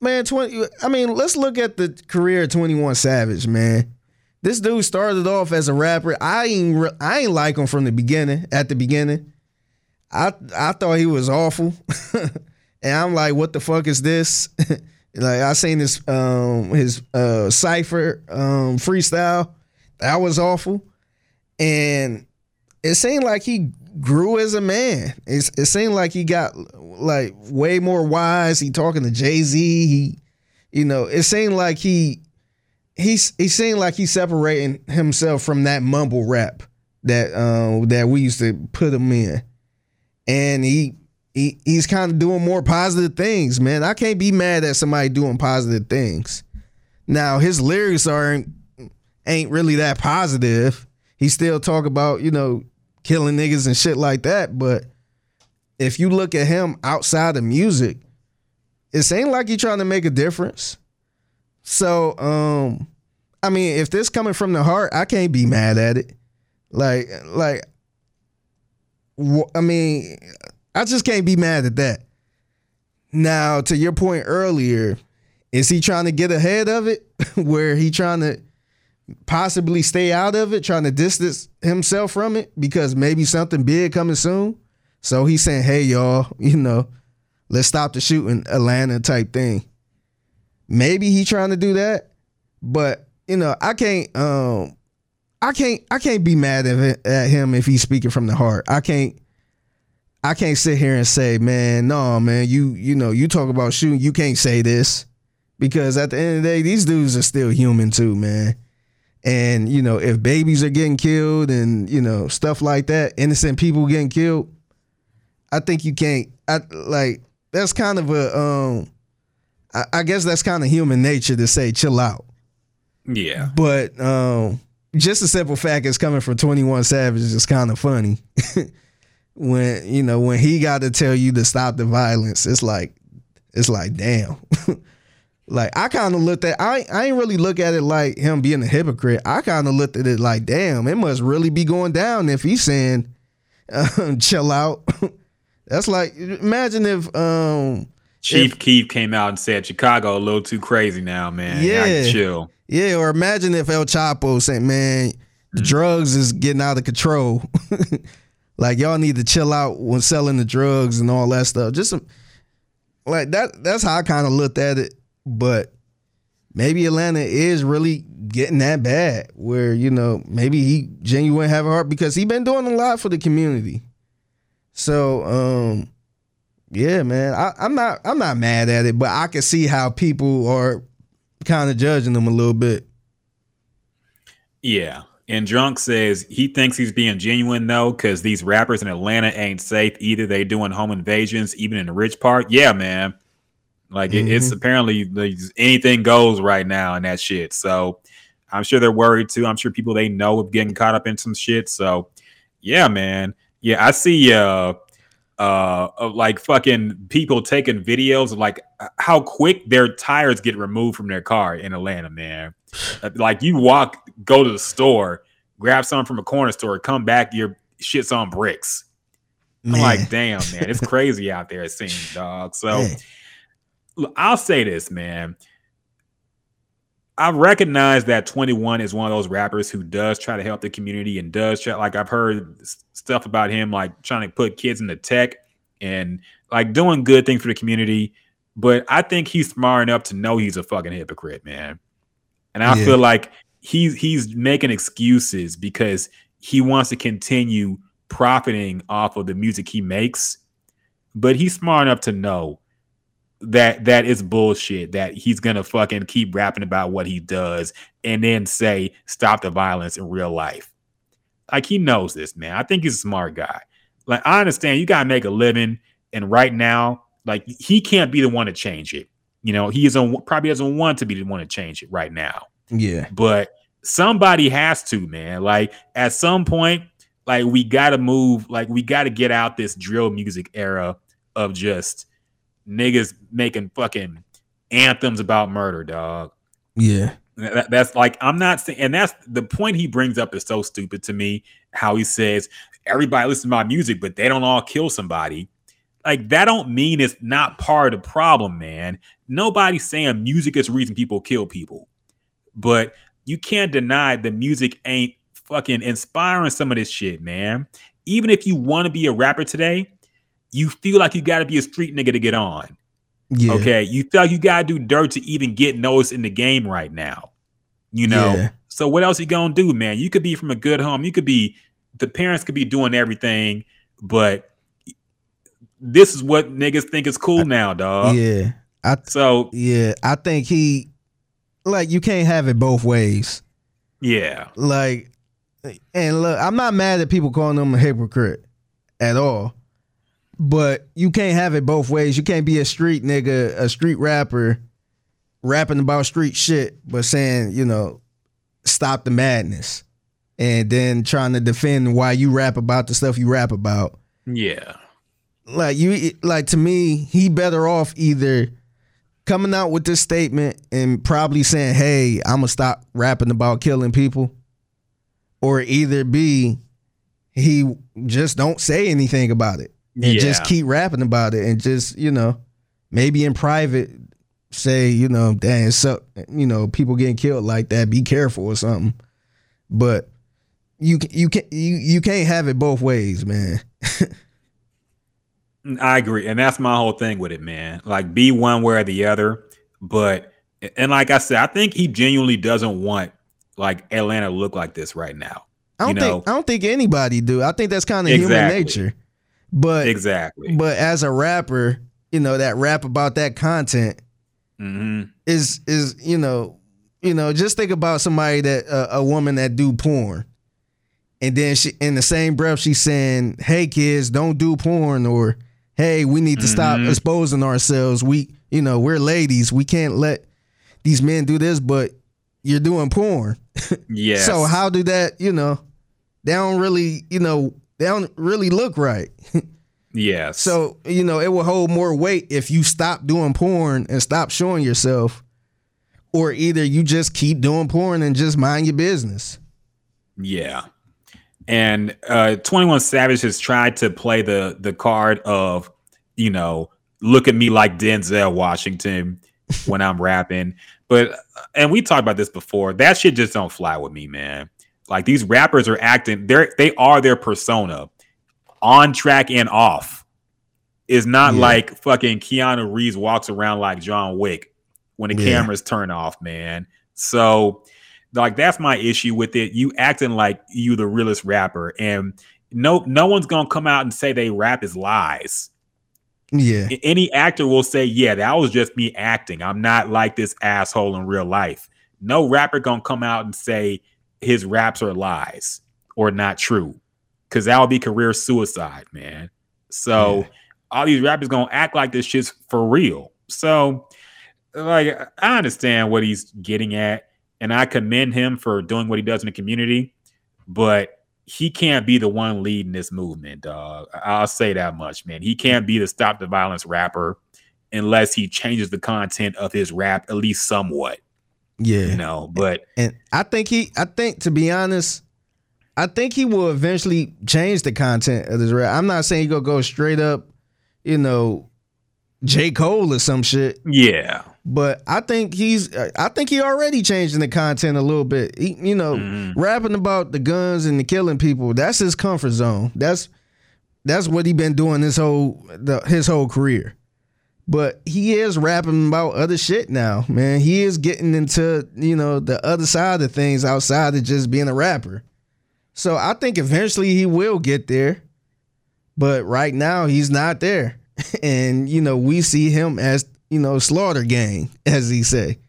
man, twenty. I mean, let's look at the career of twenty-one Savage, man. This dude started off as a rapper. I ain't I ain't like him from the beginning. At the beginning, I I thought he was awful, and I'm like, what the fuck is this? Like, I seen this um, his uh, Cypher um, freestyle. That was awful, and it seemed like he grew as a man. It, it seemed like he got like way more wise. He talking to Jay-Z. He, you know, it seemed like he. He's he seemed like he's separating himself from that mumble rap that uh, that we used to put him in, and he he he's kind of doing more positive things, man. I can't be mad at somebody doing positive things. Now his lyrics aren't ain't really that positive. He still talk about, you know, killing niggas and shit like that, but if you look at him outside of music, it seemed like he trying to make a difference. So, um, I mean, if this coming from the heart, I can't be mad at it. Like, like, wh- I mean, I just can't be mad at that. Now, to your point earlier, is he trying to get ahead of it? Where he trying to possibly stay out of it, trying to distance himself from it because maybe something big coming soon. So he's saying, hey, y'all, you know, let's stop the shooting, Atlanta type thing. Maybe he trying to do that, but you know, I can't, um, I can't, I can't be mad at, at him if he's speaking from the heart. I can't, I can't sit here and say, man, no, man, you, you know, you talk about shooting, you can't say this, because at the end of the day, these dudes are still human too, man. And, you know, if babies are getting killed and, you know, stuff like that, innocent people getting killed, I think you can't, I like, that's kind of a, um, I, I guess that's kind of human nature to say, chill out. Yeah. But um, just a simple fact is coming from twenty-one Savage is kind of funny. When, you know, when he got to tell you to stop the violence, it's like, it's like, damn. Like, I kind of looked at, I I ain't really look at it like him being a hypocrite. I kind of looked at it like, damn, it must really be going down if he's saying, uh, chill out. That's like, imagine if um, Chief if, Keef came out and said, Chicago a little too crazy now, man. Yeah. I can chill. Yeah, or imagine if El Chapo said, man, the mm. drugs is getting out of control. Like, y'all need to chill out when selling the drugs and all that stuff. Just some, like that. That's how I kind of looked at it. But maybe Atlanta is really getting that bad where, you know, maybe he genuinely have a heart, because he been doing a lot for the community. So, um, yeah, man, I, I'm not I'm not mad at it, but I can see how people are kind of judging them a little bit. Yeah. And Drunk says he thinks he's being genuine, though, because these rappers in Atlanta ain't safe either. They doing home invasions, even in the rich part. Yeah, man. Like, mm-hmm. it, it's apparently like, anything goes right now and that shit. So I'm sure they're worried, too. I'm sure people they know of getting caught up in some shit. So, yeah, man. Yeah, I see, uh, uh, of, like, fucking people taking videos of, like, how quick their tires get removed from their car in Atlanta, man. Like, you walk, go to the store, grab something from a corner store, come back, your shit's on bricks. Man. I'm like, damn, man, it's crazy out there, it seems, dog. So look, I'll say this, man. I recognize that twenty-one is one of those rappers who does try to help the community and does try, like, I've heard stuff about him, like trying to put kids into tech and like doing good things for the community. But I think he's smart enough to know he's a fucking hypocrite, man. And I yeah. feel like he's he's making excuses because he wants to continue profiting off of the music he makes. But he's smart enough to know that that is bullshit, that he's going to fucking keep rapping about what he does and then say, stop the violence in real life. Like, he knows this, man. I think he's a smart guy. Like, I understand you got to make a living. And right now, like, he can't be the one to change it. You know, he isn't, probably doesn't want to be the one to change it right now. Yeah. But somebody has to, man. Like, at some point, like, we got to move. Like, we got to get out this drill music era of just niggas making fucking anthems about murder, dog. Yeah. That, that's like, I'm not saying, and that's the point he brings up is so stupid to me. How he says, everybody listens to my music, but they don't all kill somebody. Like, that don't mean it's not part of the problem, man. Nobody's saying music is the reason people kill people. But you can't deny the music ain't fucking inspiring some of this shit, man. Even if you want to be a rapper today, you feel like you got to be a street nigga to get on. Yeah. Okay? You feel like you got to do dirt to even get noticed in the game right now. You know? Yeah. So what else you going to do, man? You could be from a good home. You could be, the parents could be doing everything, but this is what niggas think is cool now, dog. Yeah. I th- so yeah, I think he, like, you can't have it both ways. Yeah. Like, and look, I'm not mad at people calling him a hypocrite at all, but you can't have it both ways. You can't be a street nigga, a street rapper, rapping about street shit, but saying, you know, stop the madness, and then trying to defend why you rap about the stuff you rap about. Yeah. Like, you, like, to me, he better off either coming out with this statement and probably saying, hey, I'm going to stop rapping about killing people, or either B, he just don't say anything about it and yeah. just keep rapping about it and just, you know, maybe in private say, you know, dang, so, you know, people getting killed like that, be careful or something. But you you can't you, you can't have it both ways, man. I agree. And that's my whole thing with it, man. Like, be one way or the other. But, and like I said, I think he genuinely doesn't want like Atlanta look like this right now. I don't you know? think I don't think anybody do. I think that's kind of exactly. human nature. But exactly. But as a rapper, you know, that rap about that content mm-hmm. is is you know you know just think about somebody that uh, a woman that do porn, and then she in the same breath she's saying, "Hey kids, don't do porn," or "Hey, we need to mm-hmm. stop exposing ourselves. We you know we're ladies. We can't let these men do this." But you're doing porn. Yeah. So how do that? You know, they don't really you know. They don't really look right. Yes. So, you know, it will hold more weight if you stop doing porn and stop showing yourself, or either you just keep doing porn and just mind your business. Yeah. And uh, twenty-one Savage has tried to play the the card of, you know, look at me like Denzel Washington when I'm rapping. But and we talked about this before. That shit just don't fly with me, man. Like, these rappers are acting, they're, they are their persona on track and off. It's not yeah. like fucking Keanu Reeves walks around like John Wick when the yeah. cameras turn off, man. So, like, that's my issue with it. You acting like you the realest rapper, and no, no one's going to come out and say they rap is lies. Yeah. Any actor will say, yeah, that was just me acting. I'm not like this asshole in real life. No rapper going to come out and say his raps are lies or not true, because that would be career suicide, man. So yeah. all these rappers going to act like this shit's for real. So, like, I understand what he's getting at, and I commend him for doing what he does in the community, but he can't be the one leading this movement, dog. I'll say that much, man. He can't be the Stop the Violence rapper unless he changes the content of his rap at least somewhat. Yeah, you know, but and, and I think he, I think to be honest, I think he will eventually change the content of this rap. I'm not saying he gonna go straight up, you know, J. Cole or some shit. Yeah, but I think he's, I think he already changing the content a little bit. He, you know, mm-hmm. rapping about the guns and the killing people. That's his comfort zone. That's that's what he been doing this whole the, his whole career. But he is rapping about other shit now, man. He is getting into, you know, the other side of things outside of just being a rapper. So I think eventually he will get there. But right now he's not there. And, you know, we see him as, you know, Slaughter Gang, as he say.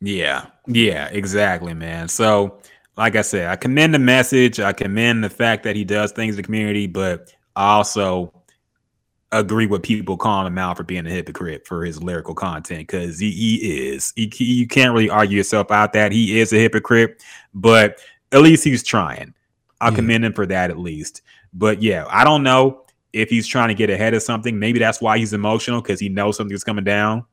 Yeah, yeah, exactly, man. So, like I said, I commend the message. I commend the fact that he does things in the community, but I also agree with people calling him out for being a hypocrite for his lyrical content, because he, he is. He, he, you can't really argue yourself out that he is a hypocrite, but at least he's trying. I'll yeah. commend him for that at least. But yeah, I don't know if he's trying to get ahead of something. Maybe that's why he's emotional, because he knows something's coming down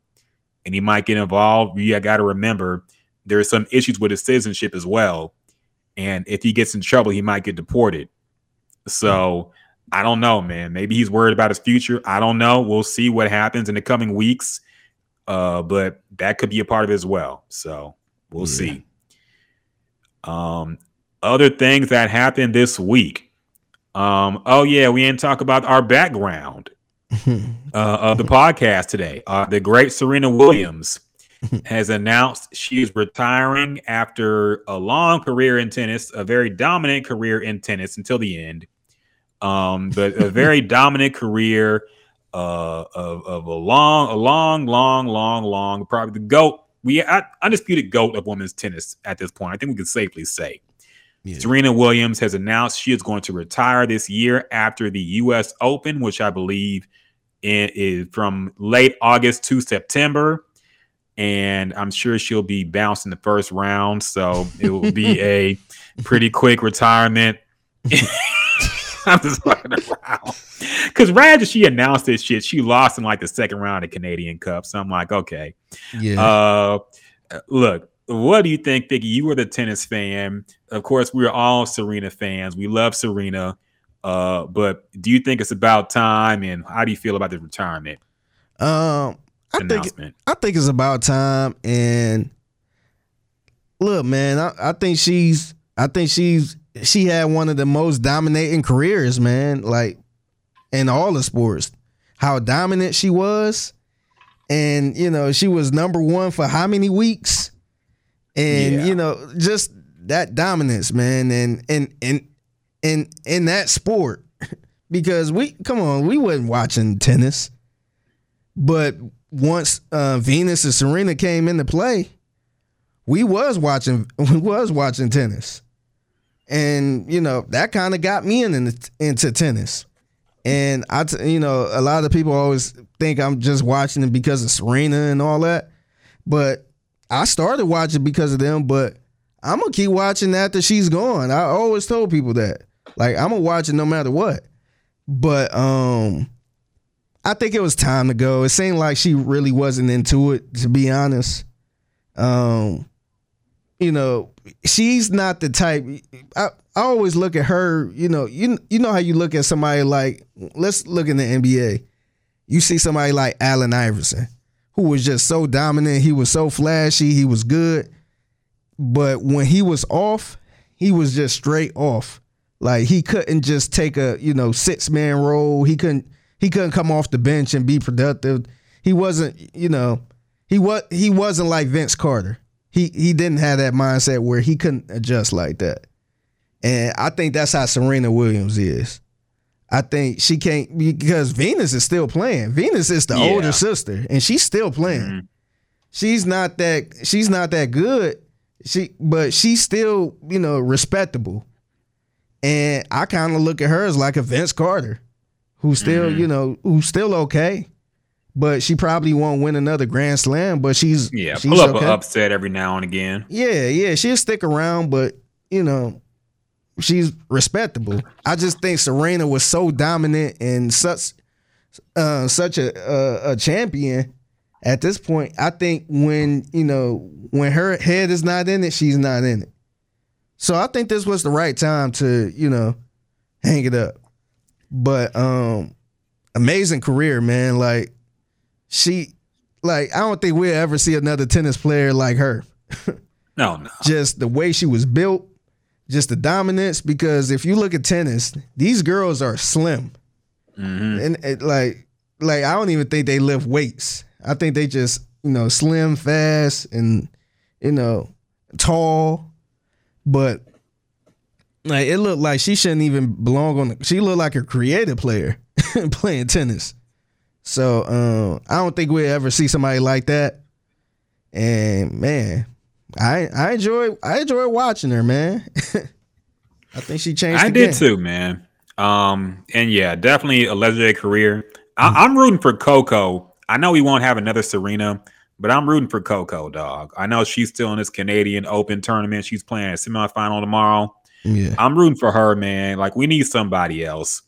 and he might get involved. You got to remember there's some issues with his citizenship as well. And if he gets in trouble, he might get deported. So yeah. I don't know, man. Maybe he's worried about his future. I don't know. We'll see what happens in the coming weeks. Uh, but that could be a part of it as well. So we'll yeah. see. Um, other things that happened this week. Um, oh, yeah. We didn't talk about our background uh, of the podcast today. Uh, the great Serena Williams has announced she is retiring after a long career in tennis, a very dominant career in tennis until the end. Um, but a very dominant career uh, of, of a long, a long, long, long, long, probably the GOAT. We undisputed GOAT of women's tennis at this point. I think we can safely say yeah. Serena Williams has announced she is going to retire this year after the U S Open, which I believe is from late August to September. And I'm sure she'll be bouncing the first round. So it will be a pretty quick retirement. I'm just fucking around. Because right after she announced this shit, she lost in like the second round of Canadian Cup. So I'm like, okay. Yeah. Uh, look, what do you think, Vicky? You were the tennis fan. Of course, we are all Serena fans. We love Serena. Uh, but do you think it's about time? And how do you feel about the retirement? Um, I think I think it's about time. And look, man, I, I think she's. I think she's. She had one of the most dominating careers, man, like in all the sports, how dominant she was. And, you know, she was number one for how many weeks? And, yeah. you know, just that dominance, man. And in and, and, and, and that sport, because we, come on, we wasn't watching tennis. But once uh, Venus and Serena came into play, we was watching, we was watching tennis. And, you know, that kind of got me in, in, into tennis. And, I, t- you know, a lot of people always think I'm just watching it because of Serena and all that. But I started watching because of them, but I'm going to keep watching after she's gone. I always told people that. Like, I'm going to watch it no matter what. But um, I think it was time to go. It seemed like she really wasn't into it, to be honest. Um, you know, she's not the type. I, I always look at her, you know, you you know how you look at somebody like, let's look in the N B A. You see somebody like Allen Iverson, who was just so dominant. He was so flashy. He was good. But when he was off, he was just straight off. Like, he couldn't just take a, you know, six-man role. He couldn't he couldn't come off the bench and be productive. He wasn't, you know, he was he wasn't like Vince Carter. He he didn't have that mindset where he couldn't adjust like that. And I think that's how Serena Williams is. I think she can't, because Venus is still playing. Venus is the yeah. older sister, and she's still playing. Mm-hmm. She's not that she's not that good. She but she's still, you know, respectable. And I kind of look at her as like a Vince Carter, who's still, mm-hmm. you know, who's still okay. But she probably won't win another Grand Slam, but she's Yeah, she's pull up okay. an upset every now and again. Yeah, yeah, she'll stick around, but, you know, she's respectable. I just think Serena was so dominant and such uh, such a, a a champion at this point. I think when, you know, when her head is not in it, she's not in it. So I think this was the right time to, you know, hang it up. But um, amazing career, man. Like, she, like, I don't think we'll ever see another tennis player like her. No, no. Just the way she was built. Just the dominance, because if you look at tennis, these girls are slim, mm-hmm. and it, like, like I don't even think they lift weights. I think they just, you know, slim, fast, and, you know, tall. But like, it looked like she shouldn't even belong on. The, she looked like a creative player playing tennis. So um, I don't think we'll ever see somebody like that. And man. I I enjoy I enjoy watching her, man. I think she changed. I the did game. Too, man. Um, and yeah, definitely a legendary career. I, mm-hmm. I'm rooting for Coco. I know we won't have another Serena, but I'm rooting for Coco, dog. I know she's still in this Canadian Open tournament. She's playing a semifinal tomorrow. Yeah, I'm rooting for her, man. Like, we need somebody else.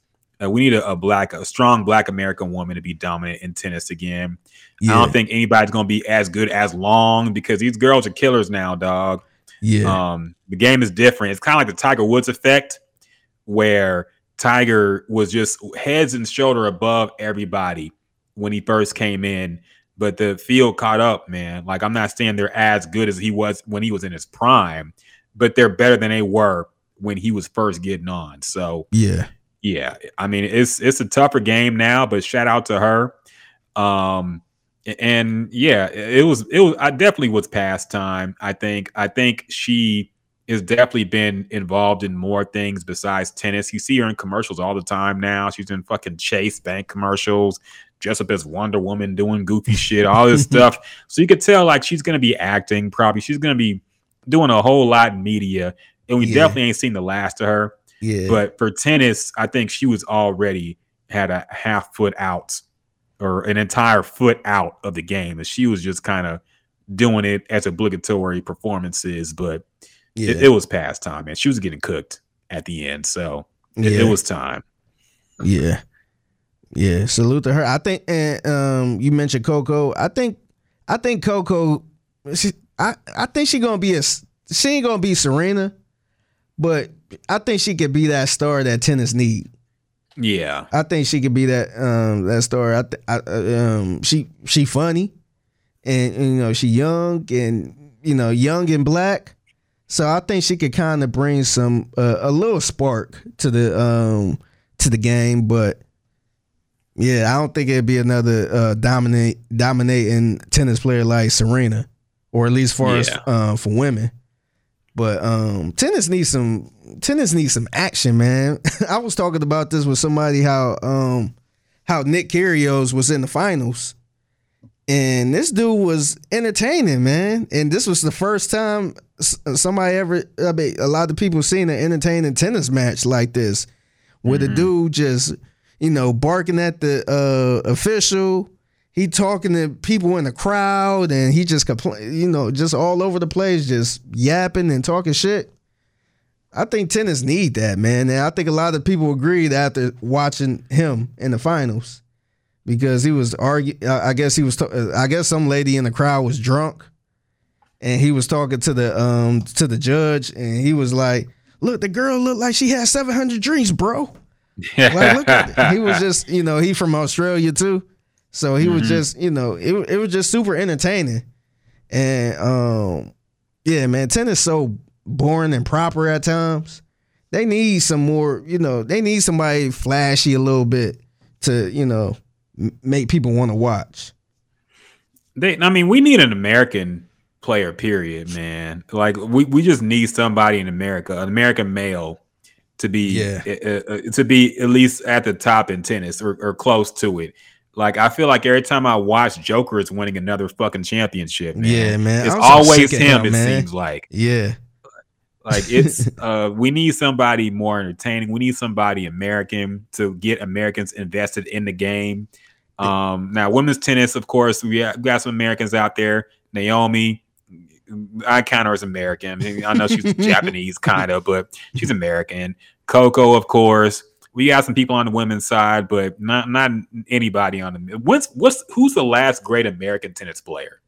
Uh, we need a, a black, a strong Black American woman to be dominant in tennis again. Yeah. I don't think anybody's gonna be as good as long, because these girls are killers now, dog. Yeah, um, the game is different. It's kind of like the Tiger Woods effect, where Tiger was just heads and shoulder above everybody when he first came in, but the field caught up, man. Like, I'm not saying they're as good as he was when he was in his prime, but they're better than they were when he was first getting on. So yeah. Yeah, I mean, it's it's a tougher game now, but shout out to her. Um, and yeah, it was it was I definitely was past time. I think I think she has definitely been involved in more things besides tennis. You see her in commercials all the time now. She's in fucking Chase Bank commercials, dressed up as Wonder Woman, doing goofy shit, all this stuff. So you could tell, like, she's gonna be acting. Probably she's gonna be doing a whole lot in media, and we yeah. definitely ain't seen the last of her. Yeah. But for tennis, I think she was already had a half foot out or an entire foot out of the game. And she was just kind of doing it as obligatory performances. But yeah. it, it was past time, man. She was getting cooked at the end. So yeah. it, it was time. Yeah. Yeah. Salute to her. I think and um, you mentioned Coco. I think I think Coco, she, I, I think she gonna be a she ain't gonna be Serena, but I think she could be that star that tennis need. Yeah, I think she could be that um, that star. I, th- I um, she she funny, and, and you know, she young, and you know, young and black. So I think she could kind of bring some uh, a little spark to the um, to the game. But yeah, I don't think it'd be another uh, dominate dominating tennis player like Serena. or at least far yeah. as uh, for women. But um, tennis needs some tennis needs some action, man. I was talking about this with somebody how um, how Nick Kyrgios was in the finals, and this dude was entertaining, man. And this was the first time somebody ever, I mean, a lot of people seen an entertaining tennis match like this, with mm-hmm. a dude just, you know, barking at the uh, official. He talking to people in the crowd, and he just complain, you know, just all over the place, just yapping and talking shit. I think tennis need that, man. And I think a lot of people agreed after watching him in the finals, because he was argue. I guess he was. T- I guess some lady in the crowd was drunk, and he was talking to the um to the judge, and he was like, "Look, the girl looked like she had seven hundred drinks, bro." Yeah. Like, look at it. He was just, you know, he from Australia too. So he mm-hmm. was just, you know, it it was just super entertaining. And, um, yeah, man, tennis so boring and proper at times. They need some more, you know, they need somebody flashy a little bit to, you know, m- make people want to watch. They, I mean, we need an American player, period, man. Like, we, we just need somebody in America, an American male, to be, yeah. uh, uh, to be at least at the top in tennis or, or close to it. Like, I feel like every time I watch, Joker is winning another fucking championship, man. Yeah, man. It's always him, it seems like. Yeah. Like, it's, uh, we need somebody more entertaining. We need somebody American to get Americans invested in the game. Um, now, women's tennis, of course, we got some Americans out there. Naomi, I count her as American. I mean, I know she's Japanese, kind of, but she's American. Coco, of course. We got some people on the women's side, but not not anybody on the. What's what's who's the last great American tennis player?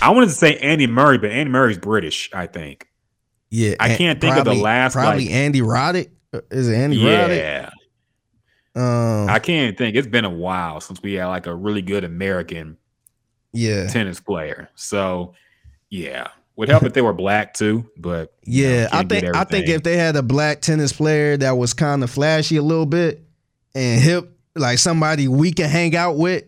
I wanted to say Andy Murray, but Andy Murray's British, I think. Yeah, I can't think probably, of the last. Probably like, Andy Roddick. Is it Andy yeah. Roddick? Yeah. Um, I can't think. It's been a while since we had like a really good American, yeah, tennis player. So, yeah. Would help if they were black too, but yeah, know, I think I think if they had a black tennis player that was kind of flashy a little bit and hip, like somebody we can hang out with,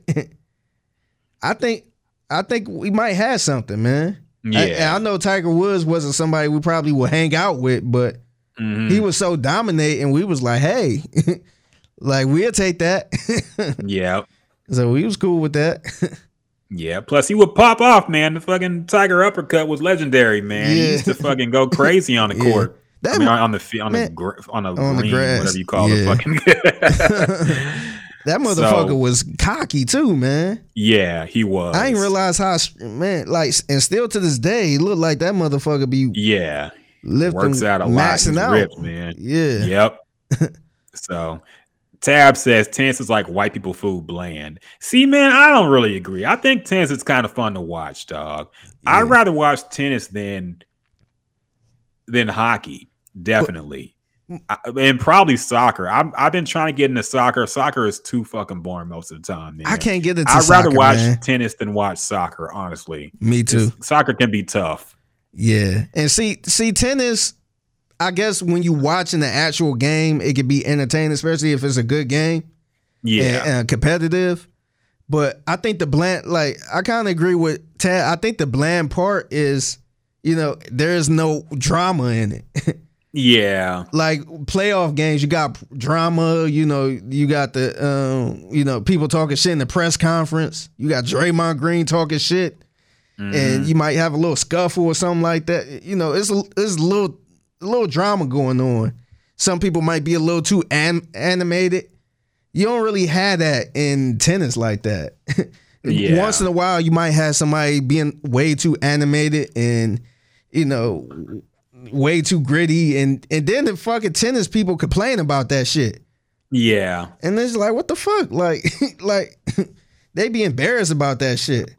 I think I think we might have something, man. Yeah, I, I know Tiger Woods wasn't somebody we probably would hang out with, but mm-hmm. he was so dominating. We was like, hey, like we'll take that. Yeah, so we was cool with that. Yeah, plus he would pop off, man. The fucking Tiger uppercut was legendary, man. Yeah. He used to fucking go crazy on the yeah. court. That, I mean, on the on man, the gr- on, a on green, the grass, whatever you call yeah. it. Fucking that motherfucker so, was cocky too, man. Yeah, he was. I didn't realize how man like, and still to this day, he looked like that motherfucker be yeah lifting, works out a lot, he's ripped, man. Yeah, yep. So. Tab says tennis is like white people food, bland. See, man, I don't really agree. I think tennis is kind of fun to watch, dog. Yeah. I'd rather watch tennis than than hockey, definitely, but, I, and probably soccer. I'm, I've been trying to get into soccer. Soccer is too fucking boring most of the time, man. I can't get into. I'd soccer, rather watch man. tennis than watch soccer, honestly. Me too. Soccer can be tough. Yeah, and see, see, tennis. I guess when you watching the actual game, it could be entertaining, especially if it's a good game, yeah, and, and competitive. But I think the bland, like I kind of agree with Tad. I think the bland part is, you know, there is no drama in it. Yeah, like playoff games, you got drama. You know, you got the, um, you know, people talking shit in the press conference. You got Draymond Green talking shit, mm-hmm. and you might have a little scuffle or something like that. You know, it's it's a little. A little drama going on. Some people might be a little too an- animated. You don't really have that in tennis like that. Yeah. Once in a while, you might have somebody being way too animated and, you know, way too gritty. And, and then the fucking tennis people complain about that shit. Yeah. And it's like, what the fuck? Like, like they be embarrassed about that shit.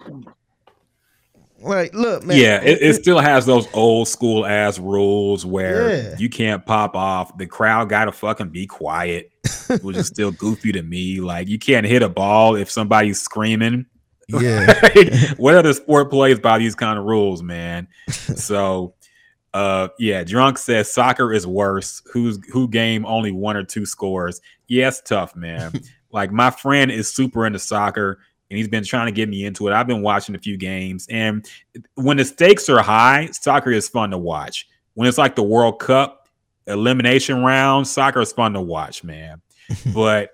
Like, look, man. Yeah, it, it still has those old school ass rules where yeah. you can't pop off. The crowd gotta fucking be quiet, which is still goofy to me. Like, you can't hit a ball if somebody's screaming. Yeah, like, what other sport plays by these kind of rules, man? So, uh, yeah. Drunk says soccer is worse. Who's who? Game only one or two scores. Yes, yeah, tough, man. Like, my friend is super into soccer. and he's been trying to get me into it. I've been watching a few games, and when the stakes are high, soccer is fun to watch. When it's like the World Cup elimination round, soccer is fun to watch, man. But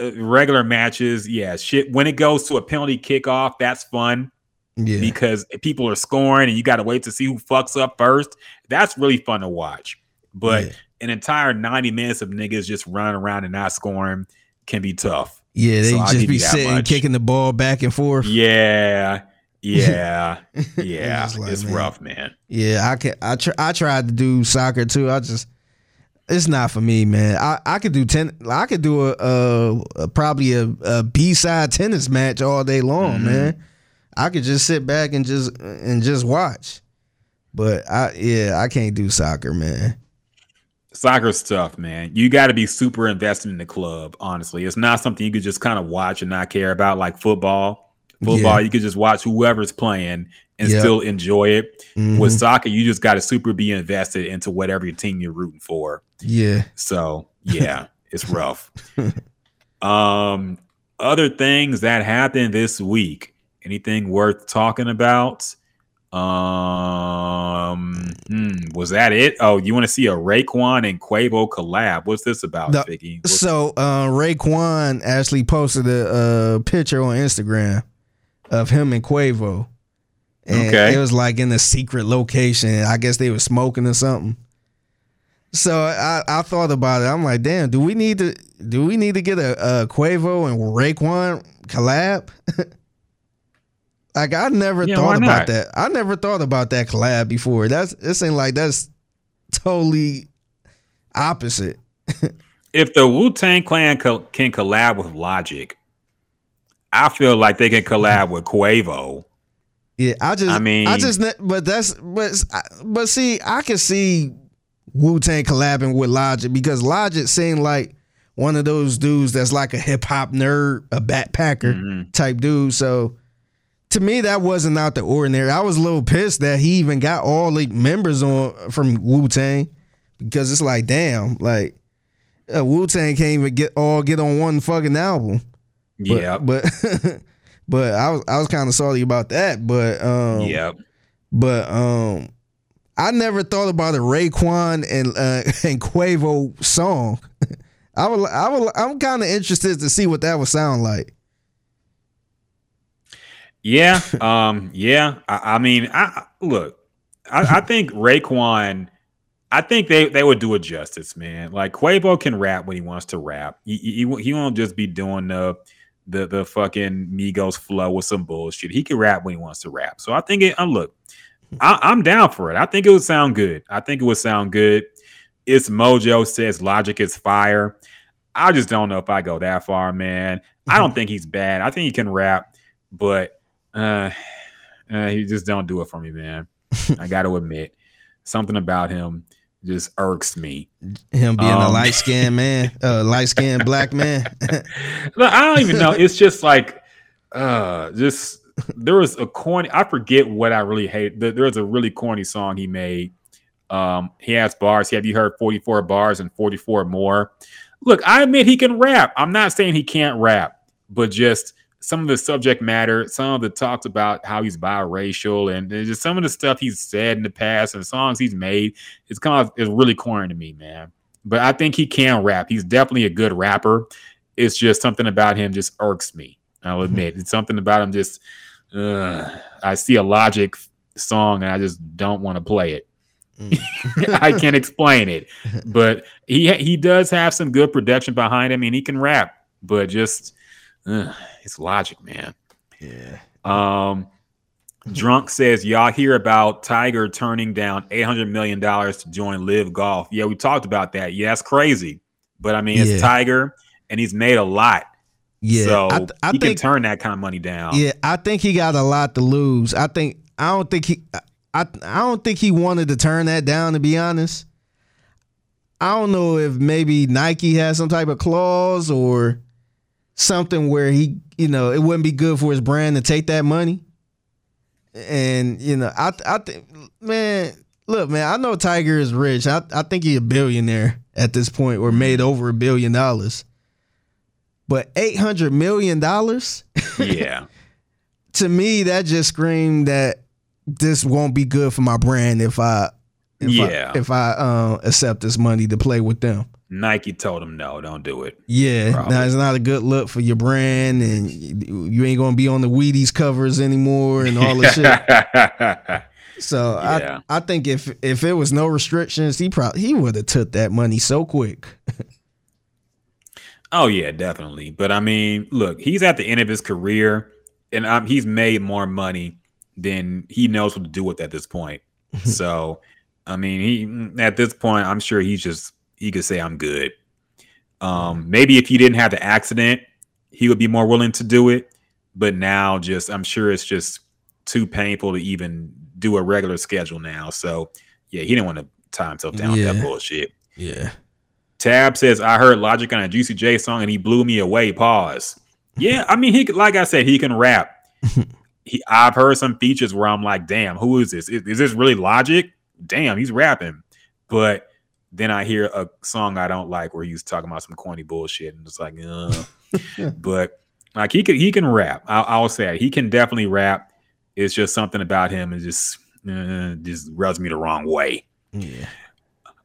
uh, regular matches, yeah, shit. When it goes to a penalty kickoff, that's fun. Yeah. Because people are scoring and you got to wait to see who fucks up first. That's really fun to watch. But yeah. an entire ninety minutes of niggas just running around and not scoring can be tough. Yeah, they so just be sitting, much. kicking the ball back and forth. Yeah, yeah, yeah. It's, like, it's man. rough, man. Yeah, I can. I tr- I tried to do soccer too. I just, it's not for me, man. I, I could do ten. I could do a, a, a probably a, a B side tennis match all day long, mm-hmm. man. I could just sit back and just and just watch. But I yeah, I can't do soccer, man. Soccer's tough, man. You got to be super invested in the club, honestly. It's not something you could just kind of watch and not care about, like football. Football, yeah. you could just watch whoever's playing and yep. still enjoy it. Mm-hmm. With soccer, you just got to super be invested into whatever team you're rooting for. Yeah. So, yeah, it's rough. Um, other things that happened this week. Anything worth talking about? Um, mm, was that it? Oh, you want to see a Raekwon and Quavo collab? What's this about, the, Vicky? What's so uh, Raekwon actually posted a, a picture on Instagram of him and Quavo. And okay. it was like in a secret location. I guess they were smoking or something. So I, I thought about it. I'm like, damn, do we need to do we need to get a, a Quavo and Raekwon collab? Like, I never yeah, thought about that. I never thought about that collab before. That's it seemed like that's totally opposite. If the Wu-Tang Clan co- can collab with Logic, I feel like they can collab with Quavo. Yeah, I just, I mean, I just, but that's, but, but see, I can see Wu-Tang collabing with Logic because Logic seemed like one of those dudes that's like a hip hop nerd, a backpacker mm-hmm. type dude. So. To me, that wasn't out the ordinary. I was a little pissed that he even got all the members on from Wu-Tang because it's like, damn, like uh, Wu-Tang can't even get all get on one fucking album. But, yeah, but but I was I was kind of salty about that. But um, yeah, but um, I never thought about a Raekwon and uh, and Quavo song. I would I would I'm kind of interested to see what that would sound like. Yeah, um, yeah. I, I mean, I look. I, I think Raekwon. I think they, they would do it justice, man. Like Quavo can rap when he wants to rap. He, he, he won't just be doing the the the fucking Migos flow with some bullshit. He can rap when he wants to rap. So I think it. Um, look, I, I'm down for it. I think it would sound good. I think it would sound good. It's Mojo says Logic is fire. I just don't know if I go that far, man. I don't think he's bad. I think he can rap, but. Uh, uh, he just don't do it for me, man. I got to admit, something about him just irks me. Him being um, a light skinned man, a uh, light skinned black man. Look, I don't even know. It's just like, uh, just there was a corny. I forget what I really hate. There was a really corny song he made. Um, he has bars. Have you heard forty-four bars and forty-four more? Look, I admit he can rap. I'm not saying he can't rap, but just. Some of the subject matter, some of the talks about how he's biracial and just some of the stuff he's said in the past and songs he's made, it's kind of it's really corny to me, man. But I think he can rap. He's definitely a good rapper. It's just something about him just irks me. I'll admit it's something about him just uh, I see a Logic song and I just don't want to play it. I can't explain it. But he he does have some good production behind him and he can rap, but just Ugh, it's Logic, man. Yeah. Um, Drunk says, y'all hear about Tiger turning down eight hundred million dollars to join Live Golf. Yeah, we talked about that. Yeah, that's crazy. But, I mean, yeah. it's Tiger, and he's made a lot. Yeah. So I th- I he think, can turn that kind of money down. Yeah, I think he got a lot to lose. I think I don't think he I, I don't think he wanted to turn that down, to be honest. I don't know if maybe Nike has some type of clause or – something where he, you know, it wouldn't be good for his brand to take that money. And, you know, I I think, man, look, man, I know Tiger is rich. I, I think he's a billionaire at this point or made over a billion dollars. But eight hundred million dollars Yeah. To me, that just screamed that this won't be good for my brand if I if yeah. I, if I uh, accept this money to play with them. Nike told him, no, don't do it. Yeah, now it's not a good look for your brand, and you ain't going to be on the Wheaties covers anymore and all this shit. So yeah. I I think if if it was no restrictions, he probably he would have took that money so quick. Oh, yeah, definitely. But I mean, look, he's at the end of his career, and I'm, he's made more money than he knows what to do with at this point. So, I mean, he at this point, I'm sure he's just he could say I'm good. Um, maybe if he didn't have the accident, he would be more willing to do it. But now, just I'm sure it's just too painful to even do a regular schedule now. So, yeah, he didn't want to tie himself down yeah. with that bullshit. Yeah. Tab says, I heard Logic on a Juicy J song and he blew me away. Pause. Yeah, I mean, he could, like I said, he can rap. He, I've heard some features where I'm like, damn, who is this? Is, is this really Logic? Damn, he's rapping. But then I hear a song I don't like where he's talking about some corny bullshit and it's like, ugh. But like he could, he can rap. I, I'll say it. He can definitely rap. It's just something about him is just uh, just rubs me the wrong way. Yeah.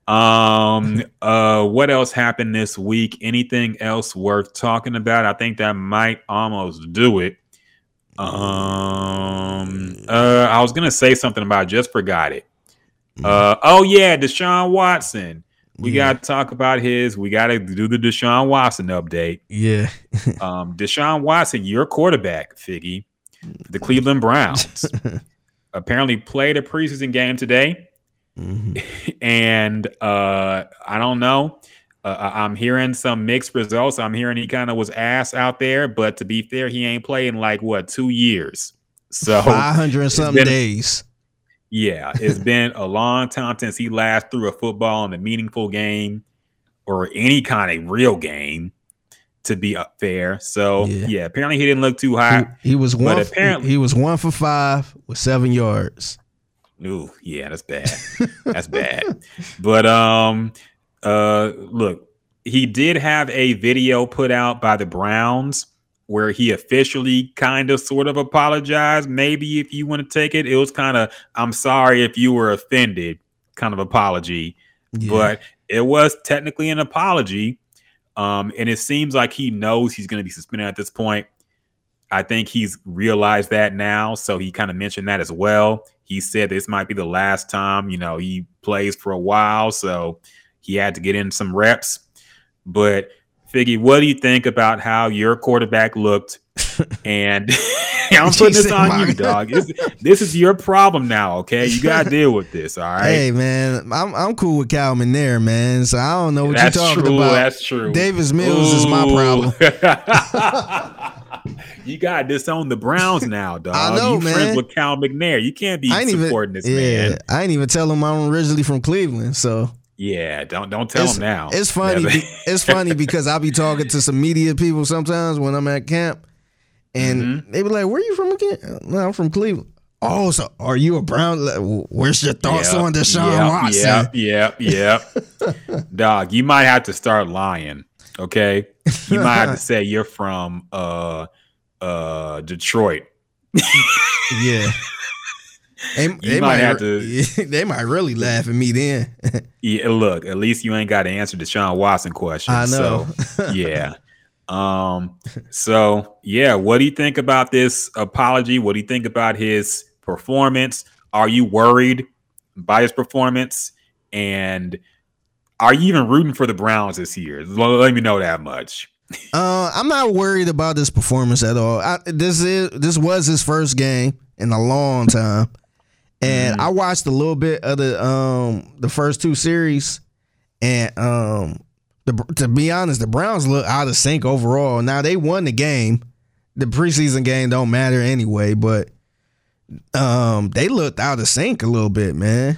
Um. Uh. What else happened this week? Anything else worth talking about? I think that might almost do it. Um. Uh. I was gonna say something about. I just forgot it. Uh. Oh yeah, Deshaun Watson. We yeah. got to talk about his. We got to do the Deshaun Watson update. Yeah. um. Deshaun Watson, your quarterback, Figgy, the Cleveland Browns, apparently played a preseason game today. Mm-hmm. And uh, I don't know. Uh, I'm hearing some mixed results. I'm hearing he kind of was ass out there, but to be fair, he ain't played in like what two years. So five hundred and something been, days. Yeah, it's been a long time since he last threw a football in a meaningful game or any kind of real game. To be up fair, so yeah. yeah, apparently he didn't look too hot. He, he was one. But apparently he was one for five with seven yards. Ooh, yeah, that's bad. That's bad. But um, uh, look, he did have a video put out by the Browns where he officially kind of sort of apologized. Maybe if you want to take it, it was kind of I'm sorry if you were offended kind of apology, yeah. but it was technically an apology. Um, and it seems like he knows he's going to be suspended at this point. I think he's realized that now. So he kind of mentioned that as well. He said this might be the last time, you know, he plays for a while. So he had to get in some reps. But Figgy, what do you think about how your quarterback looked? And I'm putting this on my... you, dog. It's, this is your problem now, okay? You got to deal with this, all right? Hey, man, I'm I'm cool with Cal Manair, man. So I don't know what that's you're talking true, about. That's true. Davis Mills Ooh. is my problem. You gotta disown the Browns now, dog. I know, you man. Friends with Cal McNair. You can't be supporting even, this yeah, man. I ain't even tell him I'm originally from Cleveland, so yeah, don't don't tell it's, him now. It's funny. Be, it's funny because I be talking to some media people sometimes when I'm at camp, and mm-hmm. they be like, "Where are you from again?" No, I'm from Cleveland. Oh, so are you a Brown? Where's your thoughts yep, on Deshaun yep, Watson? Yep, yep, yep. Dog, you might have to start lying. Okay, you might have to say you're from uh uh Detroit. Yeah, they, you they might, might have to. They might really laugh at me then. Yeah, look, at least you ain't got to answer the Deshaun Watson question. I know. So, yeah. Um. So yeah, what do you think about this apology? What do you think about his performance? Are you worried by his performance? And are you even rooting for the Browns this year? Let me know that much. uh, I'm not worried about this performance at all. I, this is this was his first game in a long time, and mm. I watched a little bit of the um the first two series, and um the, to be honest, the Browns look out of sync overall. Now they won the game. The preseason game don't matter anyway, but um they looked out of sync a little bit, man.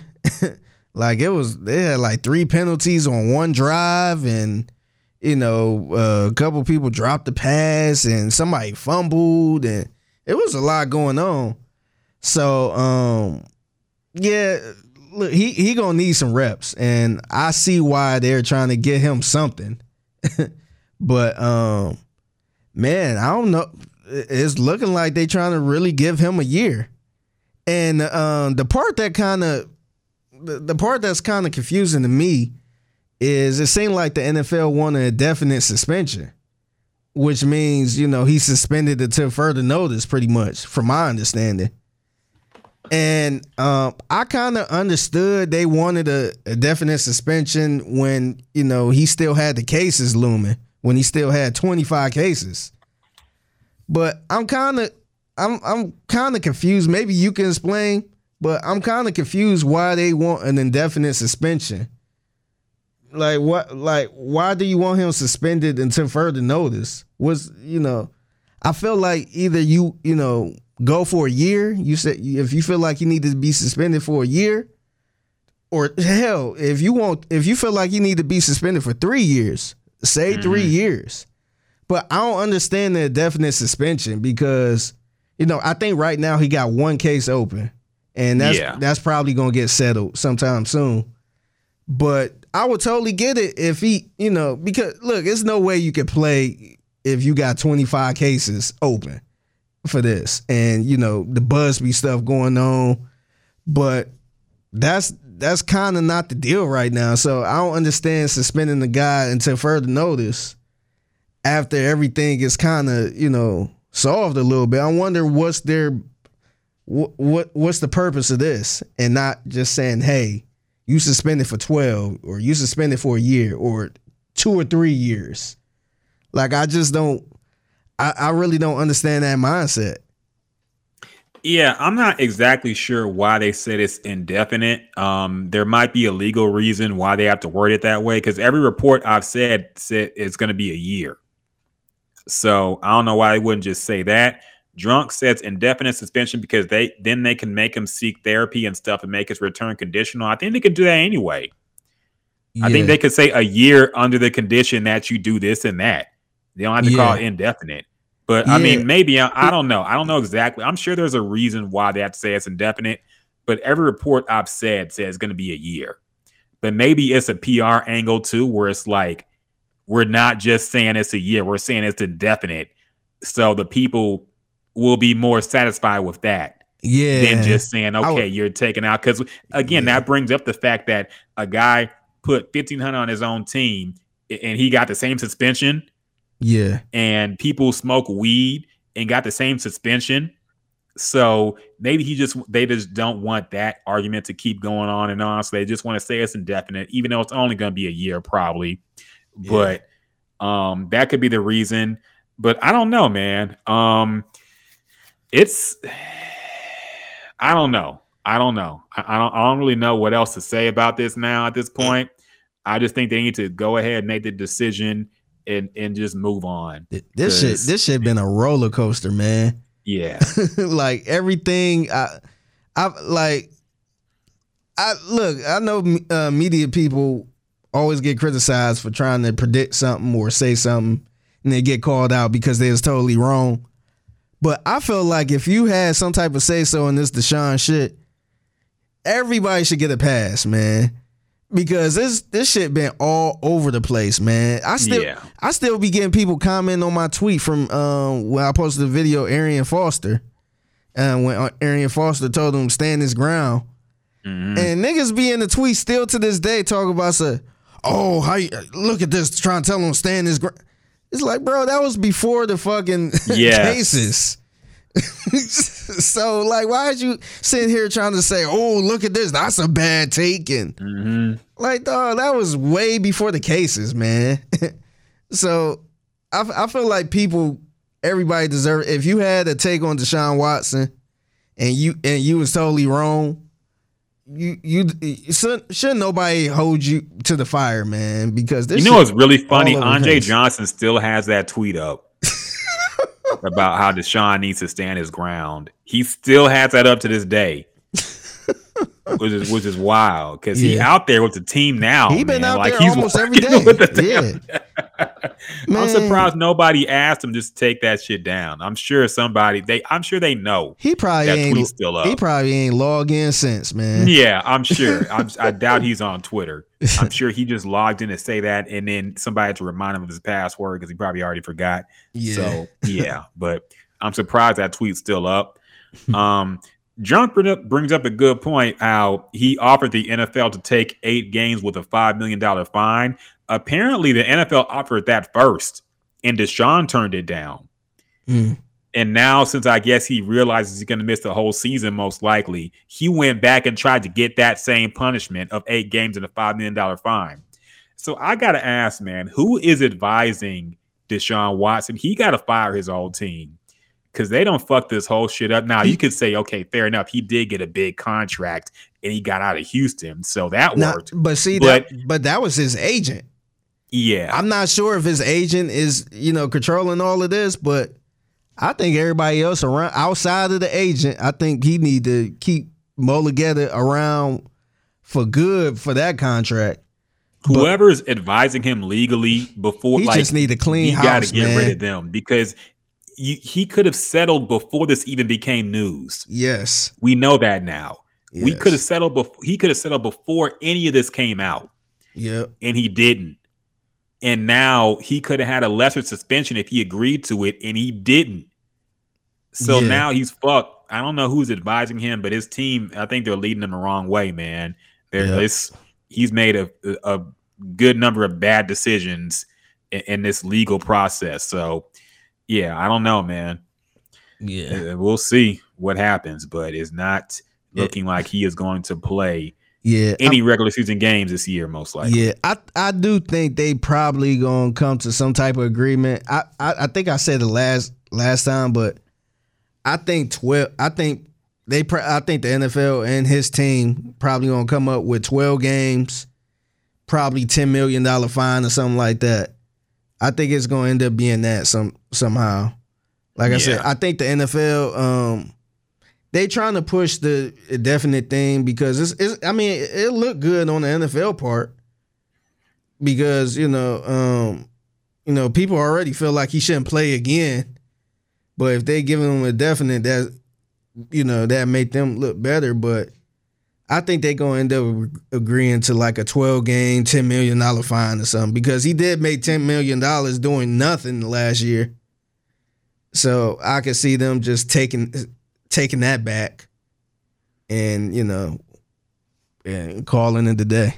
Like it was, they had like three penalties on one drive, and you know, uh, a couple people dropped the pass, and somebody fumbled, and it was a lot going on. So, um, yeah, look, he he gonna need some reps, and I see why they're trying to get him something. But um, man, I don't know. it's looking like they trying to really give him a year. And um, the part that kind of, the, the part that's kind of confusing to me is it seemed like the N F L wanted a definite suspension, which means, you know, he's suspended until further notice, pretty much, from my understanding. And um, I kind of understood they wanted a, a definite suspension when, you know, he still had the cases looming, when he still had twenty-five cases. But I'm kind of, I'm I'm kind of confused. Maybe you can explain, but I'm kind of confused why they want an indefinite suspension. Like what? Like why do you want him suspended until further notice? Was you know, I feel like either you you know go for a year. You said if you feel like you need to be suspended for a year, or hell, if you want, if you feel like you need to be suspended for three years, say mm-hmm. three years. But I don't understand the definite suspension because you know I think right now he got one case open, and that's yeah. that's probably gonna get settled sometime soon. But I would totally get it if he, you know, because look, there's no way you could play if you got twenty-five cases open for this and, you know, the Busby stuff going on. But that's that's kind of not the deal right now. So I don't understand suspending the guy until further notice after everything is kind of, you know, solved a little bit. I wonder what's their what, what what's the purpose of this and not just saying, hey, you suspended for twelve or you suspended for a year or two or three years. Like, I just don't, I, I really don't understand that mindset. Yeah, I'm not exactly sure why they said it's indefinite. Um, there might be a legal reason why they have to word it that way, because every report I've said said it's going to be a year. So I don't know why they wouldn't just say that. Drunk says indefinite suspension because they then they can make him seek therapy and stuff and make his return conditional. I think they could do that anyway. Yeah. I think they could say a year under the condition that you do this and that. They don't have to yeah. call it indefinite. But yeah. I mean, maybe I, I don't know. I don't know exactly. I'm sure there's a reason why they have to say it's indefinite. But every report I've said says it's going to be a year. But maybe it's a P R angle too, where it's like we're not just saying it's a year. We're saying it's indefinite. So the people will be more satisfied with that yeah. than just saying, okay, would, you're taken out. Because, again, yeah. that brings up the fact that a guy put fifteen hundred on his own team and he got the same suspension. Yeah. And people smoke weed and got the same suspension. So maybe he just they just don't want that argument to keep going on and on. So they just want to say it's indefinite, even though it's only going to be a year probably. Yeah. But um, that could be the reason. But I don't know, man. Um It's, I don't know. I don't know. I, I don't I don't really know what else to say about this now at this point. I just think they need to go ahead and make the decision and, and just move on. This shit, this shit been a roller coaster, man. Yeah. Like everything, I, I like, I look, I know uh, media people always get criticized for trying to predict something or say something and they get called out because they was totally wrong. But I feel like if you had some type of say-so in this Deshaun shit, everybody should get a pass, man. Because this this shit been all over the place, man. I still yeah. I still be getting people commenting on my tweet from um, when I posted the video, Arian Foster. And when Arian Foster told him, stand his ground. Mm-hmm. And niggas be in the tweet still to this day talking about, say, oh, how you, look at this, trying to tell him stand his ground. It's like, bro, that was before the fucking yeah. cases. So, like, why are you sitting here trying to say, oh, look at this, that's a bad taking? Mm-hmm. Like, dog, that was way before the cases, man. So, I, I feel like people, everybody deserve, if you had a take on Deshaun Watson and you and you was totally wrong, You you shouldn't nobody hold you to the fire, man. Because this you know what's really funny? Andre Johnson still has that tweet up about how Deshaun needs to stand his ground. He still has that up to this day, which is which is wild because yeah. he's out there with the team now. He's been out like, there almost every day. The yeah. I'm surprised nobody asked him just to take that shit down. I'm sure somebody they I'm sure they know he probably that ain't, tweet's still up. He probably ain't logged in since, man. Yeah, I'm sure. I'm, I doubt he's on Twitter. I'm sure he just logged in to say that, and then somebody had to remind him of his password because he probably already forgot. Yeah. So yeah, but I'm surprised that tweet's still up. um, John brings up a good point, how he offered the N F L to take eight games with a five million dollars fine. Apparently, the N F L offered that first, and Deshaun turned it down. Mm. And now, since I guess he realizes he's going to miss the whole season, most likely, he went back and tried to get that same punishment of eight games and a five million dollars fine. So I got to ask, man, who is advising Deshaun Watson? He got to fire his whole team, because they don't fuck this whole shit up. Now, you could say, okay, fair enough, he did get a big contract and he got out of Houston, so that now, worked. But see, but that, but that was his agent. Yeah. I'm not sure if his agent is, you know, controlling all of this, but I think everybody else around outside of the agent, I think he need to keep Mo together around for good for that contract. Whoever is advising him legally before, he like, just need a clean house, man. You got to get rid of them, because You, he could have settled before this even became news. Yes. We know that now. Yes. We could have settled before he could have settled before any of this came out. Yeah. And he didn't. And now he could have had a lesser suspension if he agreed to it, and he didn't. So yeah. Now he's fucked. I don't know who's advising him, but his team, I think they're leading him the wrong way, man. There is yep. he's made a a good number of bad decisions in, in this legal process. So yeah, I don't know, man. Yeah, we'll see what happens, but it's not looking yeah. like he is going to play yeah, any I, regular season games this year, most likely. Yeah, I, I do think they probably going to come to some type of agreement. I, I, I think I said the last last time, but I think twelve. I think they. I think the N F L and his team probably going to come up with twelve games, probably ten million dollars fine or something like that. I think it's going to end up being that some somehow. Like I yeah. said, I think the N F L, um, they trying to push the definite thing, because it's, it's I mean, it, it looked good on the N F L part, because, you know, um, you know, people already feel like he shouldn't play again. But if they give him a definite, that, you know, that make them look better. But I think they're going to end up agreeing to like a twelve-game, ten million dollars fine or something, because he did make ten million dollars doing nothing last year. So I could see them just taking taking that back and, you know, and calling it a day.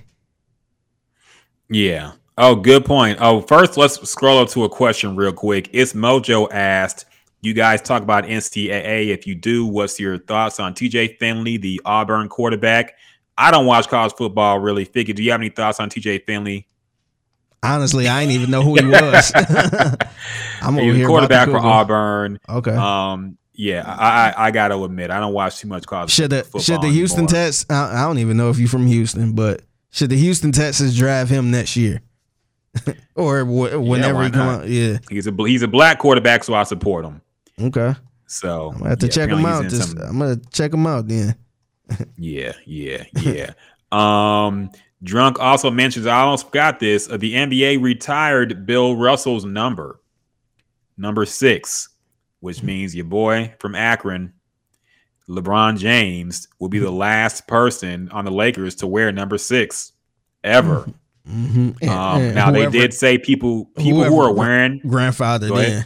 Yeah. Oh, good point. Oh, first, let's scroll up to a question real quick. It's Mojo asked, you guys talk about N C double A. If you do, what's your thoughts on T J Finley, the Auburn quarterback? I don't watch college football, really. Figgy, do you have any thoughts on T J Finley? Honestly, I didn't even know who he was. I'm over here quarterback for Auburn. Okay. Um, yeah, I, I, I got to admit, I don't watch too much college should the, football. Should the Houston Texans? I, I don't even know if you're from Houston, but should the Houston Texans draft him next year? Or wh- whenever yeah, he comes out? Yeah. He's a, he's a black quarterback, so I support him. Okay, so I'm gonna have to yeah, check him out. Just, I'm gonna check him out then. yeah, yeah, yeah. um, Drunk also mentions, I almost forgot this. Uh, the N B A retired Bill Russell's number, number six, which means your boy from Akron, LeBron James, will be the last person on the Lakers to wear number six ever. Mm-hmm. And, um, and now whoever, they did say people people who are wearing grandfathered in.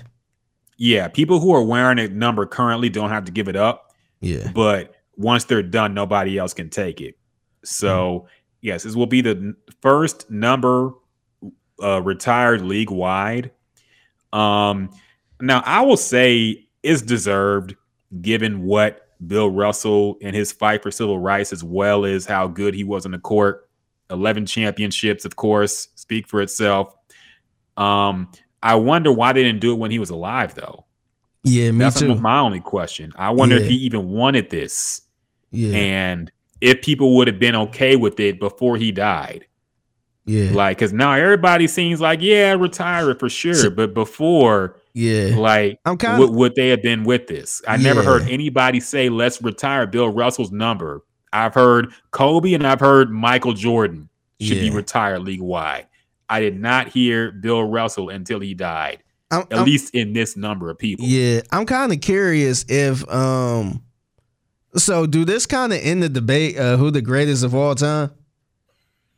Yeah, people who are wearing a number currently don't have to give it up. Yeah. But once they're done, nobody else can take it. So, mm-hmm. yes, this will be the first number uh, retired league-wide. Um, now, I will say it's deserved, given what Bill Russell and his fight for civil rights, as well as how good he was on the court. eleven championships, of course, speak for itself. Um I wonder why they didn't do it when he was alive, though. Yeah, me That's too. That's my only question. I wonder yeah. if he even wanted this, yeah. and if people would have been okay with it before he died. Yeah, like, because now everybody seems like, yeah, retire for sure. But before, yeah, like, I'm kinda, w- would they have been with this? I yeah. never heard anybody say, let's retire Bill Russell's number. I've heard Kobe and I've heard Michael Jordan should yeah. be retired league-wide. I did not hear Bill Russell until he died, I'm, at I'm, least in this number of people. Yeah, I'm kind of curious if um, – so do this kind of end the debate uh, who the greatest of all time?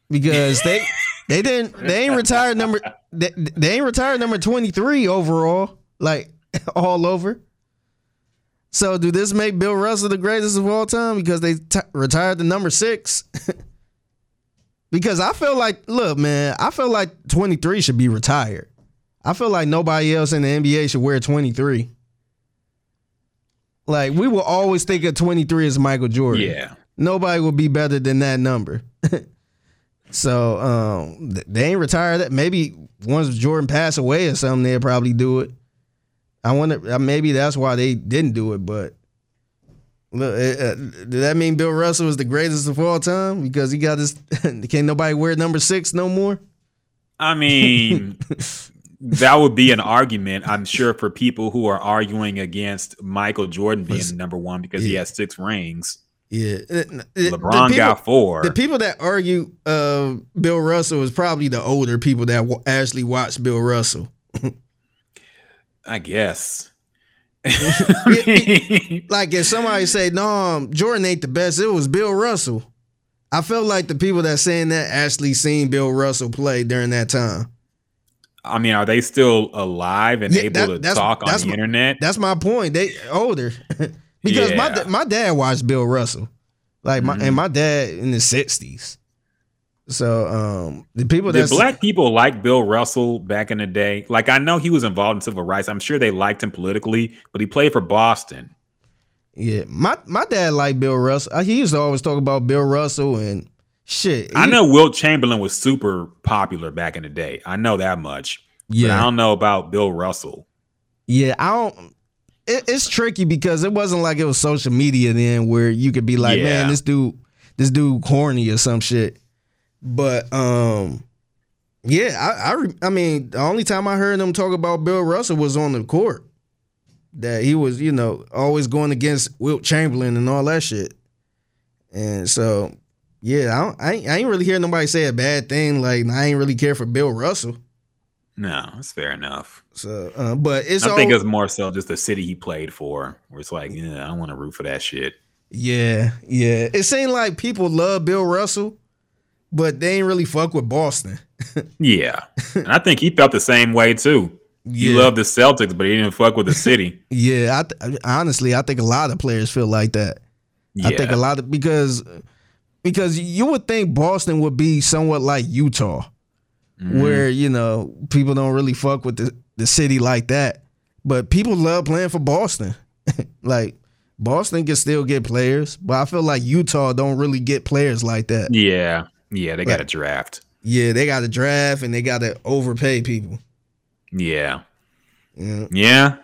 Because they they didn't they ain't retired number they, they ain't retired number twenty-three overall, like all over. So, do this make Bill Russell the greatest of all time because they t- retired the number six? Because I feel like, look, man, I feel like twenty-three should be retired. I feel like nobody else in the N B A should wear twenty-three. Like, we will always think of twenty-three as Michael Jordan. Yeah. Nobody will be better than that number. So, um, they ain't retired that. Maybe once Jordan passed away or something, they'll probably do it. I wonder, maybe that's why they didn't do it, but look, uh, did that mean Bill Russell was the greatest of all time? Because he got this, can't nobody wear number six no more? I mean, that would be an argument, I'm sure, for people who are arguing against Michael Jordan being the number one because yeah. he has six rings. Yeah. LeBron people, got four. The people that argue uh, Bill Russell is probably the older people that w- actually watch Bill Russell. I guess. I mean, like if somebody say, no, um, Jordan ain't the best, it was Bill Russell. I feel like the people that saying that actually seen Bill Russell play during that time. I mean, are they still alive and yeah, able that, to that's, talk that's on the my, internet? That's my point. They older. Because yeah. my my dad watched Bill Russell. Like my mm-hmm. and my dad in the sixties. So um, the people that black people like Bill Russell back in the day, like I know he was involved in civil rights. I'm sure they liked him politically, but he played for Boston. Yeah, my my dad liked Bill Russell. He used to always talk about Bill Russell and shit. He, I know Wilt Chamberlain was super popular back in the day. I know that much. Yeah, but I don't know about Bill Russell. Yeah, I don't. It, it's tricky because it wasn't like it was social media then where you could be like, yeah. man, this dude, this dude corny or some shit. But, um, yeah, I, I I mean, the only time I heard them talk about Bill Russell was on the court. That he was, you know, always going against Wilt Chamberlain and all that shit. And so, yeah, I don't, I, ain't, I ain't really hear nobody say a bad thing. Like, I ain't really care for Bill Russell. No, that's fair enough. So, uh, but it's I all, think it's more so just the city he played for, where it's like, yeah, I don't want to root for that shit. Yeah, yeah. It seemed like people love Bill Russell. But they ain't really fuck with Boston. Yeah. And I think he felt the same way, too. He yeah. loved the Celtics, but he didn't fuck with the city. yeah. I th- honestly, I think a lot of players feel like that. Yeah. I think a lot of because because you would think Boston would be somewhat like Utah, mm-hmm. where, you know, people don't really fuck with the, the city like that. But people love playing for Boston. Like, Boston can still get players, but I feel like Utah don't really get players like that. Yeah. Yeah, they got to draft. Yeah, they got to draft and they got to overpay people. Yeah. Yeah. Yeah.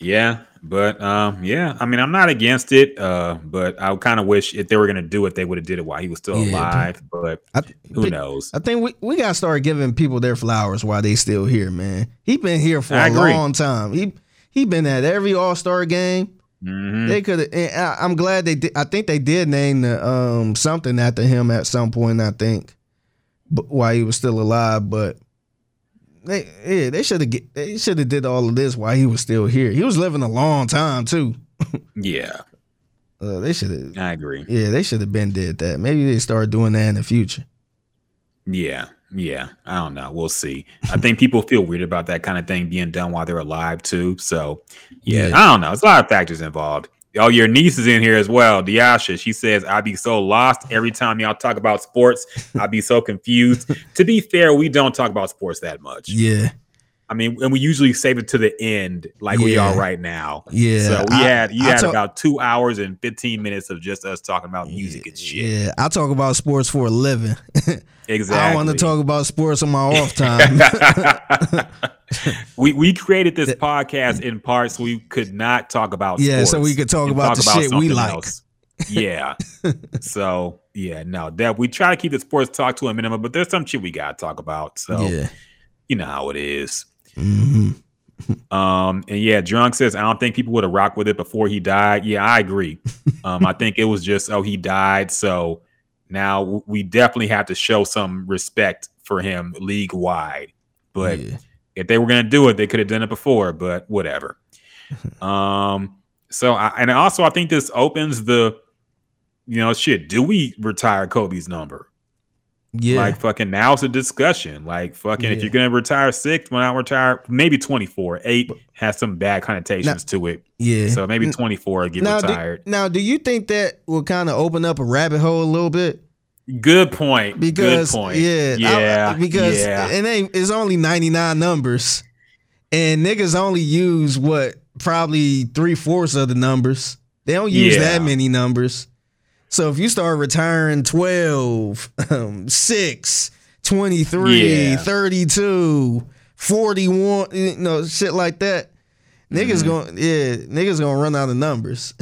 yeah. But, um, yeah, I mean, I'm not against it, uh, but I kind of wish if they were going to do it, they would have did it while he was still yeah, alive. But I, who but knows? I think we, we got to start giving people their flowers while they still here, man. He been here for I a agree. long time. He he been at every All-Star game. Mm-hmm. They could. I'm glad they did. I think they did name the, um something after him at some point. I think, but while he was still alive. But they yeah, they should have they should have did all of this while he was still here. He was living a long time too. Yeah, uh, they should have. I agree. Yeah, they should have been did that. Maybe they start doing that in the future. Yeah, yeah. I don't know. We'll see. I think people feel weird about that kind of thing being done while they're alive too. So. Yeah, I don't know. There's a lot of factors involved. Oh, your niece is in here as well, Diasha. She says, I be so lost every time y'all talk about sports. I be so confused. To be fair, we don't talk about sports that much. Yeah. I mean, and we usually save it to the end like yeah. we are right now. Yeah. So we I, had you I had talk- about two hours and fifteen minutes of just us talking about music yeah, and shit. Yeah, I talk about sports for a living. Exactly. I want to talk about sports on my off time. we we created this podcast in part so we could not talk about yeah, sports. Yeah, so we could talk about talk the about shit we like. Else. Yeah. So, yeah, no, that we try to keep the sports talk to a minimum, but there's some shit we got to talk about. So, yeah. You know how it is. Mm-hmm. Um, and yeah, Drunk says, I don't think people would have rocked with it before he died. Yeah, I agree. um, I think it was just, oh, he died. So now we definitely have to show some respect for him league wide. But yeah. if they were going to do it, they could have done it before, but whatever. um, so I, and also I think this opens the, you know, shit, do we retire Kobe's number? Yeah. Like, fucking, now's a discussion. Like, fucking, yeah. if you're going to retire sixth, when I retire, maybe twenty-four. Eight has some bad connotations now, to it. Yeah. So maybe twenty-four will get now, retired. Do, now, do you think that will kind of open up a rabbit hole a little bit? Good point. Because, Good point. Yeah. Yeah. I, because yeah. it ain't, it's only ninety-nine numbers, and niggas only use what, probably three-fourths of the numbers. They don't use yeah. that many numbers. So if you start retiring twelve, um, six, twenty-three, yeah. thirty-two, forty-one, you know, shit like that, niggas mm-hmm. gonna yeah, niggas gonna run out of numbers.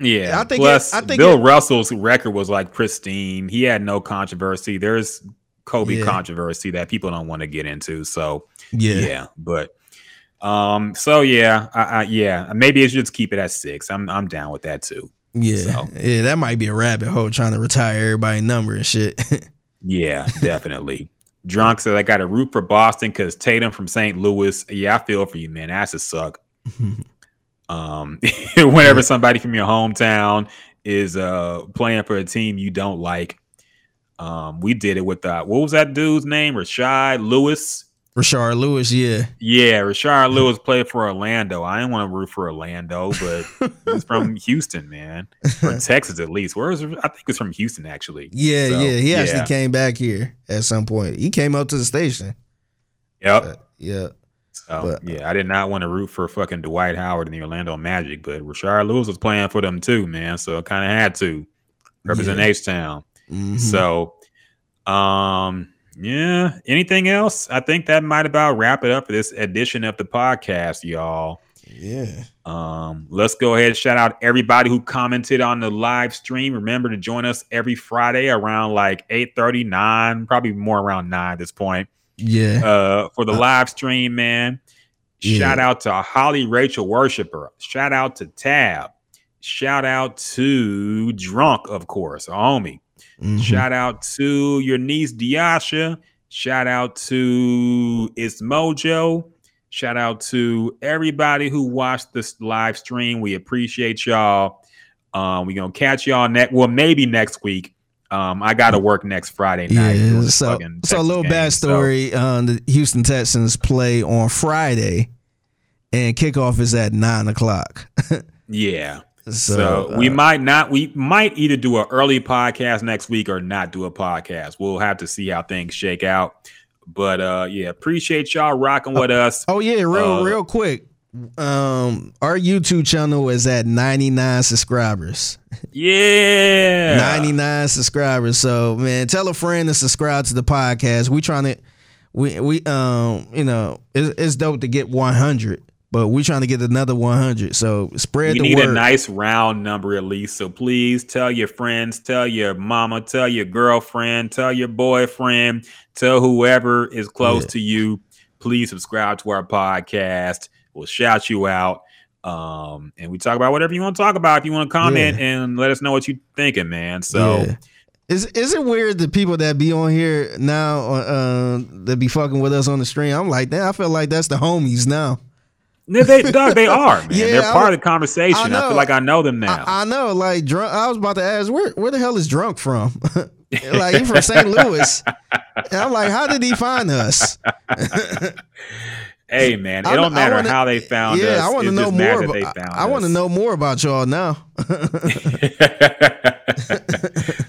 yeah, I think plus it, I think Bill it, Russell's record was like pristine. He had no controversy. There's Kobe yeah. controversy that people don't want to get into. So yeah, yeah but. Um. So yeah, I, I, yeah. Maybe it should just keep it at six. I'm I'm down with that too. Yeah. So. Yeah. That might be a rabbit hole trying to retire everybody's number and shit. yeah, definitely. Drunk said I got a root for Boston because Tatum from Saint Louis. Yeah, I feel for you, man. That's a suck. um. Whenever somebody from your hometown is uh playing for a team you don't like, um, we did it with uh, what was that dude's name? Rashad Lewis. Rashard Lewis, yeah. Yeah, Rashard Lewis played for Orlando. I didn't want to root for Orlando, but he's from Houston, man. Or Texas, at least. Where is it? I think it's from Houston, actually. Yeah, so, yeah. He yeah. actually came back here at some point. He came up to the station. Yep. Uh, yeah. So, but, yeah, I did not want to root for fucking Dwight Howard and the Orlando Magic, but Rashard Lewis was playing for them too, man. So I kind of had to represent yeah. H-Town. Mm-hmm. So, um... yeah. Anything else? I think that might about wrap it up for this edition of the podcast, y'all. Yeah. Um, let's go ahead and shout out everybody who commented on the live stream. Remember to join us every Friday around like eight thirty, nine, probably more around nine at this point. Yeah. Uh, for the uh, live stream, man. Yeah. Shout out to Holly Rachel Worshiper. Shout out to Tab. Shout out to Drunk, of course, homie. Mm-hmm. Shout out to your niece Diasha. Shout out to It's Mojo. Shout out to everybody who watched this live stream. We appreciate y'all. Um, we're gonna catch y'all next. Well, maybe next week. Um, I gotta work next Friday night. Yeah, so, so a little game, bad story. So. Um, the Houston Texans play on Friday, and kickoff is at nine o'clock. yeah. So, so uh, we might not, we might either do an early podcast next week or not do a podcast. We'll have to see how things shake out. But uh, yeah, appreciate y'all rocking with uh, us. Oh yeah, real uh, real quick. Um, our YouTube channel is at ninety-nine subscribers. Yeah, ninety-nine subscribers. So man, tell a friend to subscribe to the podcast. We trying to, we we um, you know, it's, it's dope to get one hundred. But we're trying to get another one hundred, so spread we the word. We need a nice round number at least, so please tell your friends, tell your mama, tell your girlfriend, tell your boyfriend, tell whoever is close yeah. to you. Please subscribe to our podcast. We'll shout you out. Um, and we talk about whatever you want to talk about. If you want to comment yeah. and let us know what you're thinking, man. So yeah. Is is it weird that people that be on here now uh, that be fucking with us on the stream? I'm like, damn, I feel like that's the homies now. they, dog, they are, man. Yeah, They're part I, of the conversation. I, I feel like I know them now. I, I know, like Drunk. I was about to ask, where where the hell is Drunk from? Like he from Saint Louis. And I'm like, how did he find us? Hey, man, it I, don't matter wanna, how they found yeah, us. I want to know more. About, they found I want to know more about y'all now.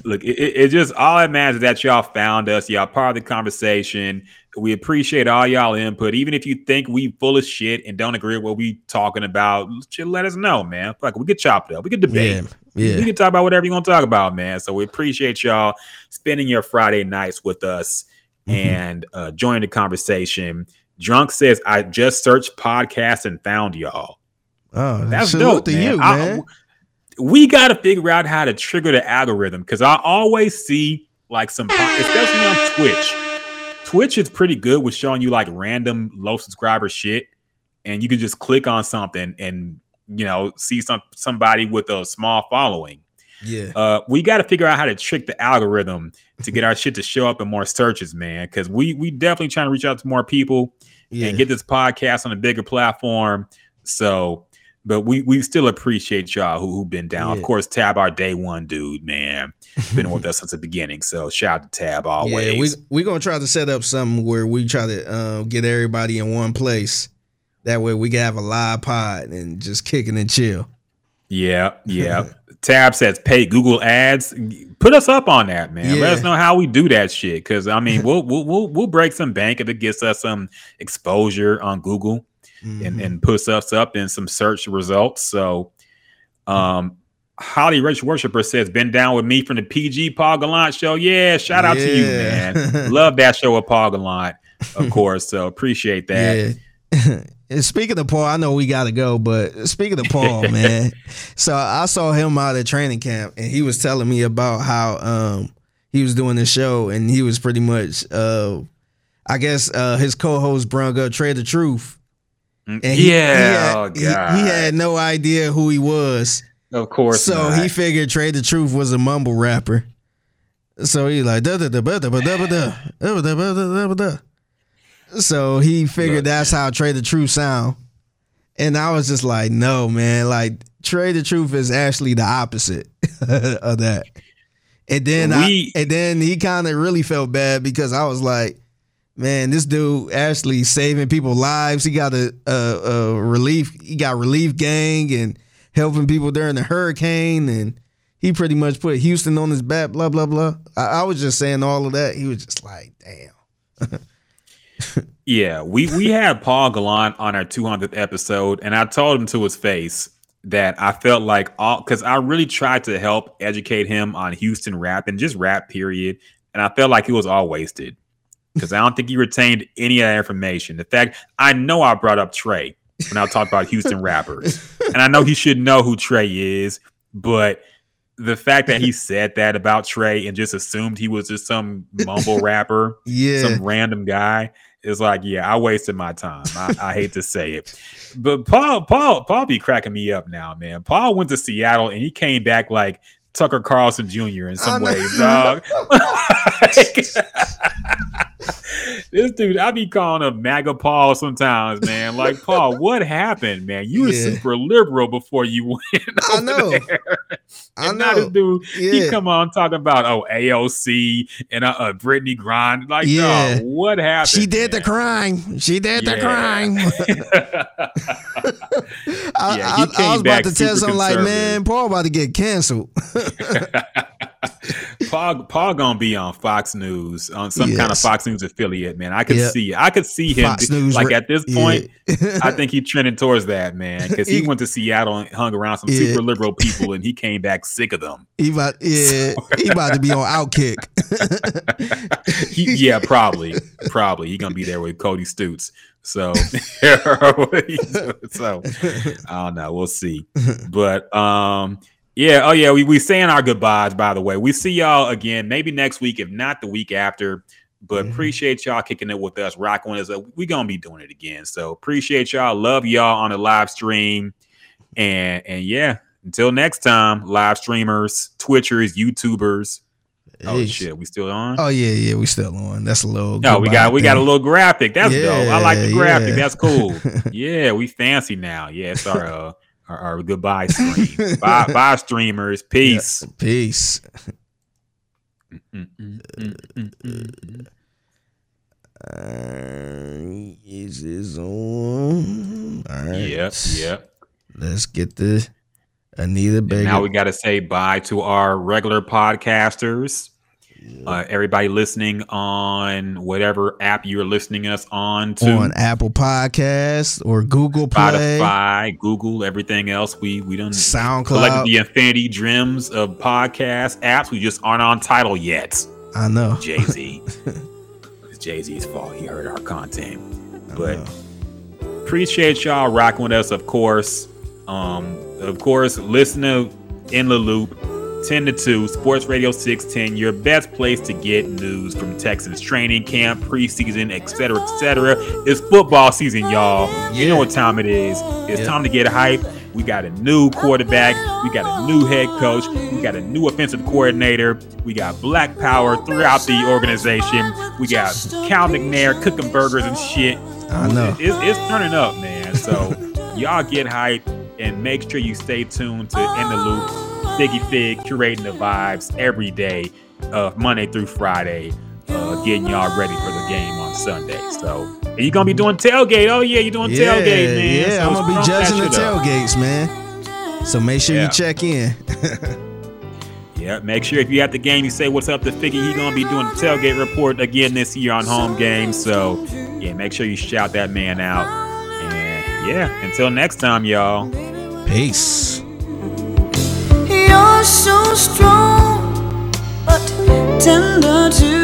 Look, it, it, it just all that matters is that y'all found us. Y'all part of the conversation. We appreciate all y'all input. Even if you think we full of shit and don't agree with what we talking about, just let us know, man. Fuck, we could chop it up. We could debate. Yeah, yeah. We can talk about whatever you want to talk about, man. So we appreciate y'all spending your Friday nights with us mm-hmm. and uh, joining the conversation. Drunk says, I just searched podcasts and found y'all. Oh, that's dope to man. you, man. I, we got to figure out how to trigger the algorithm because I always see like some, especially on Twitch. Twitch is pretty good with showing you like random low subscriber shit, and you can just click on something and you know see some somebody with a small following. Yeah, uh, we got to figure out how to trick the algorithm to get our shit to show up in more searches, man. Because we we definitely trying to reach out to more people yeah. and get this podcast on a bigger platform. So, But we we still appreciate y'all who, who've been down. Yeah. Of course, Tab, our day one dude, man, been with us since the beginning. So shout out to Tab always. Yeah, we we gonna try to set up something where we try to uh, get everybody in one place. That way we can have a live pod and just kicking and chill. Yeah, yeah. Tab says, pay Google ads. Put us up on that, man. Yeah. Let us know how we do that shit. Because I mean, we'll we'll we'll we'll break some bank if it gets us some exposure on Google. Mm-hmm. And, and puts us up in some search results. So um Holly Rich Worshipper says, been down with me from the P G Paul Gallant show. Yeah, shout out yeah. to you, man. Love that show with Paul Gallant, of course. So appreciate that. Yeah. And speaking of Paul, I know we gotta go, but speaking of Paul, man. So I saw him out at training camp and he was telling me about how um he was doing the show and he was pretty much uh I guess uh his co-host brung up Trey the Truth. And he, yeah, he had, oh, he, he had no idea who he was. Of course, so not. He figured Trey the Truth was a mumble rapper. So he like da da da da da da da da da da da. So he figured that's how Trey the Truth sound. And I was just like, no, man, like Trey the Truth is actually the opposite of that. And then we- I, and then he kind of really felt bad because I was like, man, this dude actually saving people lives. He got a, a, a relief. He got relief gang and helping people during the hurricane. And he pretty much put Houston on his back, blah, blah, blah. I, I was just saying all of that. He was just like, damn. Yeah, we, we had Paul Gallant on our two hundredth episode. And I told him to his face that I felt like all, because I really tried to help educate him on Houston rap and just rap, period. And I felt like it was all wasted. Because I don't think he retained any of that information. In fact, I know I brought up Trey when I talked about Houston rappers. And I know he should know who Trey is. But the fact that he said that about Trey and just assumed he was just some mumble rapper, yeah. some random guy, is like, yeah, I wasted my time. I, I hate to say it. But Paul, Paul, Paul be cracking me up now, man. Paul went to Seattle and he came back like Tucker Carlson Junior in some ways, dog. Like, this dude, I be calling him MAGA Paul sometimes, man. Like, Paul, what happened, man? You were yeah. super liberal before you went. I know. There. I know. Now this dude, yeah. he come on talking about oh A O C and uh, uh Brittany Griner. Like, yeah. no, what happened? She did man? the crime. She did yeah. the crime. I, yeah, I, I was about to tell something like, man, Paul about to get canceled. Paul, Paul gonna be on Fox News on some yes. kind of Fox News affiliate, man. I could yep. see, I could see him Fox News, like at this point. Yeah. I think he trending towards that, man, because he, he went to Seattle and hung around some yeah. super liberal people, and he came back sick of them. He about, yeah, so. he about to be on Outkick. he, yeah, probably, probably he gonna be there with Cody Stutes. So, so I don't know. We'll see, but um. Yeah. Oh, yeah. We we saying our goodbyes, by the way. We see y'all again, maybe next week, if not the week after. But mm-hmm. appreciate y'all kicking it with us, rocking with us. We're going to be doing it again. So appreciate y'all. Love y'all on the live stream. And and yeah, until next time, live streamers, Twitchers, YouTubers. Oh, Ish. shit. We still on? Oh, yeah. Yeah. We still on. That's a little. No, we got we thing. got a little graphic. That's yeah, dope. I like the graphic. Yeah. That's cool. Yeah. We fancy now. Yeah. It's our. Uh, Our, our goodbye stream. Bye, bye, streamers. Peace. Yeah, peace. Mm, mm, mm, mm, mm, mm. Uh, is this on? All right. Yep. Yep. Let's get this. Anita Baker. Now we got to say bye to our regular podcasters. Yep. Uh, everybody listening on whatever app you're listening to us on to on Apple Podcasts or Google Play, Spotify, Google, everything else. We we done SoundCloud collected the infinity gems of podcast apps. We just aren't on Tidal yet. I know Jay-Z. It's Jay-Z's fault. He heard our content, but appreciate y'all rocking with us. Of course, um, of course, listen to In the Loop. ten to two, Sports Radio six ten, your best place to get news from Texans training camp, preseason, et cetera, et cetera. It's football season, y'all. You yeah. know what time it is. It's yeah. time to get hyped. We got a new quarterback. We got a new head coach. We got a new offensive coordinator. We got black power throughout the organization. We got Cal McNair cooking burgers and shit. I know. It's, it's turning up, man. So y'all get hyped. and make sure you stay tuned to In the Loop, Figgy Fig, curating the vibes every day, uh, Monday through Friday, uh, getting y'all ready for the game on Sunday. So and you're gonna be doing tailgate. Oh yeah, you're doing yeah, tailgate, man. Yeah, so I'm gonna be judging the tailgates, up. man. So make sure yeah. you check in. Yeah, make sure if you at the game, you say what's up to Figgy. He's gonna be doing the tailgate report again this year on home game. So yeah, make sure you shout that man out. And yeah, until next time, y'all. Peace. You're so strong, but tender to